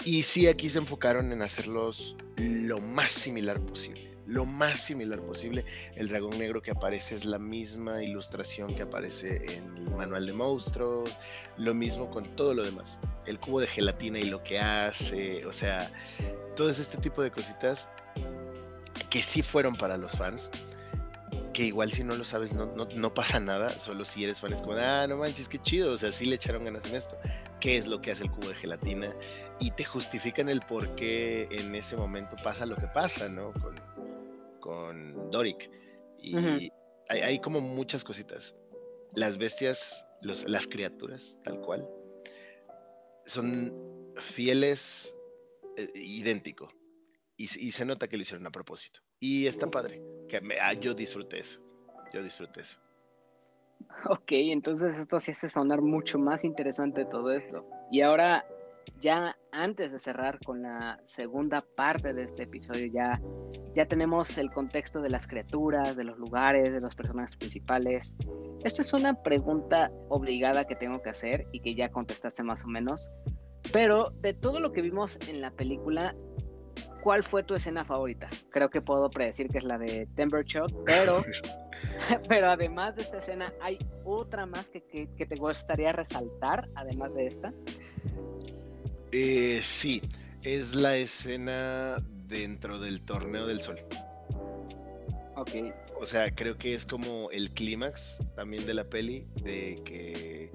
Y sí, aquí se enfocaron en hacerlos lo más similar posible. El dragón negro que aparece es la misma ilustración que aparece en el manual de monstruos, lo mismo con todo lo demás, el cubo de gelatina y lo que hace, o sea, todo este tipo de cositas que sí fueron para los fans, que igual si no lo sabes no pasa nada, solo si eres fan es como, no manches, qué chido, o sea, sí le echaron ganas en esto, qué es lo que hace el cubo de gelatina, y te justifican el por qué en ese momento pasa lo que pasa, ¿no? Con Doric, y uh-huh. hay como muchas cositas. Las bestias, las criaturas tal cual son fieles, idéntico, y se nota que lo hicieron a propósito, y está padre, que yo disfruté eso. Ok, entonces esto sí hace sonar mucho más interesante todo esto. Y ahora ya antes de cerrar con la segunda parte de este episodio, ya tenemos el contexto de las criaturas, de los lugares, de los personajes principales. Esta es una pregunta obligada que tengo que hacer y que ya contestaste más o menos, pero de todo lo que vimos en la película, ¿cuál fue tu escena favorita? Creo que puedo predecir que es la de Themberchaud, pero además de esta escena, ¿hay otra más que te gustaría resaltar, además de esta? Sí, es la escena dentro del Torneo del Sol. Ok. O sea, creo que es como el clímax también de la peli, de que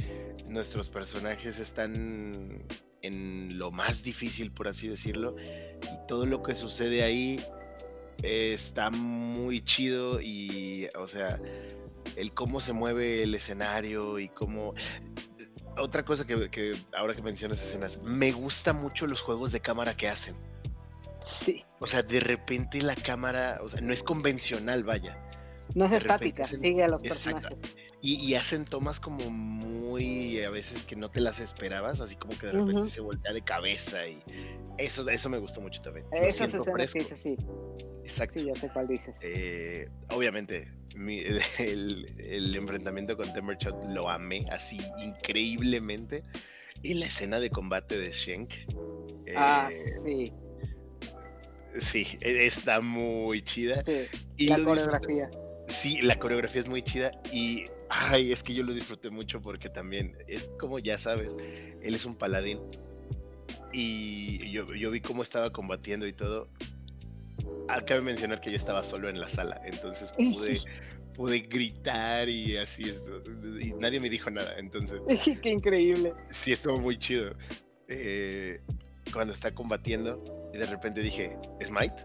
nuestros personajes están en lo más difícil, por así decirlo, y todo lo que sucede ahí está muy chido. Y, o sea, el cómo se mueve el escenario y cómo... Otra cosa que ahora que mencionas escenas, me gusta mucho los juegos de cámara que hacen. Sí. O sea, de repente la cámara, o sea, no es convencional, vaya. No es estática, sigue a los personajes. Y hacen tomas como muy, a veces que no te las esperabas, así como que de repente se voltea de cabeza, y eso me gustó mucho también. Esas escenas que dices, sí. Exacto. Sí, ya sé cuál dices. Obviamente, el enfrentamiento con Themberchaud lo amé así increíblemente. Y la escena de combate de Shenk. Sí. Sí, está muy chida. Sí, y la coreografía. Sí, la coreografía es muy chida. Y es que yo lo disfruté mucho porque también es como, ya sabes, él es un paladín. Y yo vi cómo estaba combatiendo y todo. Cabe mencionar que yo estaba solo en la sala, entonces pude gritar y así, y nadie me dijo nada, entonces... ¡Qué increíble! Sí, estuvo muy chido. Cuando está combatiendo, y de repente dije, ¿Smite?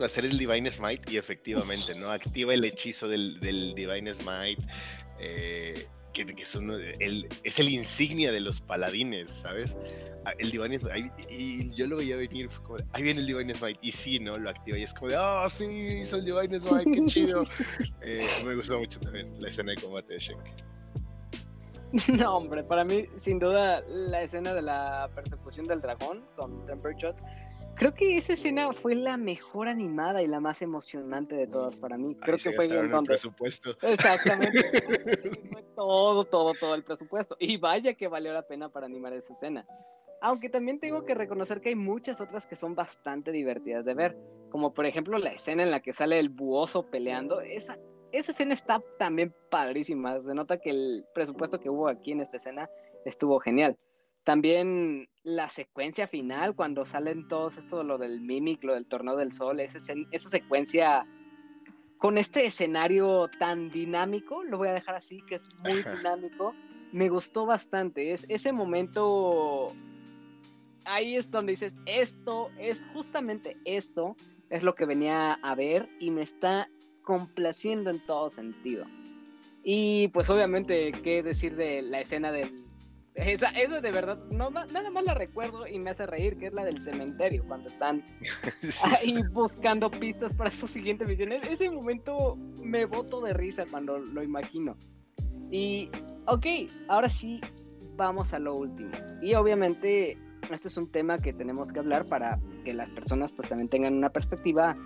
Va a ser el Divine Smite, y efectivamente, ¿no? Activa el hechizo del Divine Smite, que son es el insignia de los paladines, ¿sabes? El Divine Smite, y yo lo veía venir, fue como, ahí viene el Divine Smite, y sí, ¿no? Lo activa, y es como de, ¡oh, sí! Hizo el Divine Smite, qué chido. Me gustó mucho también la escena de combate de Shenk. No, hombre, para mí, sin duda, la escena de la persecución del dragón con Themberchaud, creo que esa escena fue la mejor animada y la más emocionante de todas para mí. Creo que fue bien donde... presupuesto. Exactamente. Fue todo el presupuesto. Y vaya que valió la pena para animar esa escena. Aunque también tengo que reconocer que hay muchas otras que son bastante divertidas de ver. Como por ejemplo la escena en la que sale el buoso peleando. Esa escena está también padrísima. Se nota que el presupuesto que hubo aquí en esta escena estuvo genial. También la secuencia final, cuando salen todos esto, lo del Mimic, lo del Torneo del Sol, esa secuencia con este escenario tan dinámico, lo voy a dejar así, que es muy dinámico, me gustó bastante. Ese momento, ahí es donde dices, justamente esto es lo que venía a ver y me está complaciendo en todo sentido. Y pues obviamente, ¿qué decir de la escena del... Esa de verdad, no, nada más la recuerdo y me hace reír, que es la del cementerio, cuando están ahí buscando pistas para su siguiente misión. Ese momento me boto de risa cuando lo imagino. Y, ok, ahora sí, vamos a lo último. Y obviamente, este es un tema que tenemos que hablar para que las personas pues también tengan una perspectiva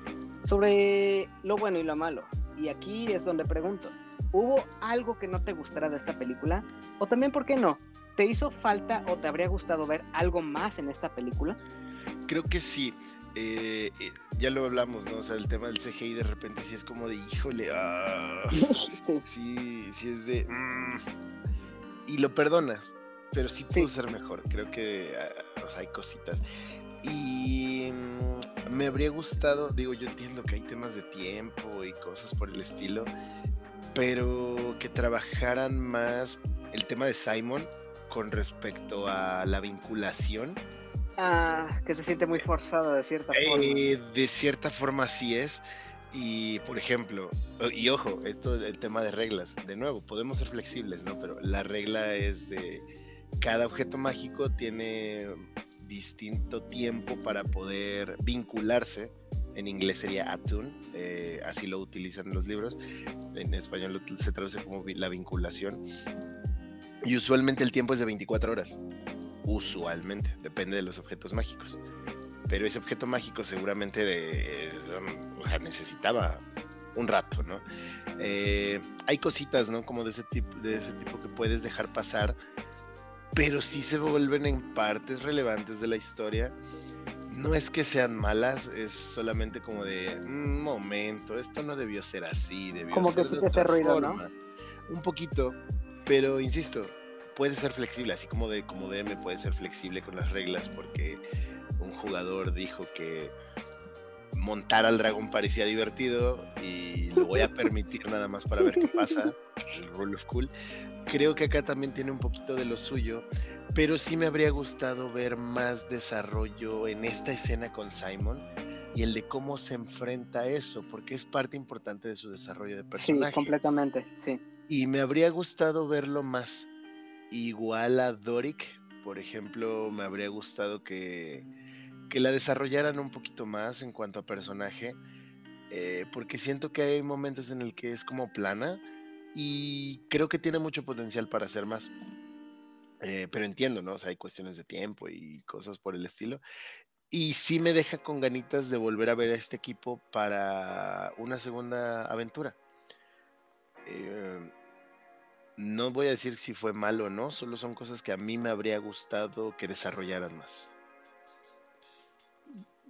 sobre lo bueno y lo malo. Y aquí es donde pregunto, ¿hubo algo que no te gustara de esta película? O también, ¿por qué no? ¿Te hizo falta o te habría gustado ver algo más en esta película? Creo que sí. Ya lo hablamos, ¿no? O sea, el tema del CGI de repente sí es como de, híjole, sí es de... y lo perdonas, pero sí pudo ser mejor. Creo que o sea, hay cositas. Y me habría gustado, digo, yo entiendo que hay temas de tiempo y cosas por el estilo, pero que trabajaran más el tema de Simon con respecto a la vinculación. Que se siente muy forzado de cierta forma. De cierta forma sí es. Y, por ejemplo, y ojo, esto es el tema de reglas. De nuevo, podemos ser flexibles, ¿no? Pero la regla es de... Cada objeto mágico tiene distinto tiempo para poder vincularse. En inglés sería attune, así lo utilizan los libros. En español se traduce como la vinculación. Y usualmente el tiempo es de 24 horas. usualmente, depende de los objetos mágicos. Pero ese objeto mágico seguramente necesitaba un rato, ¿no? Hay cositas, ¿no? Como de ese tipo que puedes dejar pasar, pero sí se vuelven en partes relevantes de la historia. No es que sean malas, es solamente como de, un momento, esto no debió ser así, debió como ser que sí te hace ruido, ¿no? Un poquito, pero insisto, puede ser flexible, así como DM puede ser flexible con las reglas, porque un jugador dijo que montar al dragón parecía divertido y lo voy a permitir nada más para ver qué pasa, el rule of cool. Creo que acá también tiene un poquito de lo suyo, pero sí me habría gustado ver más desarrollo en esta escena con Simon y el de cómo se enfrenta a eso, porque es parte importante de su desarrollo de personaje. Sí, completamente, sí. Y me habría gustado verlo más. Igual a Doric, por ejemplo, me habría gustado que la desarrollaran un poquito más en cuanto a personaje, porque siento que hay momentos en el que es como plana y creo que tiene mucho potencial para hacer más. Pero entiendo, ¿no? O sea, hay cuestiones de tiempo y cosas por el estilo. Y sí me deja con ganitas de volver a ver a este equipo para una segunda aventura. No voy a decir si fue malo o no, solo son cosas que a mí me habría gustado que desarrollaran más.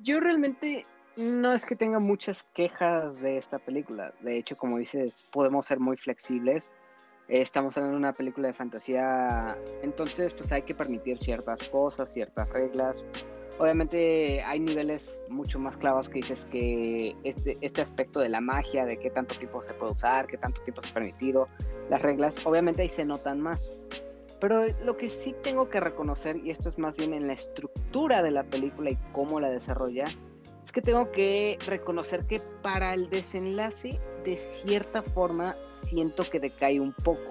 Yo realmente no es que tenga muchas quejas de esta película. De hecho, como dices, podemos ser muy flexibles. Estamos hablando de una película de fantasía, entonces pues hay que permitir ciertas cosas, ciertas reglas. Obviamente hay niveles mucho más claros que dices que este aspecto de la magia, de qué tanto tiempo se puede usar, qué tanto tiempo es permitido, las reglas, obviamente ahí se notan más. Pero lo que sí tengo que reconocer, y esto es más bien en la estructura de la película y cómo la desarrolla, es que tengo que reconocer que para el desenlace, de cierta forma, siento que decae un poco.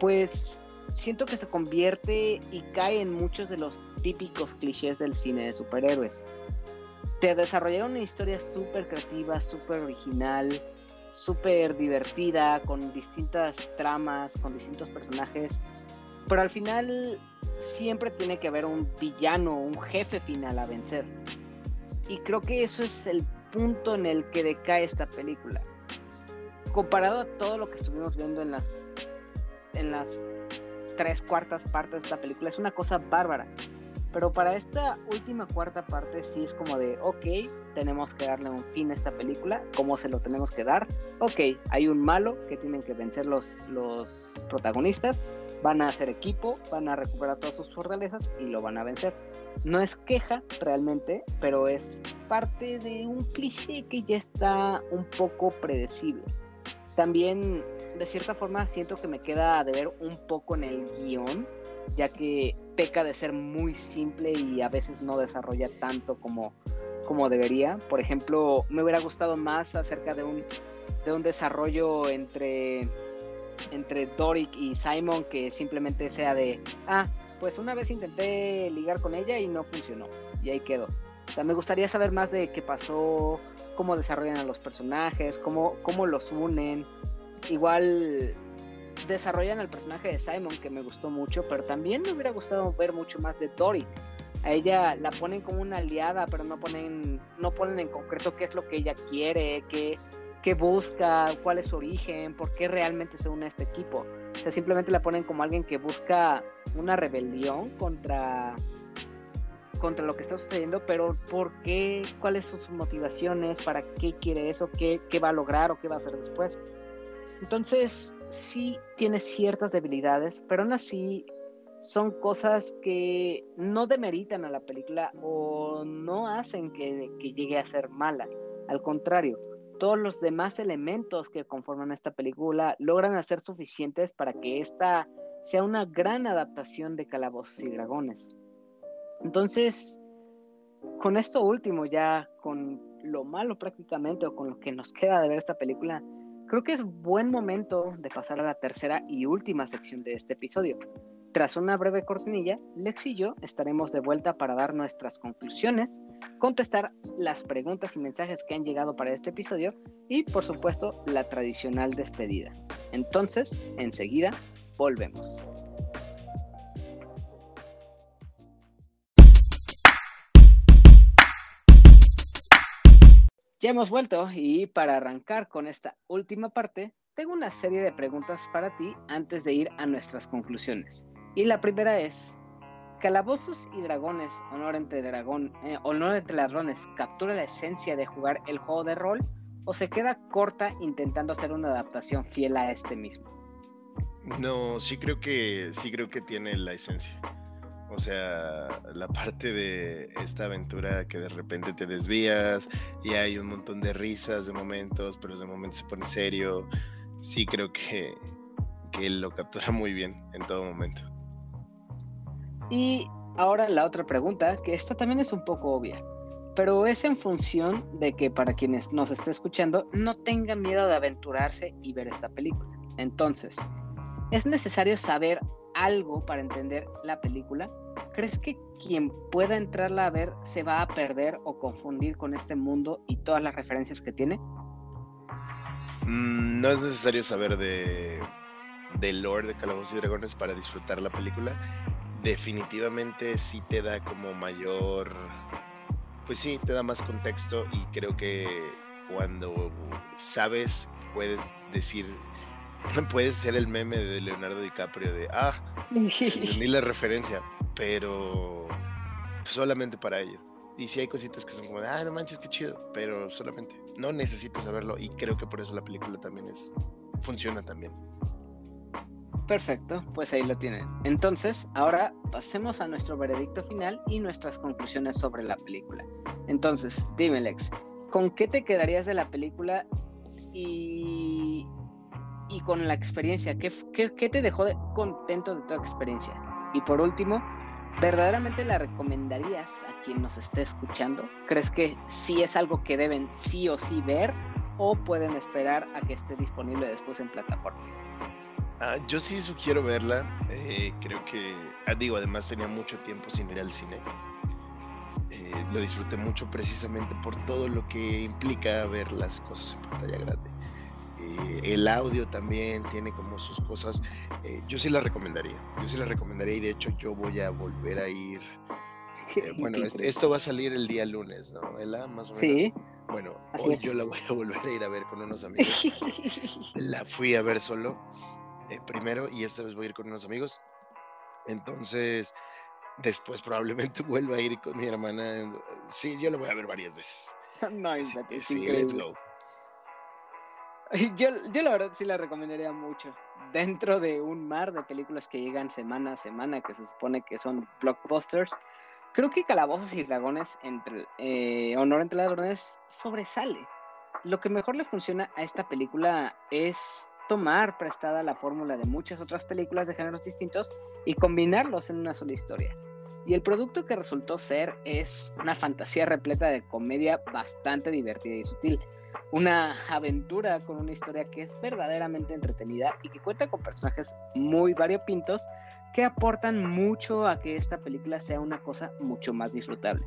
Pues siento que se convierte y cae en muchos de los típicos clichés del cine de superhéroes. Te desarrollaron una historia súper creativa, súper original, súper divertida, con distintas tramas, con distintos personajes, pero al final siempre tiene que haber un villano, un jefe final a vencer. Y creo que eso es el punto en el que decae esta película. Comparado a todo lo que estuvimos viendo en las tres cuartas partes de esta película, es una cosa bárbara. Pero para esta última cuarta parte sí es como de, ok, tenemos que darle un fin a esta película, ¿cómo se lo tenemos que dar? Ok, hay un malo que tienen que vencer los protagonistas, van a hacer equipo, van a recuperar todas sus fortalezas y lo van a vencer. No es queja realmente, pero es parte de un cliché que ya está un poco predecible. También, de cierta forma, siento que me queda de ver un poco en el guión, ya que peca de ser muy simple y a veces no desarrolla tanto como debería. Por ejemplo, me hubiera gustado más acerca de un desarrollo entre Doric y Simon, que simplemente sea de, pues una vez intenté ligar con ella y no funcionó, y ahí quedó. O sea, me gustaría saber más de qué pasó, cómo desarrollan a los personajes, cómo los unen. Igual desarrollan al personaje de Simon, que me gustó mucho, pero también me hubiera gustado ver mucho más de Doric. A ella la ponen como una aliada, pero no ponen en concreto qué es lo que ella quiere, qué busca, cuál es su origen, por qué realmente se une a este equipo. O sea, simplemente la ponen como alguien que busca una rebelión contra lo que está sucediendo, pero ¿por qué? ¿Cuáles son sus motivaciones? ¿Para qué quiere eso? ¿Qué va a lograr o qué va a hacer después? Entonces, sí tiene ciertas debilidades, pero aún así son cosas que no demeritan a la película o no hacen que llegue a ser mala. Al contrario, todos los demás elementos que conforman esta película logran hacer suficientes para que esta sea una gran adaptación de Calabozos y Dragones. Entonces, con esto último, ya con lo malo prácticamente o con lo que nos queda de ver esta película, creo que es buen momento de pasar a la tercera y última sección de este episodio. Tras una breve cortinilla, Lex y yo estaremos de vuelta para dar nuestras conclusiones, contestar las preguntas y mensajes que han llegado para este episodio y, por supuesto, la tradicional despedida. Entonces, enseguida, volvemos. Ya hemos vuelto y para arrancar con esta última parte, tengo una serie de preguntas para ti antes de ir a nuestras conclusiones. Y la primera es, ¿Calabozos y Dragones, Honor entre Ladrones, captura la esencia de jugar el juego de rol o se queda corta intentando hacer una adaptación fiel a este mismo? No, sí creo que tiene la esencia. O sea, la parte de esta aventura que de repente te desvías y hay un montón de risas de momentos, pero de momento se pone serio. Sí creo que lo captura muy bien en todo momento. Y ahora la otra pregunta, que esta también es un poco obvia, pero es en función de que para quienes nos esté escuchando no tengan miedo de aventurarse y ver esta película. Entonces, ¿es necesario saber algo para entender la película? ¿Crees que quien pueda entrarla a ver se va a perder o confundir con este mundo y todas las referencias que tiene? No es necesario saber del lore de Calabozos y Dragones para disfrutar la película. Definitivamente sí te da como mayor... Pues sí, te da más contexto y creo que cuando sabes puedes decir... Puede ser el meme de Leonardo DiCaprio de entendí la referencia, pero solamente para ello. Y sí hay cositas que son como de, no manches, qué chido, pero solamente. No necesitas saberlo y creo que por eso la película también funciona también. Perfecto, pues ahí lo tienen. Entonces, ahora pasemos a nuestro veredicto final y nuestras conclusiones sobre la película. Entonces, dime, Lex, ¿con qué te quedarías de la película y con la experiencia? ¿Qué te dejó contento de tu experiencia? Y por último, ¿verdaderamente la recomendarías a quien nos esté escuchando? ¿Crees que sí es algo que deben sí o sí ver o pueden esperar a que esté disponible después en plataformas? Yo sí sugiero verla. Creo que... además tenía mucho tiempo sin ir al cine. Lo disfruté mucho precisamente por todo lo que implica ver las cosas en pantalla grande. El audio también tiene como sus cosas. Yo sí la recomendaría y de hecho yo voy a volver a ir. Bueno, esto va a salir el día lunes, ¿no? ¿Ela? Más o menos. Sí. Bueno, así hoy es. Yo la voy a volver a ir a ver con unos amigos. La fui a ver solo primero y esta vez voy a ir con unos amigos. Entonces, después probablemente vuelva a ir con mi hermana. Sí, yo la voy a ver varias veces. No, sí, let's go. Yo la verdad sí la recomendaría mucho. Dentro de un mar de películas que llegan semana a semana, que se supone que son blockbusters, creo que Calabozos y Dragones, Honor entre Ladrones, sobresale. Lo que mejor le funciona a esta película es tomar prestada la fórmula de muchas otras películas de géneros distintos y combinarlos en una sola historia. Y el producto que resultó ser es una fantasía repleta de comedia bastante divertida y sutil. Una aventura con una historia que es verdaderamente entretenida y que cuenta con personajes muy variopintos que aportan mucho a que esta película sea una cosa mucho más disfrutable.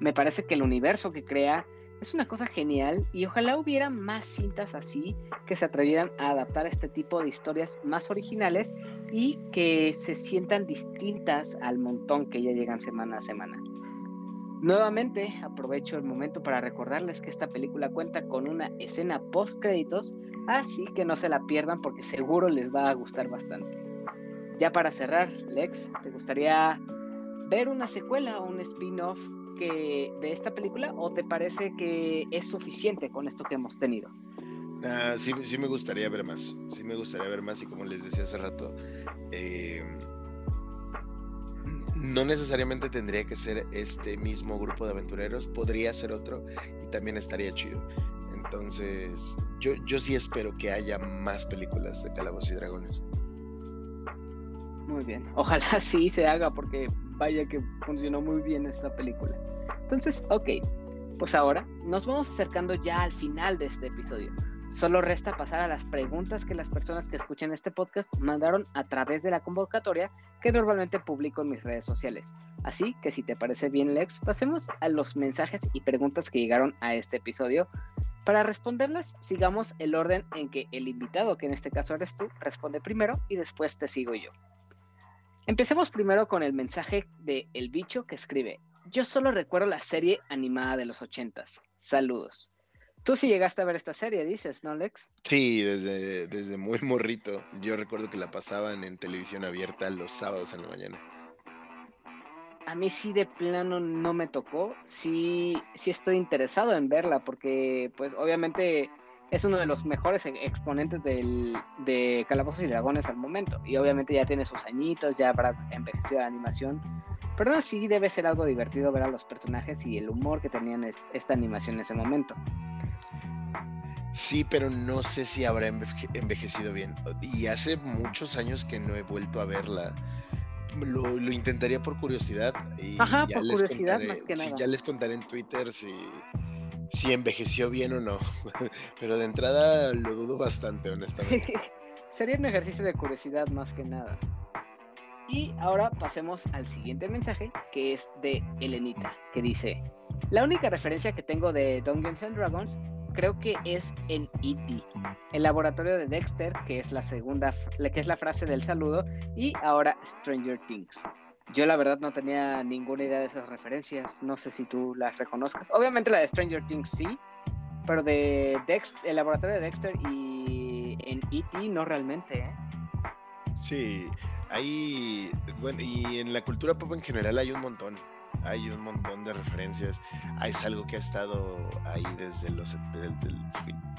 Me parece que el universo que crea es una cosa genial y ojalá hubiera más cintas así que se atrevieran a adaptar este tipo de historias más originales y que se sientan distintas al montón que ya llegan semana a semana. Nuevamente aprovecho el momento para recordarles que esta película cuenta con una escena post créditos, así que no se la pierdan porque seguro les va a gustar bastante. Ya para cerrar, Lex, ¿te gustaría ver una secuela o un spin-off de esta película o te parece que es suficiente con esto que hemos tenido? Sí me gustaría ver más. Sí me gustaría ver más y como les decía hace rato, no necesariamente tendría que ser este mismo grupo de aventureros, podría ser otro y también estaría chido. Entonces, yo sí espero que haya más películas de Calabozos y Dragones. Muy bien, ojalá sí se haga porque vaya que funcionó muy bien esta película. Entonces, ok, pues ahora nos vamos acercando ya al final de este episodio. Solo resta pasar a las preguntas que las personas que escuchan este podcast mandaron a través de la convocatoria que normalmente publico en mis redes sociales. Así que si te parece bien, Lex, pasemos a los mensajes y preguntas que llegaron a este episodio. Para responderlas, sigamos el orden en que el invitado, que en este caso eres tú, responde primero y después te sigo yo. Empecemos primero con el mensaje de El Bicho que escribe: yo solo recuerdo la serie animada de los 80s. Saludos. Tú sí llegaste a ver esta serie, dices, ¿no, Lex? Sí, desde muy morrito. Yo recuerdo que la pasaban en televisión abierta los sábados en la mañana. A mí sí de plano no me tocó. Sí estoy interesado en verla porque, pues, obviamente es uno de los mejores exponentes de Calabozos y Dragones al momento. Y obviamente ya tiene sus añitos, ya habrá envejecido la animación. Pero no, sí debe ser algo divertido ver a los personajes y el humor que tenían esta animación en ese momento. Sí, pero no sé si habrá envejecido bien. Y hace muchos años que no he vuelto a verla. Lo intentaría por curiosidad. Y ajá, por curiosidad más que nada. Sí, ya les contaré en Twitter si envejeció bien o no. Pero de entrada lo dudo bastante, honestamente. Sería un ejercicio de curiosidad más que nada. Y ahora pasemos al siguiente mensaje, que es de Elenita, que dice: la única referencia que tengo de Dungeons and Dragons creo que es en E.T., el laboratorio de Dexter, que es la frase del saludo, y ahora Stranger Things. Yo la verdad no tenía ninguna idea de esas referencias, no sé si tú las reconozcas. Obviamente la de Stranger Things sí, pero de el laboratorio de Dexter y en E.T. no realmente, ¿eh? Sí, hay, bueno, y en la cultura pop en general hay un montón de referencias. Es algo que ha estado ahí desde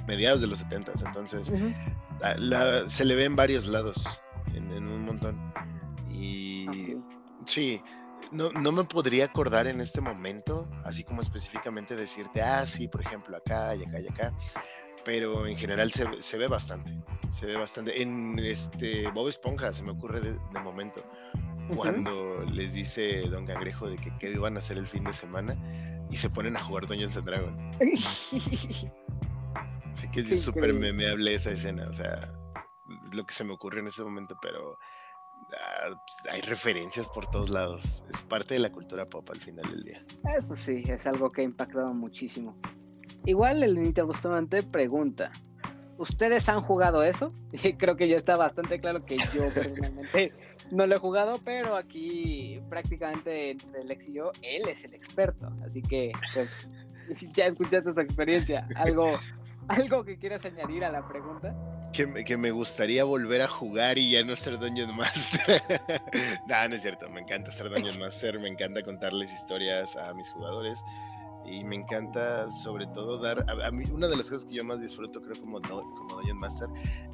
mediados de los 70s, entonces uh-huh. Se le ve en varios lados, en un montón. Y okay. Sí, no me podría acordar en este momento, así como específicamente decirte, sí, por ejemplo, acá y acá y acá, pero en general se ve bastante. Se ve bastante. En Bob Esponja se me ocurre de momento. Cuando uh-huh. les dice Don Cangrejo de que qué iban a hacer el fin de semana y se ponen a jugar Dungeons and Dragons. Así que es súper memeable esa escena, o sea, lo que se me ocurre en ese momento, pero hay referencias por todos lados. Es parte de la cultura pop al final del día. Eso sí, es algo que ha impactado muchísimo. Igual Elenita Bustamante pregunta: ¿ustedes han jugado eso? Y creo que ya está bastante claro que yo personalmente no lo he jugado, pero aquí prácticamente entre Lex y yo, él es el experto. Así que, pues, ya escuchaste su experiencia. ¿Algo que quieras añadir a la pregunta? Que me gustaría volver a jugar y ya no ser Dungeon Master. No es cierto. Me encanta ser Dungeon Master. Me encanta contarles historias a mis jugadores. Y me encanta, sobre todo, a mí una de las cosas que yo más disfruto, creo, como Dungeon Master,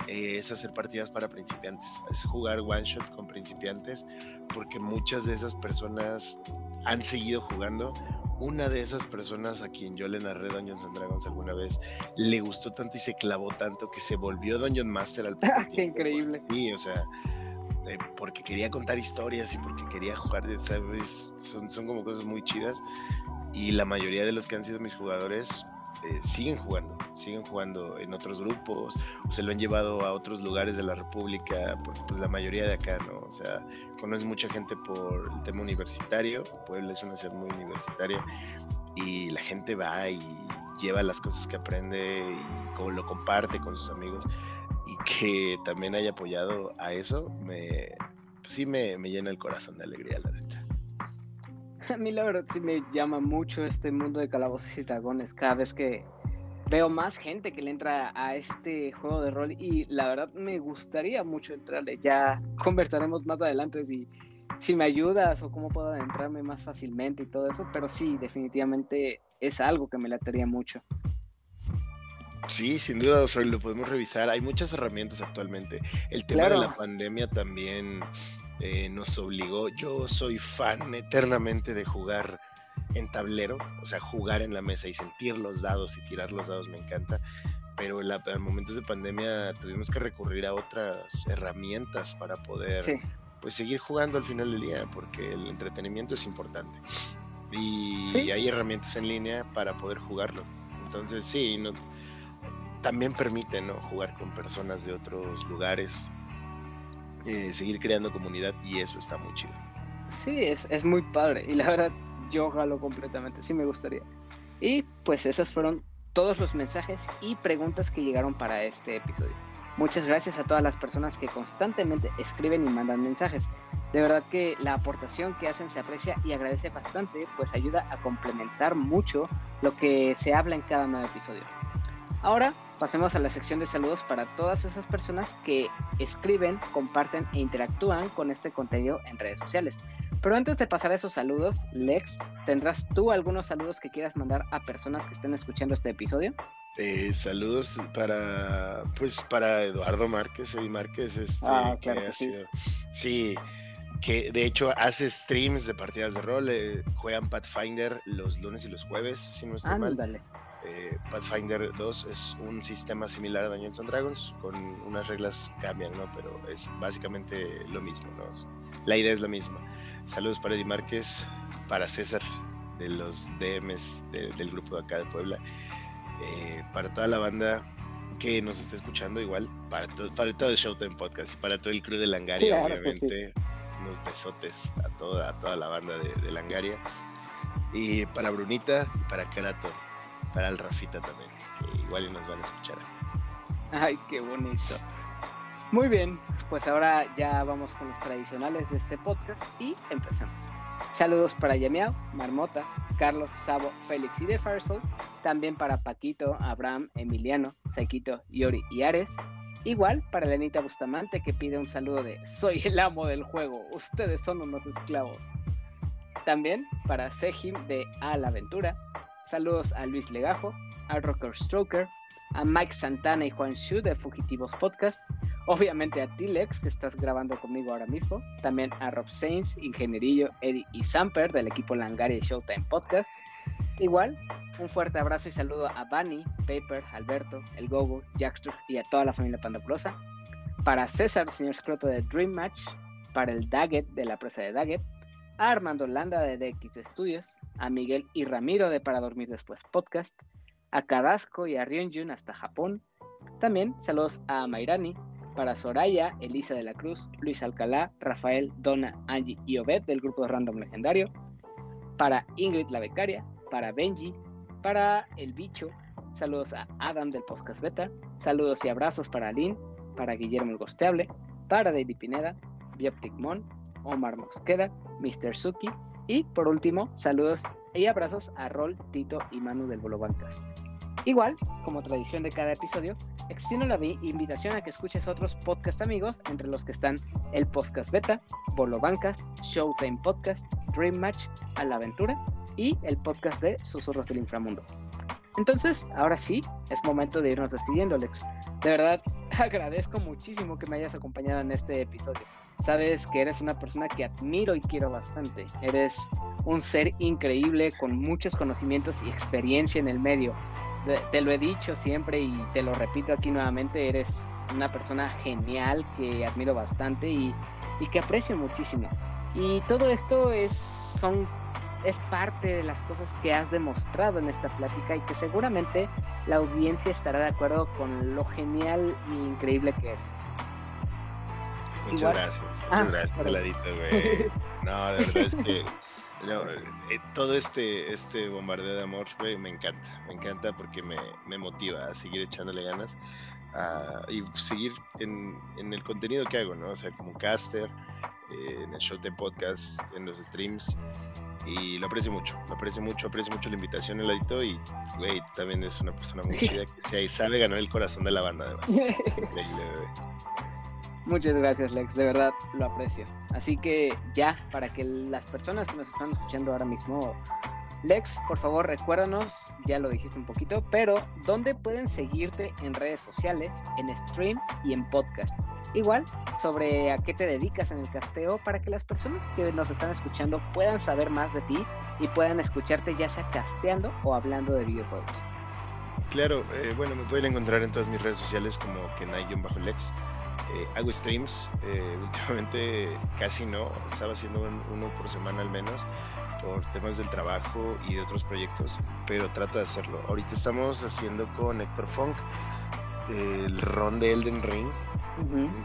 es hacer partidas para principiantes. Es jugar one shot con principiantes, porque muchas de esas personas han seguido jugando. Una de esas personas a quien yo le narré Dungeons and Dragons alguna vez, le gustó tanto y se clavó tanto que se volvió Dungeon Master al poco tiempo. ¡Qué increíble! Sí, o sea, porque quería contar historias y porque quería jugar, ¿sabes? Son como cosas muy chidas. Y la mayoría de los que han sido mis jugadores siguen jugando en otros grupos, o se lo han llevado a otros lugares de la república, porque pues la mayoría de acá, ¿no? O sea, conoces mucha gente por el tema universitario. Puebla es una ciudad muy universitaria y la gente va y lleva las cosas que aprende y lo comparte con sus amigos, y que también haya apoyado a eso, me llena el corazón de alegría, la neta. A mí la verdad sí me llama mucho este mundo de Calabozos y Dragones. Cada vez que veo más gente que le entra a este juego de rol, y la verdad me gustaría mucho entrarle. Ya conversaremos más adelante si me ayudas o cómo puedo adentrarme más fácilmente y todo eso. Pero sí, definitivamente es algo que me latería mucho. Sí, sin duda, o sea, lo podemos revisar. Hay muchas herramientas actualmente. El tema claro. de la pandemia también... nos obligó. Yo soy fan eternamente de jugar en tablero, o sea, jugar en la mesa y sentir los dados y tirar los dados me encanta, pero en momentos de pandemia tuvimos que recurrir a otras herramientas para poder pues seguir jugando al final del día, porque el entretenimiento es importante y hay herramientas en línea para poder jugarlo. Entonces también permite, ¿no?, jugar con personas de otros lugares, seguir creando comunidad, y eso está muy chido. Sí, es muy padre, y la verdad yo jalo completamente, sí me gustaría. Y pues esos fueron todos los mensajes y preguntas que llegaron para este episodio. Muchas gracias a todas las personas que constantemente escriben y mandan mensajes. De verdad que la aportación que hacen se aprecia y agradece bastante, pues ayuda a complementar mucho lo que se habla en cada nuevo episodio. Ahora pasemos a la sección de saludos para todas esas personas que escriben, comparten e interactúan con este contenido en redes sociales. Pero antes de pasar a esos saludos, Lex, ¿tendrás tú algunos saludos que quieras mandar a personas que estén escuchando este episodio? Saludos para Eduardo Márquez, Eddie Márquez, claro que ha sido, sí, que de hecho hace streams de partidas de rol, juegan Pathfinder los lunes y los jueves, si no estoy mal. Pathfinder 2 es un sistema similar a Dungeons and Dragons, con unas reglas cambian, ¿no? Pero es básicamente lo mismo, ¿no? La idea es la misma. Saludos para Eddie Márquez, para César, de los DMs del grupo de acá de Puebla, para toda la banda que nos está escuchando, igual, para todo el Showtime Podcast, para todo el crew de Langaria, sí, obviamente, sí. Unos besotes a toda la banda de Langaria, y para Brunita, y para Kerato, para el Rafita también, que igual nos van a escuchar. Ay, qué bonito. Muy bien, pues ahora ya vamos con los tradicionales de este podcast y empezamos. Saludos para Yamiao, Marmota, Carlos, Sabo, Félix y The Firesol. También para Paquito, Abraham, Emiliano, Saquito, Yori y Ares. Igual para Lenita Bustamante, que pide un saludo de "Soy el amo del juego, ustedes son unos esclavos". También para Sejim de A la Aventura. Saludos a Luis Legajo, a Rocker Stroker, a Mike Santana y Juan Shu de Fugitivos Podcast. Obviamente a Tilex, que estás grabando conmigo ahora mismo. También a Rob Sainz, Ingenierillo, Eddie y Samper del equipo Langaria Showtime Podcast. Igual, un fuerte abrazo y saludo a Bunny, Paper, Alberto, El Gogo, Jackstruck y a toda la familia Pandaculosa. Para César, señor Scroto de Dream Match. Para el Daggett de la presa de Daggett. A Armando Landa de DX Studios. A Miguel y Ramiro de Para Dormir Después Podcast. A Carrasco y a Ryunjun hasta Japón. También saludos a Mairani, para Soraya, Elisa de la Cruz, Luis Alcalá, Rafael, Donna, Angie y Obed del grupo de Random Legendario, para Ingrid la Becaria, para Benji, para El Bicho, saludos a Adam del Podcast Beta, saludos y abrazos para Lynn, para Guillermo el Gosteable, para David Pineda, Bioptic Mon, Omar Mosqueda, Mr. Suki y por último, saludos y abrazos a Rol, Tito y Manu del Volo Bancast. Igual, como tradición de cada episodio, extiendo la invitación a que escuches otros podcast amigos, entre los que están el Podcast Beta, Volo Bancast, Showtime Podcast, Dream Match, A la Aventura y el podcast de Susurros del Inframundo. Entonces, ahora sí, es momento de irnos despidiendo, Alex. De verdad, agradezco muchísimo que me hayas acompañado en este episodio. Sabes que eres una persona que admiro y quiero bastante. Eres un ser increíble con muchos conocimientos y experiencia en el medio. Te lo he dicho siempre y te lo repito aquí nuevamente, eres una persona genial que admiro bastante y que aprecio muchísimo. Y todo esto es parte de las cosas que has demostrado en esta plática y que seguramente la audiencia estará de acuerdo con lo genial e increíble que eres. Muchas gracias, Heladito, güey. No, de verdad es que... No, todo este bombardeo de amor, güey, me encanta porque me motiva a seguir echándole ganas y seguir en el contenido que hago, ¿no? O sea, como un caster, en el Showtime Podcast, en los streams, y aprecio mucho la invitación, Heladito, y, güey, también es una persona muy chida que sabe ganar el corazón de la banda, además. Muchas gracias, Lex, de verdad lo aprecio. Así que ya, para que las personas que nos están escuchando ahora mismo, Lex, por favor, recuérdanos, ya lo dijiste un poquito, pero ¿dónde pueden seguirte en redes sociales, en stream y en podcast? Igual, sobre a qué te dedicas en el casteo, para que las personas que nos están escuchando puedan saber más de ti y puedan escucharte ya sea casteando o hablando de videojuegos. Claro, bueno, me pueden encontrar en todas mis redes sociales como kenai-lex. Hago streams, últimamente casi no, estaba haciendo uno por semana al menos, por temas del trabajo y de otros proyectos, pero trato de hacerlo. Ahorita estamos haciendo con Héctor Funk el ron de Elden Ring,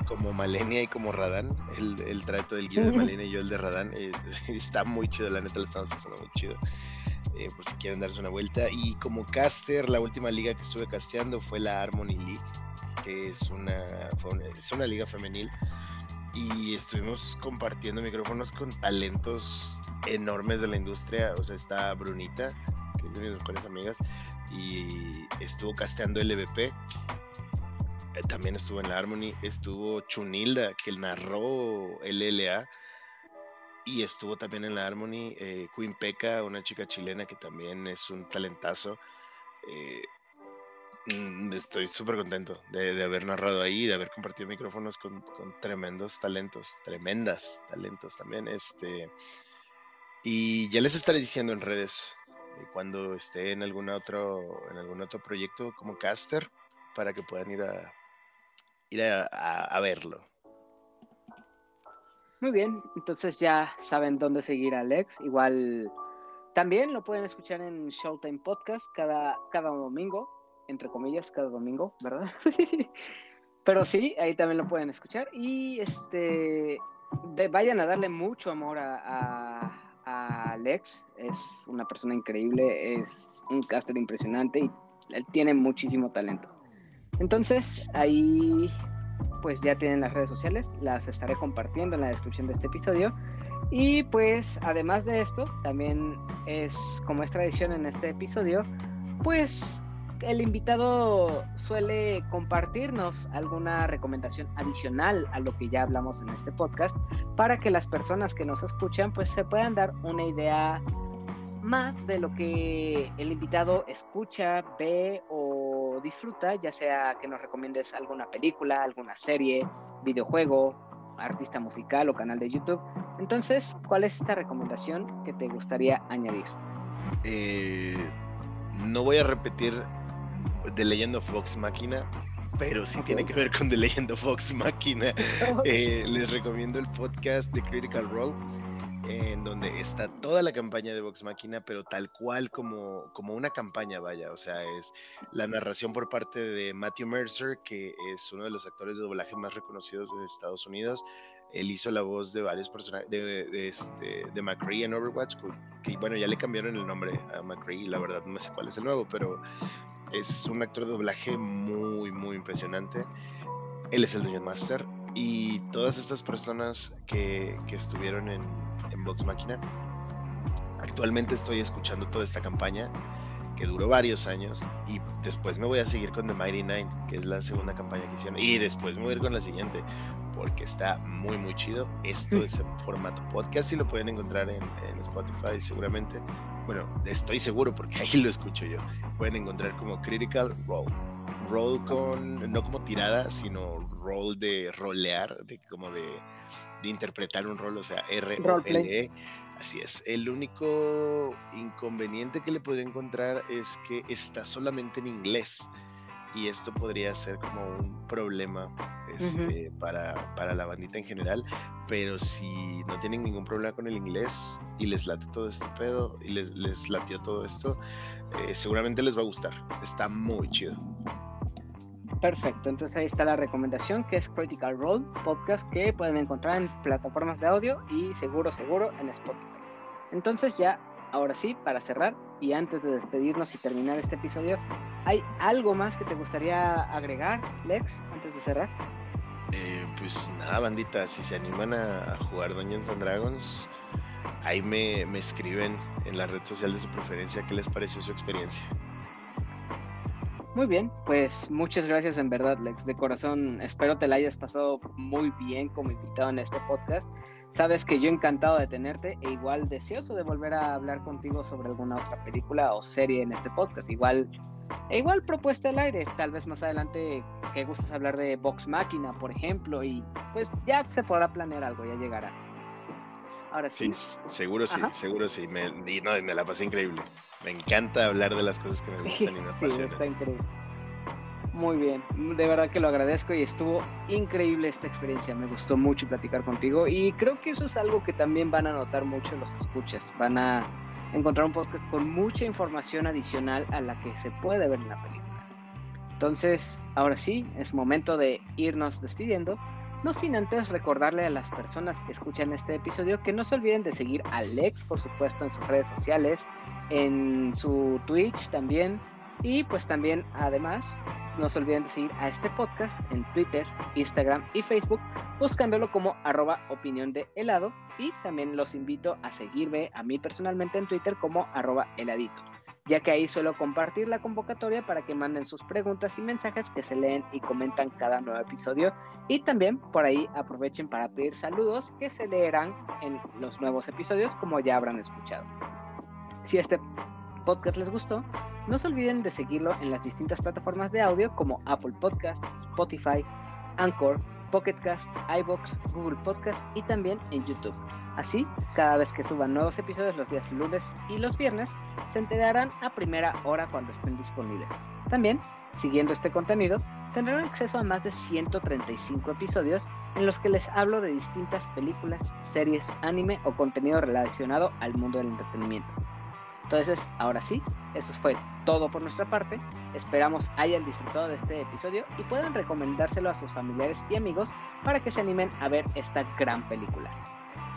como Malenia y como Radahn. Él trae todo el gear de Malenia y yo el de Radahn. Está muy chido, la neta, lo estamos pasando muy chido. Por si quieren darse una vuelta. Y como caster, la última liga que estuve casteando fue la Harmony League, que es una liga femenil, y estuvimos compartiendo micrófonos con talentos enormes de la industria. O sea, está Brunita, que es de mis mejores amigas, y estuvo casteando LVP, también estuvo en la Harmony, estuvo Chunilda, que narró LLA, y estuvo también en la Harmony, Queen Peca, una chica chilena que también es un talentazo. Estoy súper contento de haber narrado ahí, de haber compartido micrófonos con tremendos talentos, tremendas talentos también. Y ya les estaré diciendo en redes cuando esté en algún otro proyecto como caster, para que puedan ir a verlo. Muy bien, entonces ya saben dónde seguir a Lex. Igual también lo pueden escuchar en Showtime Podcast cada domingo, entre comillas, cada domingo, ¿verdad? Pero sí, ahí también lo pueden escuchar. Y vayan a darle mucho amor a Lex. Es una persona increíble, es un caster impresionante y él tiene muchísimo talento. Entonces, ahí pues ya tienen las redes sociales, las estaré compartiendo en la descripción de este episodio. Y pues, además de esto, también es como es tradición en este episodio, pues el invitado suele compartirnos alguna recomendación adicional a lo que ya hablamos en este podcast, para que las personas que nos escuchan pues se puedan dar una idea más de lo que el invitado escucha, ve o disfruta, ya sea que nos recomiendes alguna película, alguna serie, videojuego, artista musical o canal de YouTube. Entonces, ¿cuál es esta recomendación que te gustaría añadir? No voy a repetir The Legend of Vox Machina, pero sí tiene que ver con The Legend of Vox Machina. Les recomiendo el podcast de Critical Role, en donde está toda la campaña de Vox Machina, pero tal cual como una campaña, vaya. O sea, es la narración por parte de Matthew Mercer, que es uno de los actores de doblaje más reconocidos de Estados Unidos. Él hizo la voz de varios personajes, de McCree en Overwatch, que bueno, ya le cambiaron el nombre a McCree, la verdad no sé cuál es el nuevo, pero es un actor de doblaje muy, muy impresionante. Él es el Dungeon Master, y todas estas personas que estuvieron en Vox Machina. Actualmente estoy escuchando toda esta campaña, que duró varios años, y después me voy a seguir con The Mighty Nein, que es la segunda campaña que hicieron, y después me voy a ir con la siguiente, porque está muy muy chido. Esto es en formato podcast y lo pueden encontrar en Spotify seguramente. Bueno, estoy seguro porque ahí lo escucho yo. Pueden encontrar como Critical Role. Roll con, no como tirada, sino rol de rolear, de como de interpretar un rol, o sea, R-O-L-E. Así es. El único inconveniente que le podría encontrar es que está solamente en inglés, y esto podría ser como un problema para la bandita en general. Pero si no tienen ningún problema con el inglés y les late todo este pedo, y les latió todo esto, seguramente les va a gustar. Está muy chido. Perfecto, entonces ahí está la recomendación, que es Critical Role Podcast, que pueden encontrar en plataformas de audio y seguro en Spotify. Entonces ya, ahora sí, para cerrar y antes de despedirnos y terminar este episodio, ¿hay algo más que te gustaría agregar, Lex, antes de cerrar? Pues nada, bandita, si se animan a jugar Dungeons and Dragons, ahí me escriben en la red social de su preferencia qué les pareció su experiencia. Muy bien, pues muchas gracias en verdad, Lex, de corazón. Espero te la hayas pasado muy bien como invitado en este podcast. Sabes que yo encantado de tenerte, e igual deseoso de volver a hablar contigo sobre alguna otra película o serie en este podcast. Igual propuesta al aire, tal vez más adelante, que gustas hablar de Vox Machina, por ejemplo, y pues ya se podrá planear algo, ya llegará. Ahora sí. Sí, seguro sí. Ajá. Seguro sí. Me la pasé increíble. Me encanta hablar de las cosas que me gustan y me apasionan. Sí, está increíble. Muy bien, de verdad que lo agradezco, y estuvo increíble esta experiencia. Me gustó mucho platicar contigo, y creo que eso es algo que también van a notar mucho los escuchas. Van a encontrar un podcast con mucha información adicional a la que se puede ver en la película. Entonces, ahora sí, es momento de irnos despidiendo. No sin antes recordarle a las personas que escuchan este episodio que no se olviden de seguir a Lex, por supuesto, en sus redes sociales, en su Twitch también, y pues también, además, no se olviden de seguir a este podcast en Twitter, Instagram y Facebook, buscándolo como @opinion de helado, y también los invito a seguirme a mí personalmente en Twitter como @heladito. ya que ahí suelo compartir la convocatoria para que manden sus preguntas y mensajes que se leen y comentan cada nuevo episodio, y también por ahí aprovechen para pedir saludos que se leerán en los nuevos episodios, como ya habrán escuchado. Si este podcast les gustó, no se olviden de seguirlo en las distintas plataformas de audio como Apple Podcast, Spotify, Anchor, Pocket Cast, iVoox, Google Podcast y también en YouTube. Así, cada vez que suban nuevos episodios los días lunes y los viernes, se enterarán a primera hora cuando estén disponibles. También, siguiendo este contenido, tendrán acceso a más de 135 episodios en los que les hablo de distintas películas, series, anime o contenido relacionado al mundo del entretenimiento. Entonces, ahora sí, eso fue todo por nuestra parte. Esperamos hayan disfrutado de este episodio y puedan recomendárselo a sus familiares y amigos para que se animen a ver esta gran película.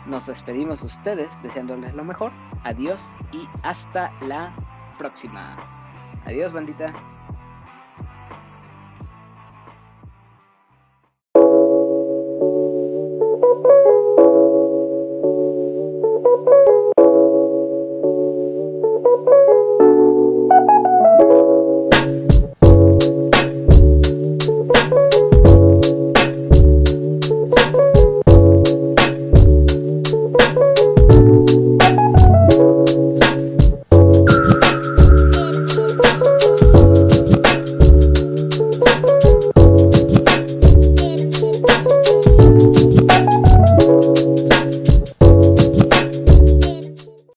Nos despedimos de ustedes deseándoles lo mejor. Adiós y hasta la próxima. Adiós, bandita.